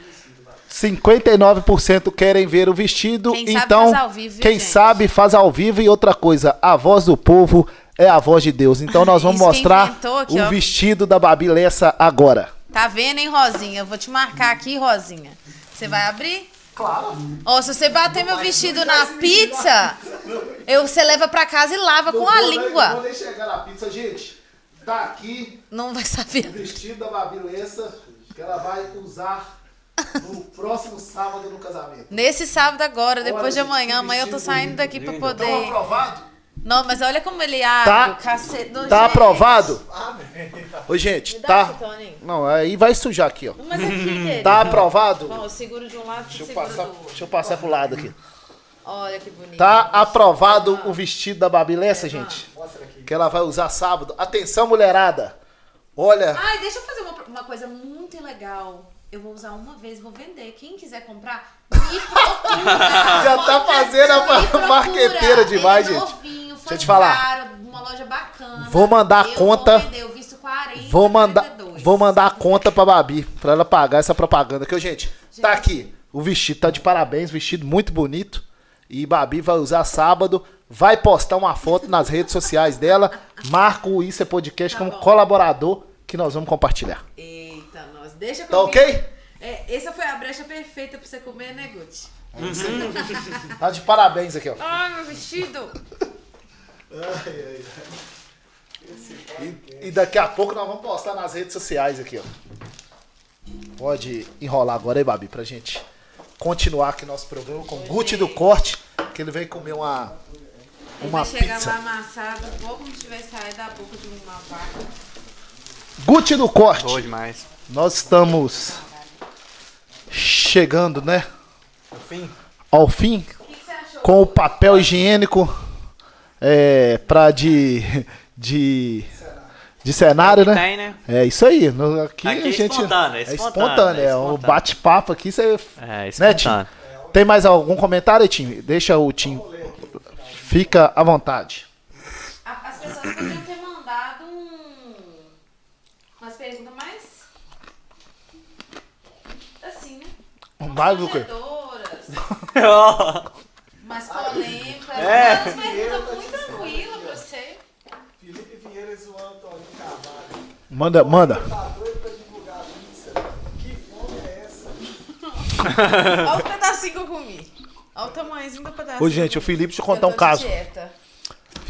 59% querem ver o vestido, quem sabe faz ao vivo. E outra coisa, a voz do povo é a voz de Deus. Então nós vamos mostrar aqui, o vestido da Babi Lessa agora. Tá vendo, hein, Rosinha? Eu vou te marcar aqui, Rosinha. Você vai abrir? Claro. Ó, se você bater meu vestido na pizza, você leva pra casa e lava com a língua. Não vou nem chegar na pizza, gente. Tá aqui. Não vai saber. O vestido da Babi Lessa que ela vai usar no próximo sábado no casamento. Nesse sábado agora, depois de amanhã. Amanhã eu tô saindo daqui pra poder. Tá aprovado? Não, mas olha como ele abre. Tá aprovado? Ô, gente, tá. Não, aí vai sujar aqui, ó. Mas aqui, tá aprovado? Bom, eu seguro de um lado e seguro do outro. Deixa eu passar pro lado aqui. Olha que bonito. Tá aprovado o vestido da Babi Lessa, gente? Mostra aqui. Que ela vai usar sábado. Atenção, mulherada. Olha. Ai, deixa eu fazer uma coisa muito legal. Eu vou usar uma vez, vou vender. Quem quiser comprar, me procura. Já tá fazendo a marqueteira demais, gente. Novinho, deixa eu te falar. Uma loja bacana. Vou mandar a conta. Vou vender, eu visto 40, vou mandar a conta pra Babi, pra ela pagar essa propaganda. Que, gente, tá aqui. O vestido tá de parabéns, vestido muito bonito. E Babi vai usar sábado. Vai postar uma foto nas redes sociais dela. Marca o Isso é Podcast como colaborador, que nós vamos compartilhar. Deixa comigo. Tá ok? Essa foi a brecha perfeita pra você comer, né, Guti? Tá de parabéns aqui, ó. Ai, meu vestido! E daqui a pouco nós vamos postar nas redes sociais aqui, ó. Pode enrolar agora aí, Babi, pra gente continuar aqui nosso programa com o Guti do Corte, que ele veio comer uma pizza. Ele vai chegar lá amassado, igual como tiver saído da boca de uma vaca. Guti do Corte. Boa demais. Nós estamos chegando, né? Ao fim, com o papel higiênico de cenário, né? Tem, né? É isso aí. Aqui a gente é espontâneo. É um bate-papo aqui. Espontâneo. Né, Tim? Tem mais algum comentário, Tim? Deixa o Tim. Fica à vontade. As pessoas podiam ter mandado umas perguntas mais. Mais do que? Mas polêmica. Mas pergunta muito tranquila pra você. Felipe Vieira zoando Toninho Carvalho. Manda. Que fome é essa? Olha o pedacinho que eu comi. Olha o tamanhozinho do pedacinho. Ô, gente, o Felipe, deixa eu contar um caso.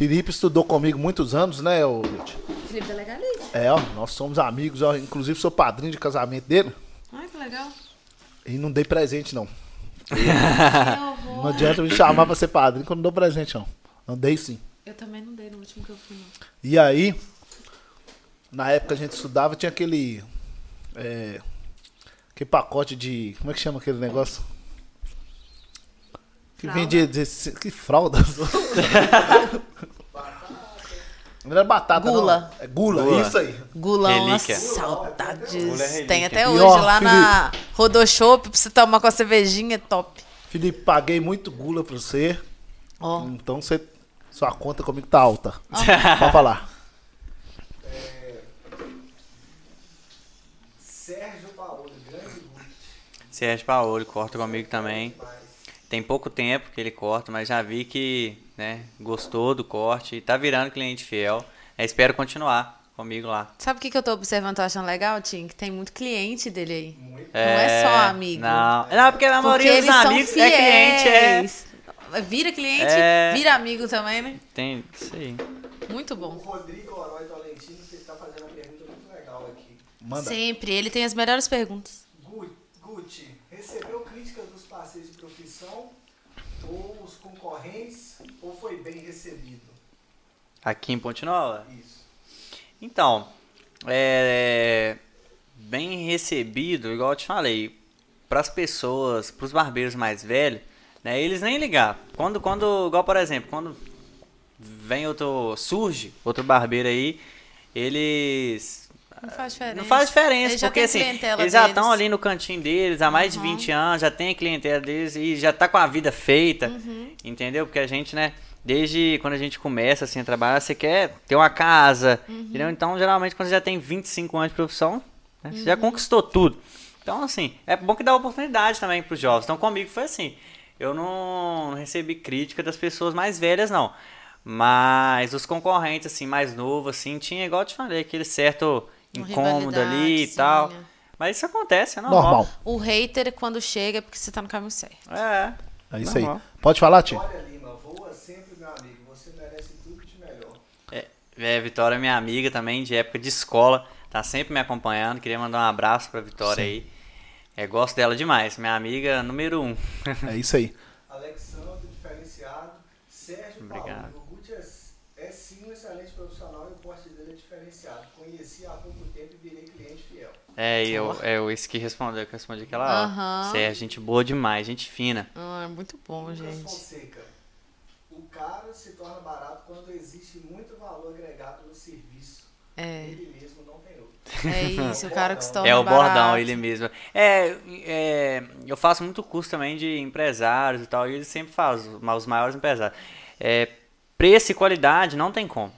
Felipe estudou comigo muitos anos, né, ô, gente? Felipe da Legaliza. É, ó, nós somos amigos, ó, inclusive sou padrinho de casamento dele. Ai, que legal. E não dei presente, não. Não adianta me chamar pra ser padrinho, que eu não dou presente, não. Não dei, sim. Eu também não dei no último que eu fui, não. E aí, na época a gente estudava, tinha aquele... aquele pacote de... Como é que chama aquele negócio? Que vendia... Que fralda. Não era batata, gula. Não. É gula. Gula, isso aí. Gula, relíquia. Saudades. Gula é tem até hoje, ó, lá Felipe, na Rodoshop, pra você tomar com a cervejinha, top. Felipe, paguei muito gula pra você. Oh. Então, você, sua conta comigo tá alta. Oh. Pode falar. Sérgio Paoli corta comigo também. Tem pouco tempo que ele corta, mas já vi que, né, gostou do corte e tá virando cliente fiel. Eu espero continuar comigo lá. Sabe o que eu tô observando, tô achando legal, Tim? Que tem muito cliente dele aí. Muito. Não é só amigo. Não, porque a maioria dos amigos é cliente. É... Vira cliente, vira amigo também, né? Tem, sim. Muito bom. O Rodrigo Orói Tolentino, você tá fazendo uma pergunta muito legal aqui. Manda. Sempre, ele tem as melhores perguntas. Guti, recebeu críticas dos parceiros de profissão ou os concorrentes ou foi bem recebido? Aqui em Ponte Nova? Isso. Então, bem recebido, igual eu te falei, para as pessoas, para os barbeiros mais velhos, né, eles nem ligaram. Igual por exemplo, quando vem surge outro barbeiro aí, eles... Não faz diferença, porque assim, eles já estão ali no cantinho deles há mais de 20 anos, já tem a clientela deles e já tá com a vida feita, entendeu? Porque a gente, né, desde quando a gente começa assim a trabalhar, você quer ter uma casa, entendeu? Então, geralmente, quando você já tem 25 anos de profissão, né, você já conquistou tudo. Então, assim, é bom que dá oportunidade também pros jovens. Então, comigo foi assim, eu não recebi crítica das pessoas mais velhas, não. Mas os concorrentes, assim, mais novos, assim, tinha, igual eu te falei, aquele certo... incômodo ali e tal. Mas isso acontece, é normal. O hater, quando chega, é porque você tá no caminho certo. É isso normal. Aí. Pode falar, Tim? Vitória Lima, voa sempre, meu amigo. Você merece tudo de melhor. Vitória é minha amiga também, de época de escola. Tá sempre me acompanhando. Queria mandar um abraço pra Vitória aí. Gosto dela demais. Minha amiga número 1. É isso aí. Alexandre, diferenciado. Sérgio Paulo, o Guti é sim um excelente profissional e o porte dele é diferenciado. Conheci há pouco tempo e virei cliente fiel. Esse que respondeu, que eu respondi aquela hora. Sérgio, gente boa demais, gente fina. É muito bom, Lucas, gente. Fonseca. O caro se torna barato quando existe muito valor agregado no serviço. Ele mesmo não tem outro. É isso, o cara que se torna barato. É o bordão, ele mesmo. Eu faço muito curso também de empresários e tal, e ele sempre faz, os maiores empresários. Preço e qualidade não tem como.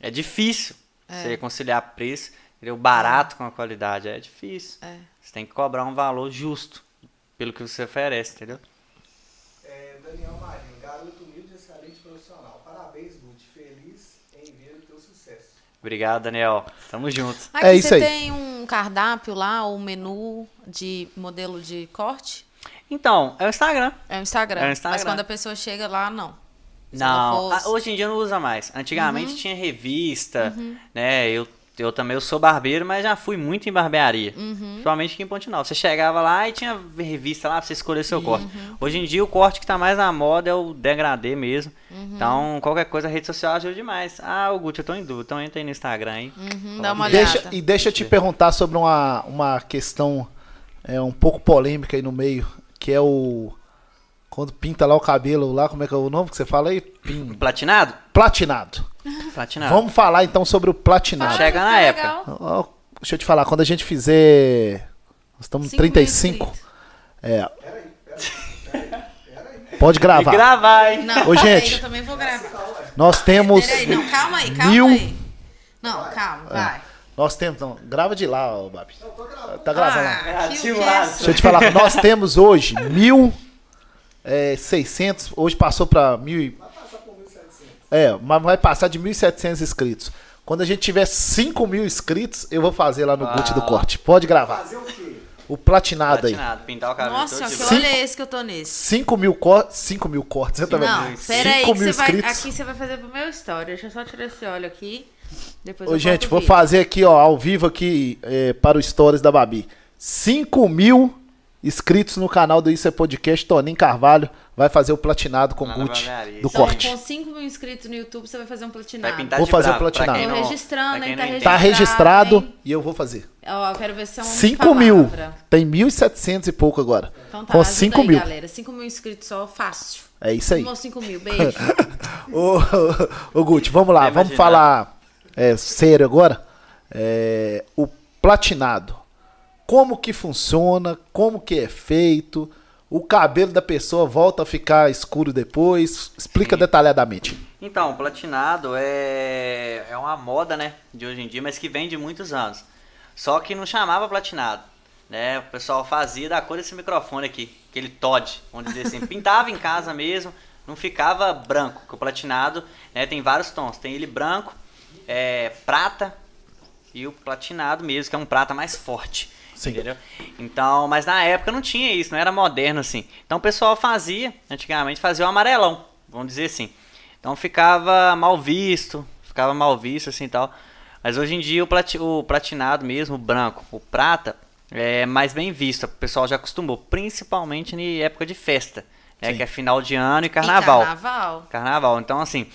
É difícil. Você conciliar preço, o barato com a qualidade, é difícil. Você tem que cobrar um valor justo pelo que você oferece, entendeu? Daniel Marinho, garoto humilde, excelente profissional. Parabéns, Guti. Feliz em ver o teu sucesso. Obrigado, Daniel. Tamo junto. Aqui isso aí. Você tem um cardápio lá, um menu de modelo de corte? Então, é o Instagram. Mas quando a pessoa chega lá, não. Não, hoje em dia não usa mais. Antigamente tinha revista, né? Eu também sou barbeiro, mas já fui muito em barbearia. Principalmente aqui em Ponte Nova. Você chegava lá e tinha revista lá pra você escolher seu corte. Hoje em dia o corte que tá mais na moda é o degradê mesmo. Então qualquer coisa, a rede social ajuda demais. O Guti, eu tô em dúvida, então entra aí no Instagram aí. Dá uma olhada. Deixa eu te perguntar sobre uma questão um pouco polêmica aí no meio, que é o... Quando pinta lá o cabelo, lá, como é que é o nome que você fala aí? Platinado? Platinado. Vamos falar então sobre o platinado. Chega na época. Deixa eu te falar, quando a gente fizer... Nós estamos em 35. Peraí. Pode gravar. Tem que gravar, hein? Não, gente, eu também vou gravar. Nós temos... Peraí, não, calma aí. Não, calma, vai. Nós temos... Não, grava de lá, ó, Babi. Não, tô gravando. Tá gravando. Deixa eu te falar, nós temos hoje 1.600, hoje passou para 1.000. Vai passar por 1.700. Mas vai passar de 1.700 inscritos. Quando a gente tiver 5.000 inscritos, eu vou fazer lá no Guti do Corte. Pode gravar. Fazer o quê? o platinado aí. Pintar o cabelo. Nossa, todo que olha esse que eu tô nesse. 5 mil cortes, você tá vendo? Não, pera aí, aqui você vai fazer pro meu story. Deixa eu só tirar esse óleo aqui. Depois eu gente, vou fazer aqui, ó, ao vivo aqui para o Stories da Babi. 5 mil inscritos no canal do Isso é Podcast. Toninho Carvalho vai fazer o platinado com o Gucci do corte. Com 5 mil inscritos no YouTube, você vai fazer um platinado. Vou fazer o platinado. Não, registrando, hein? Tá registrado, hein? E eu vou fazer. Ó, quero ver se é um 5 mil. Tem 1.700 e pouco agora. Então tá, com 5 mil. Aí, galera. 5 mil inscritos só, fácil. É isso aí. 5 mil, beijo. Ô, Gucci, vamos lá. Vamos falar sério agora. O platinado. Como que funciona, como que é feito, o cabelo da pessoa volta a ficar escuro depois, explica Sim. detalhadamente. Então, o platinado é uma moda, né, de hoje em dia, mas que vem de muitos anos. Só que não chamava platinado, né, o pessoal fazia da cor desse microfone aqui, aquele Todd, vamos dizer assim, pintava em casa mesmo, não ficava branco, porque o platinado, né, tem vários tons, tem ele branco, prata e o platinado mesmo, que é um prata mais forte. Sim. Entendeu? Então, mas na época não tinha isso, não era moderno assim. Então o pessoal antigamente fazia o amarelão, vamos dizer assim. Então ficava mal visto assim e tal. Mas hoje em dia o platinado mesmo, o branco, o prata, é mais bem visto. O pessoal já acostumou, principalmente em época de festa, né? Que é final de ano e carnaval. Carnaval, então assim...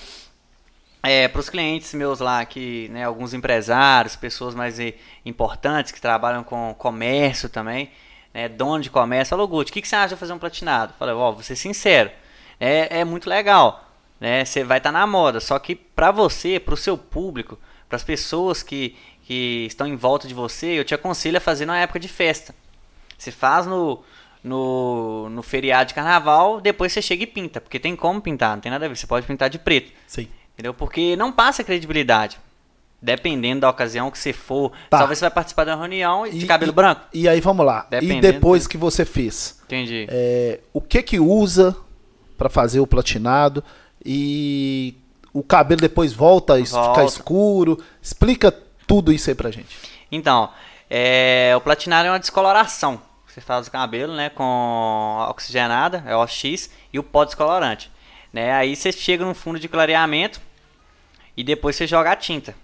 para os clientes meus lá, que, né, alguns empresários, pessoas mais importantes que trabalham com comércio também, né, dono de comércio, falou: Gucci, o que você acha de fazer um platinado? Falei: ó, vou ser sincero, é muito legal, né, você vai estar na moda, só que para você, para o seu público, para as pessoas que estão em volta de você, eu te aconselho a fazer na época de festa. Você faz no feriado de carnaval, depois você chega e pinta, porque tem como pintar, não tem nada a ver, você pode pintar de preto. Sim. Entendeu? Porque não passa credibilidade. Dependendo da ocasião que você for. Tá. Só você vai participar de uma reunião de cabelo branco. E aí vamos lá. E depois que você fez. Entendi. O que usa para fazer o platinado? E o cabelo depois volta a ficar escuro. Explica tudo isso aí pra gente. Então, o platinado é uma descoloração. Você faz o cabelo, né, com oxigenada, é OX, e o pó descolorante. Né? Aí você chega no fundo de clareamento e depois você joga a tinta.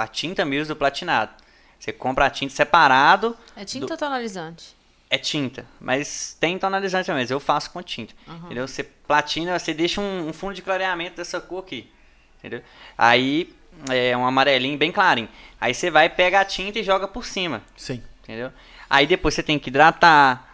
A tinta mesmo do platinado. Você compra a tinta separado. É tinta ou tonalizante? É tinta, mas tem tonalizante também. Eu faço com tinta. Uhum. Entendeu? Você platina, você deixa um fundo de clareamento dessa cor aqui. Entendeu? Aí é um amarelinho bem clarinho. Aí você vai, pega a tinta e joga por cima. Sim. Entendeu? Aí depois você tem que hidratar.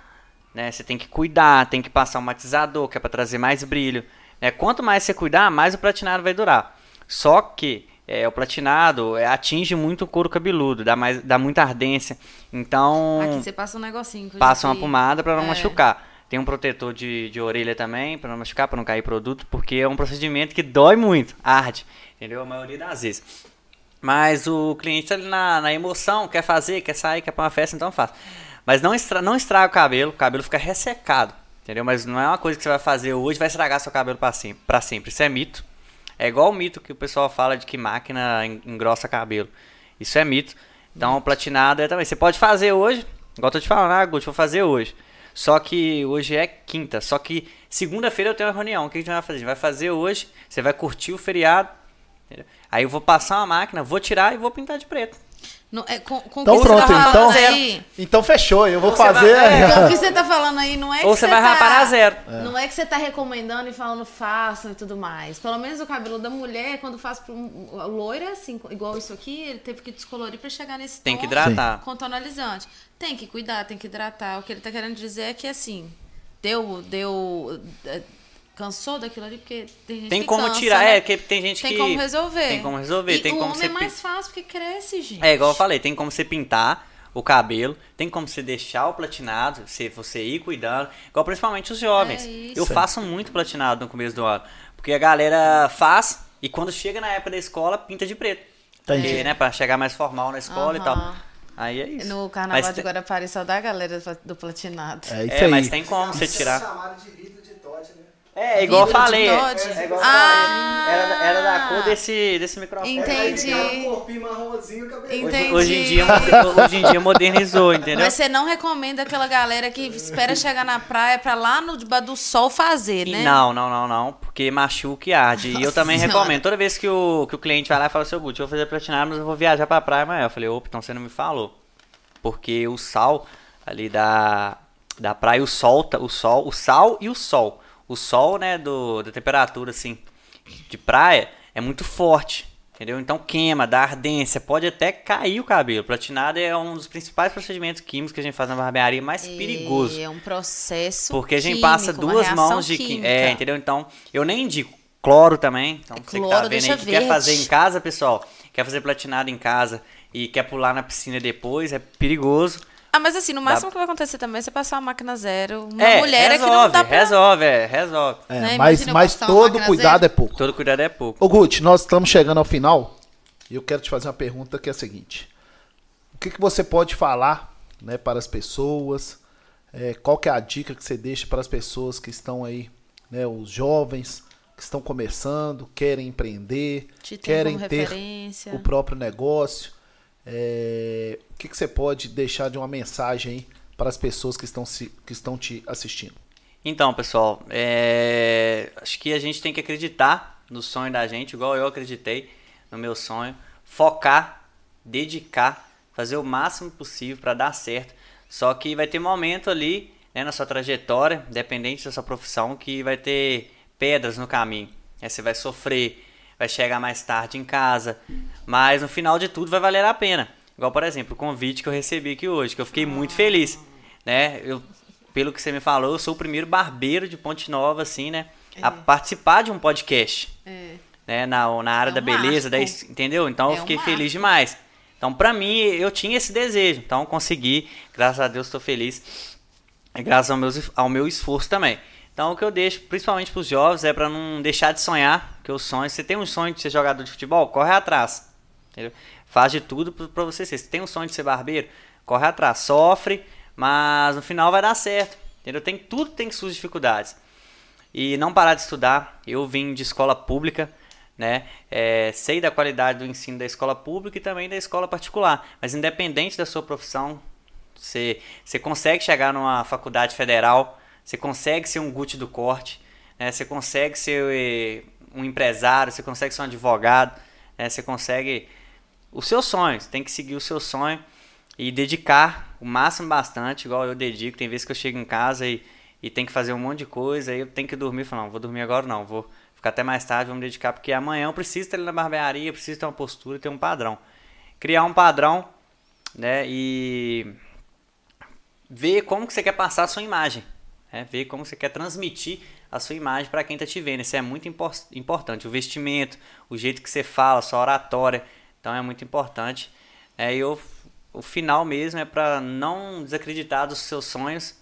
Né, você tem que cuidar, tem que passar um matizador, que é para trazer mais brilho, né? Quanto mais você cuidar, mais o platinado vai durar. Só que o platinado atinge muito o couro cabeludo, dá muita ardência. Então aqui você passa um negocinho, passa uma pomada para não machucar. Tem um protetor de orelha também, para não machucar, para não cair produto, porque é um procedimento que dói muito, arde, entendeu? A maioria das vezes. Mas o cliente ali na emoção, quer fazer, quer sair, quer para uma festa, então faz. Mas não estraga o cabelo fica ressecado, entendeu? Mas não é uma coisa que você vai fazer hoje, vai estragar seu cabelo para sempre. Isso é mito. É igual o mito que o pessoal fala de que máquina engrossa cabelo. Isso é mito. Então, o platinado também. Você pode fazer hoje, igual eu tô te falando, Gucci, vou fazer hoje. Só que hoje é quinta, só que segunda-feira eu tenho uma reunião. O que a gente vai fazer? A gente vai fazer hoje, você vai curtir o feriado, entendeu? Aí eu vou passar uma máquina, vou tirar e vou pintar de preto. No, com então que pronto, você tá então, aí, então fechou, eu vou fazer... Então o que você tá falando aí não é que ou você vai rapar a zero. Não é que você tá recomendando e falando façam e tudo mais. Pelo menos o cabelo da mulher, quando faz pro loiro é assim, igual isso aqui, ele teve que descolorir pra chegar nesse tom. Tem que hidratar. Com tonalizante. Tem que cuidar, tem que hidratar. O que ele tá querendo dizer é que assim, cansou daquilo ali, porque tem gente que como cansa, tirar, né? Que tem gente tem que... Tem como resolver. Tem como resolver. E tem como homem é mais fácil, porque cresce, gente. Igual eu falei, tem como você pintar o cabelo, tem como você deixar o platinado, você ir cuidando, igual principalmente os jovens. Eu faço muito platinado no começo do ano, porque a galera faz, e quando chega na época da escola, pinta de preto. Entendi. Né, pra chegar mais formal na escola e tal. Aí é isso. No carnaval de Guarapiranga só dá a galera do platinado. É isso aí. Mas tem como você tirar. Chamado de vida de Todd, né? É, igual eu falei. Era da cor desse microfone. Entendi. Entendi. Hoje em dia modernizou, entendeu? Mas você não recomenda aquela galera que espera chegar na praia pra lá no do sol fazer, né? Não. Porque machuca e arde. Nossa, e eu também recomendo. Toda vez que o cliente vai lá e fala, seu Guti, eu vou fazer platinado, mas eu vou viajar pra praia amanhã. Eu falei, opa, então você não me falou. Porque o sal ali da praia, o sal e o sol. O sol, né, da temperatura, assim, de praia, é muito forte, entendeu? Então queima, dá ardência, pode até cair o cabelo. Platinado é um dos principais procedimentos químicos que a gente faz na barbearia, mais perigoso. É um processo porque químico, a gente passa duas mãos de química. Entendeu? Então, eu nem indico. Cloro também, então você que tá vendo aí, que quer fazer em casa, pessoal, quer fazer platinado em casa e quer pular na piscina depois, é perigoso. Ah, mas assim, no máximo que vai acontecer também é você passar uma máquina zero. Resolve. Né? Mas todo cuidado zero. É pouco. Todo cuidado é pouco. Ô, Guti, nós estamos chegando ao final e eu quero te fazer uma pergunta que é a seguinte. O que você pode falar, né, para as pessoas? Qual que é a dica que você deixa para as pessoas que estão aí, né, os jovens que estão começando, querem empreender, querem ter o próprio negócio? O que você pode deixar de uma mensagem aí para as pessoas que estão te assistindo? Então, pessoal, acho que a gente tem que acreditar no sonho da gente, igual eu acreditei no meu sonho. Focar, dedicar, fazer o máximo possível para dar certo. Só que vai ter momento ali, né, na sua trajetória, dependente da sua profissão, que vai ter pedras no caminho. Você vai sofrer, vai chegar mais tarde em casa, mas no final de tudo vai valer a pena. Igual, por exemplo, o convite que eu recebi aqui hoje, que eu fiquei muito feliz, né? Pelo que você me falou, eu sou o primeiro barbeiro de Ponte Nova, assim, né? A participar de um podcast, né? Na área da beleza, entendeu? Então eu fiquei feliz demais. Então, pra mim, eu tinha esse desejo. Então, consegui. Graças a Deus, estou feliz. Graças ao meu esforço também. Então, o que eu deixo, principalmente para os jovens, é para não deixar de sonhar, que eu sonho. Se você tem um sonho de ser jogador de futebol, corre atrás. Entendeu? Faz de tudo para você ser. Se tem um sonho de ser barbeiro, corre atrás. Sofre, mas no final vai dar certo. Entendeu? Tudo tem suas dificuldades. E não parar de estudar. Eu vim de escola pública, né? Sei da qualidade do ensino da escola pública e também da escola particular. Mas independente da sua profissão, você consegue chegar numa faculdade federal. Você consegue ser um Guti do corte, né? Você consegue ser um empresário, você consegue ser um advogado, né? Você consegue os seus sonhos, tem que seguir o seu sonho e dedicar o máximo bastante, igual eu dedico. Tem vezes que eu chego em casa e tenho que fazer um monte de coisa, aí eu tenho que dormir e falo, não, vou dormir agora não, vou ficar até mais tarde, vou me dedicar, porque amanhã eu preciso estar ali na barbearia, eu preciso ter uma postura, ter um padrão. Criar um padrão, né? E ver como que você quer passar a sua imagem. Ver como você quer transmitir a sua imagem para quem está te vendo. Isso é muito importante. O vestimento, o jeito que você fala, a sua oratória. Então é muito importante. O final mesmo é para não desacreditar dos seus sonhos,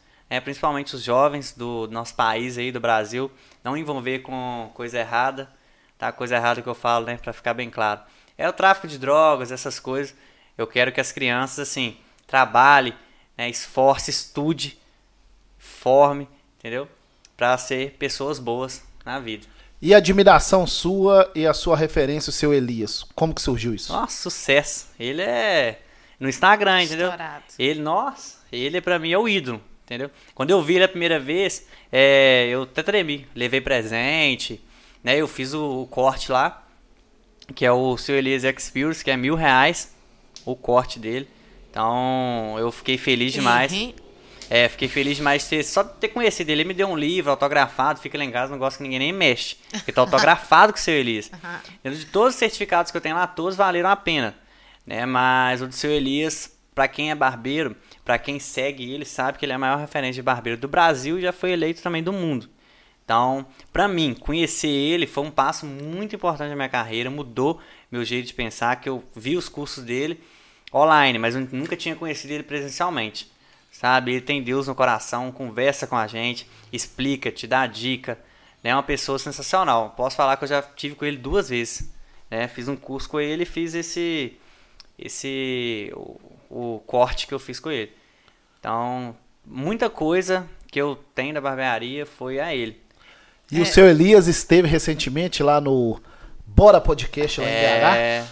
principalmente os jovens do nosso país, aí, do Brasil. Não envolver com coisa errada. Tá? Coisa errada que eu falo, né, para ficar bem claro. É o tráfico de drogas, essas coisas. Eu quero que as crianças assim, trabalhem, né, esforcem, estudem. Forme, entendeu? Para ser pessoas boas na vida. E a admiração sua e a sua referência, o seu Elias, como que surgiu isso? Nossa, sucesso. Ele é no Instagram, entendeu? Estourado. Ele pra mim é o ídolo, entendeu? Quando eu vi ele a primeira vez, eu até tremi, levei presente, né? Eu fiz o corte lá, que é o seu Elias Experience, que é R$1.000, o corte dele. Então, eu fiquei feliz demais. Uhum. Fiquei feliz demais só de ter conhecido ele. Ele me deu um livro autografado, fica lá em casa, não gosto que ninguém nem mexe, porque tá autografado com o Seu Elias. De todos os certificados que eu tenho lá, todos valeram a pena, né? Mas o do Seu Elias, pra quem é barbeiro, pra quem segue ele, sabe que ele é a maior referência de barbeiro do Brasil e já foi eleito também do mundo. Então, pra mim, conhecer ele foi um passo muito importante na minha carreira, mudou meu jeito de pensar, que eu vi os cursos dele online, mas eu nunca tinha conhecido ele presencialmente. Sabe, ele tem Deus no coração, conversa com a gente, explica, te dá dica, né? É uma pessoa sensacional. Posso falar que eu já tive com ele 2 vezes, né? Fiz um curso com ele e fiz o corte que eu fiz com ele. Então, muita coisa que eu tenho da barbearia foi a ele. E o Seu Elias esteve recentemente lá no Bora Podcast, lá em Guará.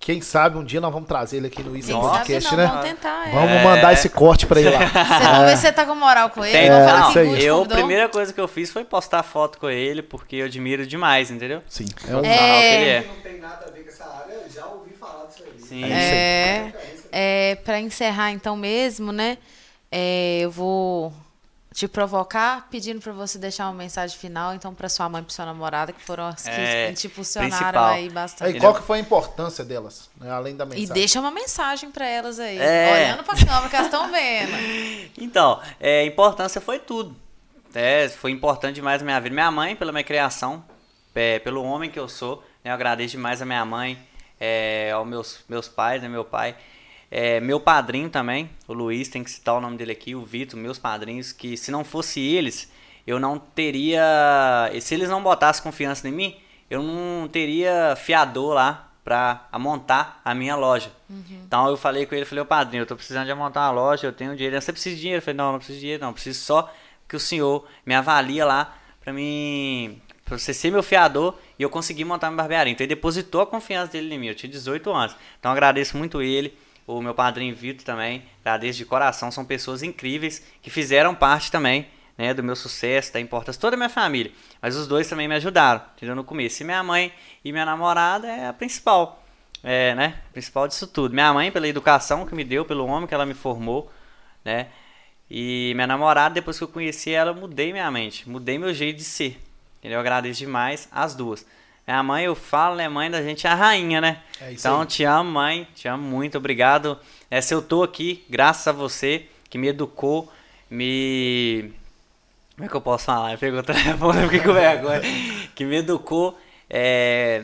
Quem sabe um dia nós vamos trazer ele aqui no Isso é Podcast, né? Vamos tentar, Vamos mandar esse corte pra ele lá. Vamos ver se você tá com moral com ele. A primeira coisa que eu fiz foi postar foto com ele, porque eu admiro demais, entendeu? Sim. É um canal que ele é. Não tem nada a ver com essa área, eu já ouvi falar disso aí. Sim. Pra encerrar então mesmo, né? Eu vou te provocar pedindo pra você deixar uma mensagem final, então, pra sua mãe e pra sua namorada, que foram as que te impulsionaram aí bastante. E qual que foi a importância delas, né? Além da mensagem? E deixa uma mensagem pra elas aí, olhando pra câmera, porque elas estão vendo. Então, a importância foi tudo. Foi importante demais a minha vida. Minha mãe, pela minha criação, pelo homem que eu sou, né? Eu agradeço demais a minha mãe, aos meus pais, né? Meu pai. Meu padrinho também, o Luiz, tem que citar o nome dele aqui, o Vitor, meus padrinhos, que se não fosse eles, eu não teria... Se eles não botassem confiança em mim, eu não teria fiador lá pra montar a minha loja. Uhum. Então eu falei com ele, falei, ô padrinho, eu tô precisando de montar uma loja, eu tenho dinheiro. Você precisa de dinheiro? Eu falei, não preciso de dinheiro não, eu preciso só que o senhor me avalia lá pra você ser meu fiador e eu conseguir montar minha barbearia. Então ele depositou a confiança dele em mim, eu tinha 18 anos. Então eu agradeço muito ele. O meu padrinho Vitor também, agradeço de coração, são pessoas incríveis que fizeram parte também, né, do meu sucesso, da importância, toda a minha família. Mas os dois também me ajudaram, entendeu, no começo. E minha mãe e minha namorada é a principal, né, principal disso tudo. Minha mãe pela educação que me deu, pelo homem que ela me formou, né, e minha namorada, depois que eu conheci ela, eu mudei minha mente, mudei meu jeito de ser, entendeu, eu agradeço demais as duas. Minha mãe, eu falo, né? Mãe da gente é a rainha, né? Então, te amo, mãe. Te amo muito. Obrigado. Se eu tô aqui, graças a você, que me educou, me... Como é que eu posso falar? Eu pego o telefone, eu fiquei com vergonha. Que me educou,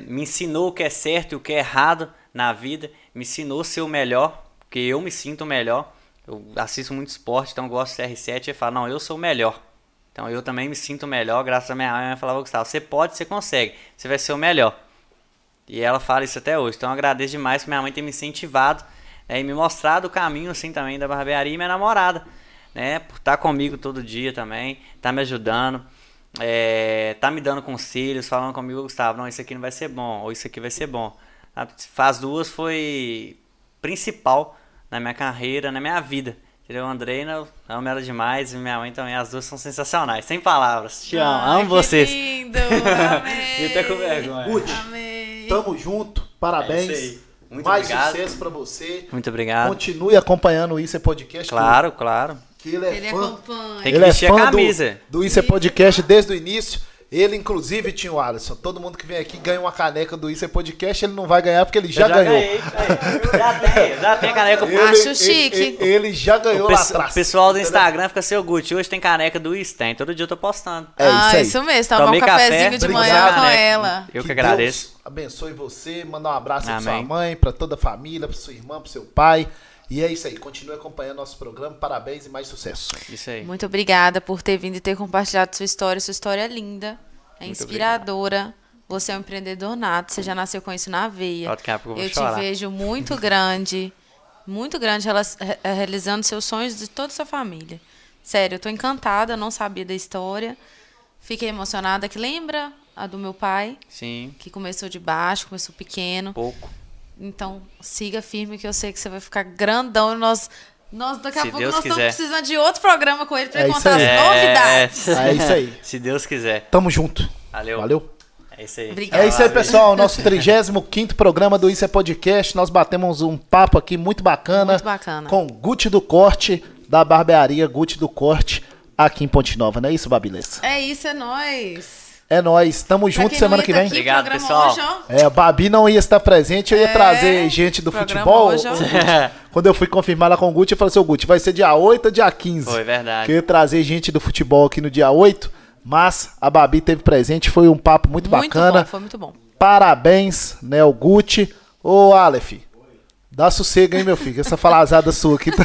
me ensinou o que é certo e o que é errado na vida. Me ensinou a ser o melhor, porque eu me sinto o melhor. Eu assisto muito esporte, então eu gosto de CR7 e falo, não, eu sou o melhor. Então eu também me sinto melhor, graças a minha mãe. Ela falava, Gustavo, você pode, você consegue, você vai ser o melhor. E ela fala isso até hoje. Então eu agradeço demais por minha mãe ter me incentivado, né, e me mostrado o caminho assim também da barbearia. E minha namorada, né, por estar comigo todo dia também, tá me ajudando, tá me dando conselhos, falando comigo, Gustavo, não, isso aqui não vai ser bom, ou isso aqui vai ser bom. Faz duas foi principal na minha carreira, na minha vida. Entendeu? Andreina, eu amo ela demais e minha mãe também, as duas são sensacionais, sem palavras, te amo, amo vocês. Lindo, amei. Até com vergonha. Good, amei. Tamo junto, parabéns, isso aí. Muito mais obrigado. Sucesso pra você. Muito obrigado. Continue acompanhando o Isso é Podcast. Claro, claro. Que ele é fã, acompanha. Tem que vestir a camisa. Do Isso é Podcast desde o início. Ele, inclusive, Tinho Alisson, todo mundo que vem aqui ganha uma caneca do Isso é Podcast, ele não vai ganhar porque ele já ganhou. Ganhei, já tem caneca. Acho chique. Ele já ganhou lá atrás. O pessoal do Instagram fica seu Gucci, hoje tem caneca do Isso, tem, todo dia eu tô postando. Isso mesmo, tava um cafezinho de manhã com ela. Eu que agradeço. Deus abençoe você, mandar um abraço pra sua mãe, pra toda a família, pra sua irmã, pro seu pai. E é isso aí, continue acompanhando nosso programa, parabéns e mais sucesso. Isso aí. Muito obrigada por ter vindo e ter compartilhado sua história é linda, é inspiradora, você é um empreendedor nato, você já nasceu com isso na veia. Eu te vejo muito grande realizando seus sonhos de toda a sua família. Sério, eu tô encantada, não sabia da história, fiquei emocionada, que lembra a do meu pai? Sim. Que começou de baixo, começou pequeno. Pouco. Então, siga firme que eu sei que você vai ficar grandão. Nós daqui a pouco Deus nós estamos precisando de outro programa com ele pra contar as novidades. É isso aí. Se Deus quiser. Tamo junto. Valeu. É isso aí. Obrigado. É isso aí, pessoal. Nosso 35º programa do Isso é Podcast. Nós batemos um papo aqui muito bacana. Muito bacana. Com Gucci do Corte, da barbearia Gucci do Corte, aqui em Ponte Nova. Não é isso, Babi Lessa? É isso, é nóis. É nóis, tamo junto semana que vem. Obrigado, pessoal. Hoje, a Babi não ia estar presente, eu ia trazer gente do futebol. Hoje, quando eu fui confirmar lá com o Gucci, eu falei assim, Gucci, vai ser dia 8 ou dia 15? Foi verdade. Que eu ia trazer gente do futebol aqui no dia 8, mas a Babi teve presente, foi um papo muito bacana. Bom, foi muito bom. Parabéns, né, o Gucci. Ô, Aleph, dá sossego, hein, meu filho? Essa falazada sua aqui tá...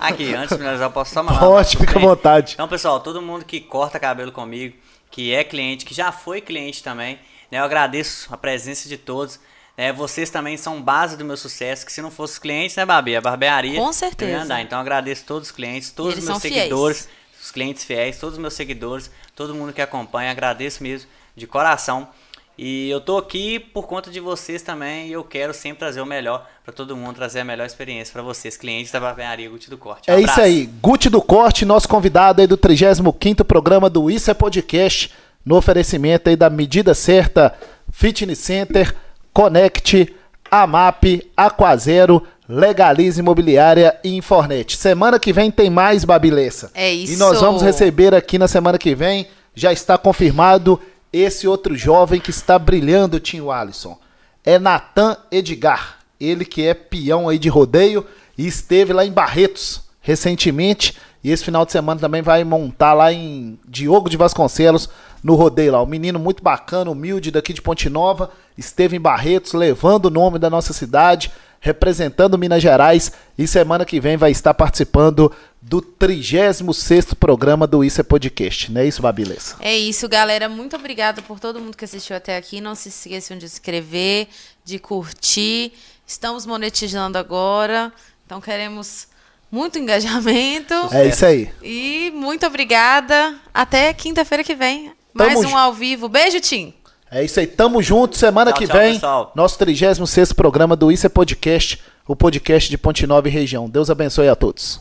Aqui, antes de finalizar, eu posso só mandar. Pode, fica à vontade. Então, pessoal, todo mundo que corta cabelo comigo, que é cliente, que já foi cliente também, né? Eu agradeço a presença de todos, né? Vocês também são base do meu sucesso, que se não fossem clientes, né, Babi? A barbearia... Com certeza. Andar. Então eu agradeço todos os clientes, todos os meus seguidores, os clientes fiéis, todos os meus seguidores, todo mundo que acompanha, agradeço mesmo de coração. E eu tô aqui por conta de vocês também, e eu quero sempre trazer o melhor para todo mundo, trazer a melhor experiência para vocês, clientes da barbearia Guti do Corte. Um abraço. Isso aí, Guti do Corte, nosso convidado aí do 35º programa do Isso é Podcast, no oferecimento aí da Medida Certa, Fitness Center, Connect, AMAP, Aquazero, Legaliza Imobiliária e Infornet. Semana que vem tem mais, Babi Lessa. É isso. E nós vamos receber aqui na semana que vem, já está confirmado, esse outro jovem que está brilhando, Tinho Alisson. É Natan Edgar, ele que é peão aí de rodeio e esteve lá em Barretos recentemente. E esse final de semana também vai montar lá em Diogo de Vasconcelos, no rodeio lá. Um menino muito bacana, humilde, daqui de Ponte Nova. Esteve em Barretos, levando o nome da nossa cidade, representando Minas Gerais. E semana que vem vai estar participando do 36º programa do Isso é Podcast. Não é isso, Babi Lessa? É isso, galera. Muito obrigado por todo mundo que assistiu até aqui. Não se esqueçam de inscrever, de curtir. Estamos monetizando agora. Então queremos muito engajamento. É isso aí. E muito obrigada. Até quinta-feira que vem. Mais um ao vivo. Beijo, Tim. É isso aí. Tamo junto. Semana que vem, pessoal. Nosso 36º programa do Isso é Podcast, o podcast de Ponte Nova e região. Deus abençoe a todos.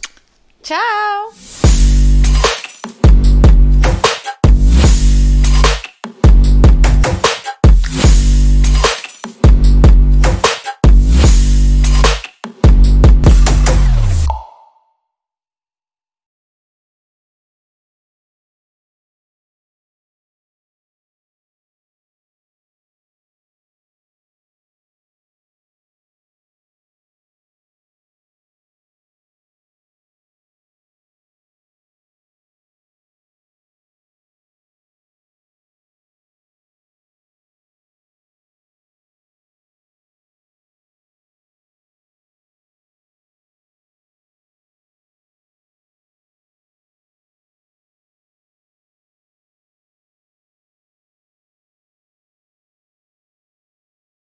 Tchau.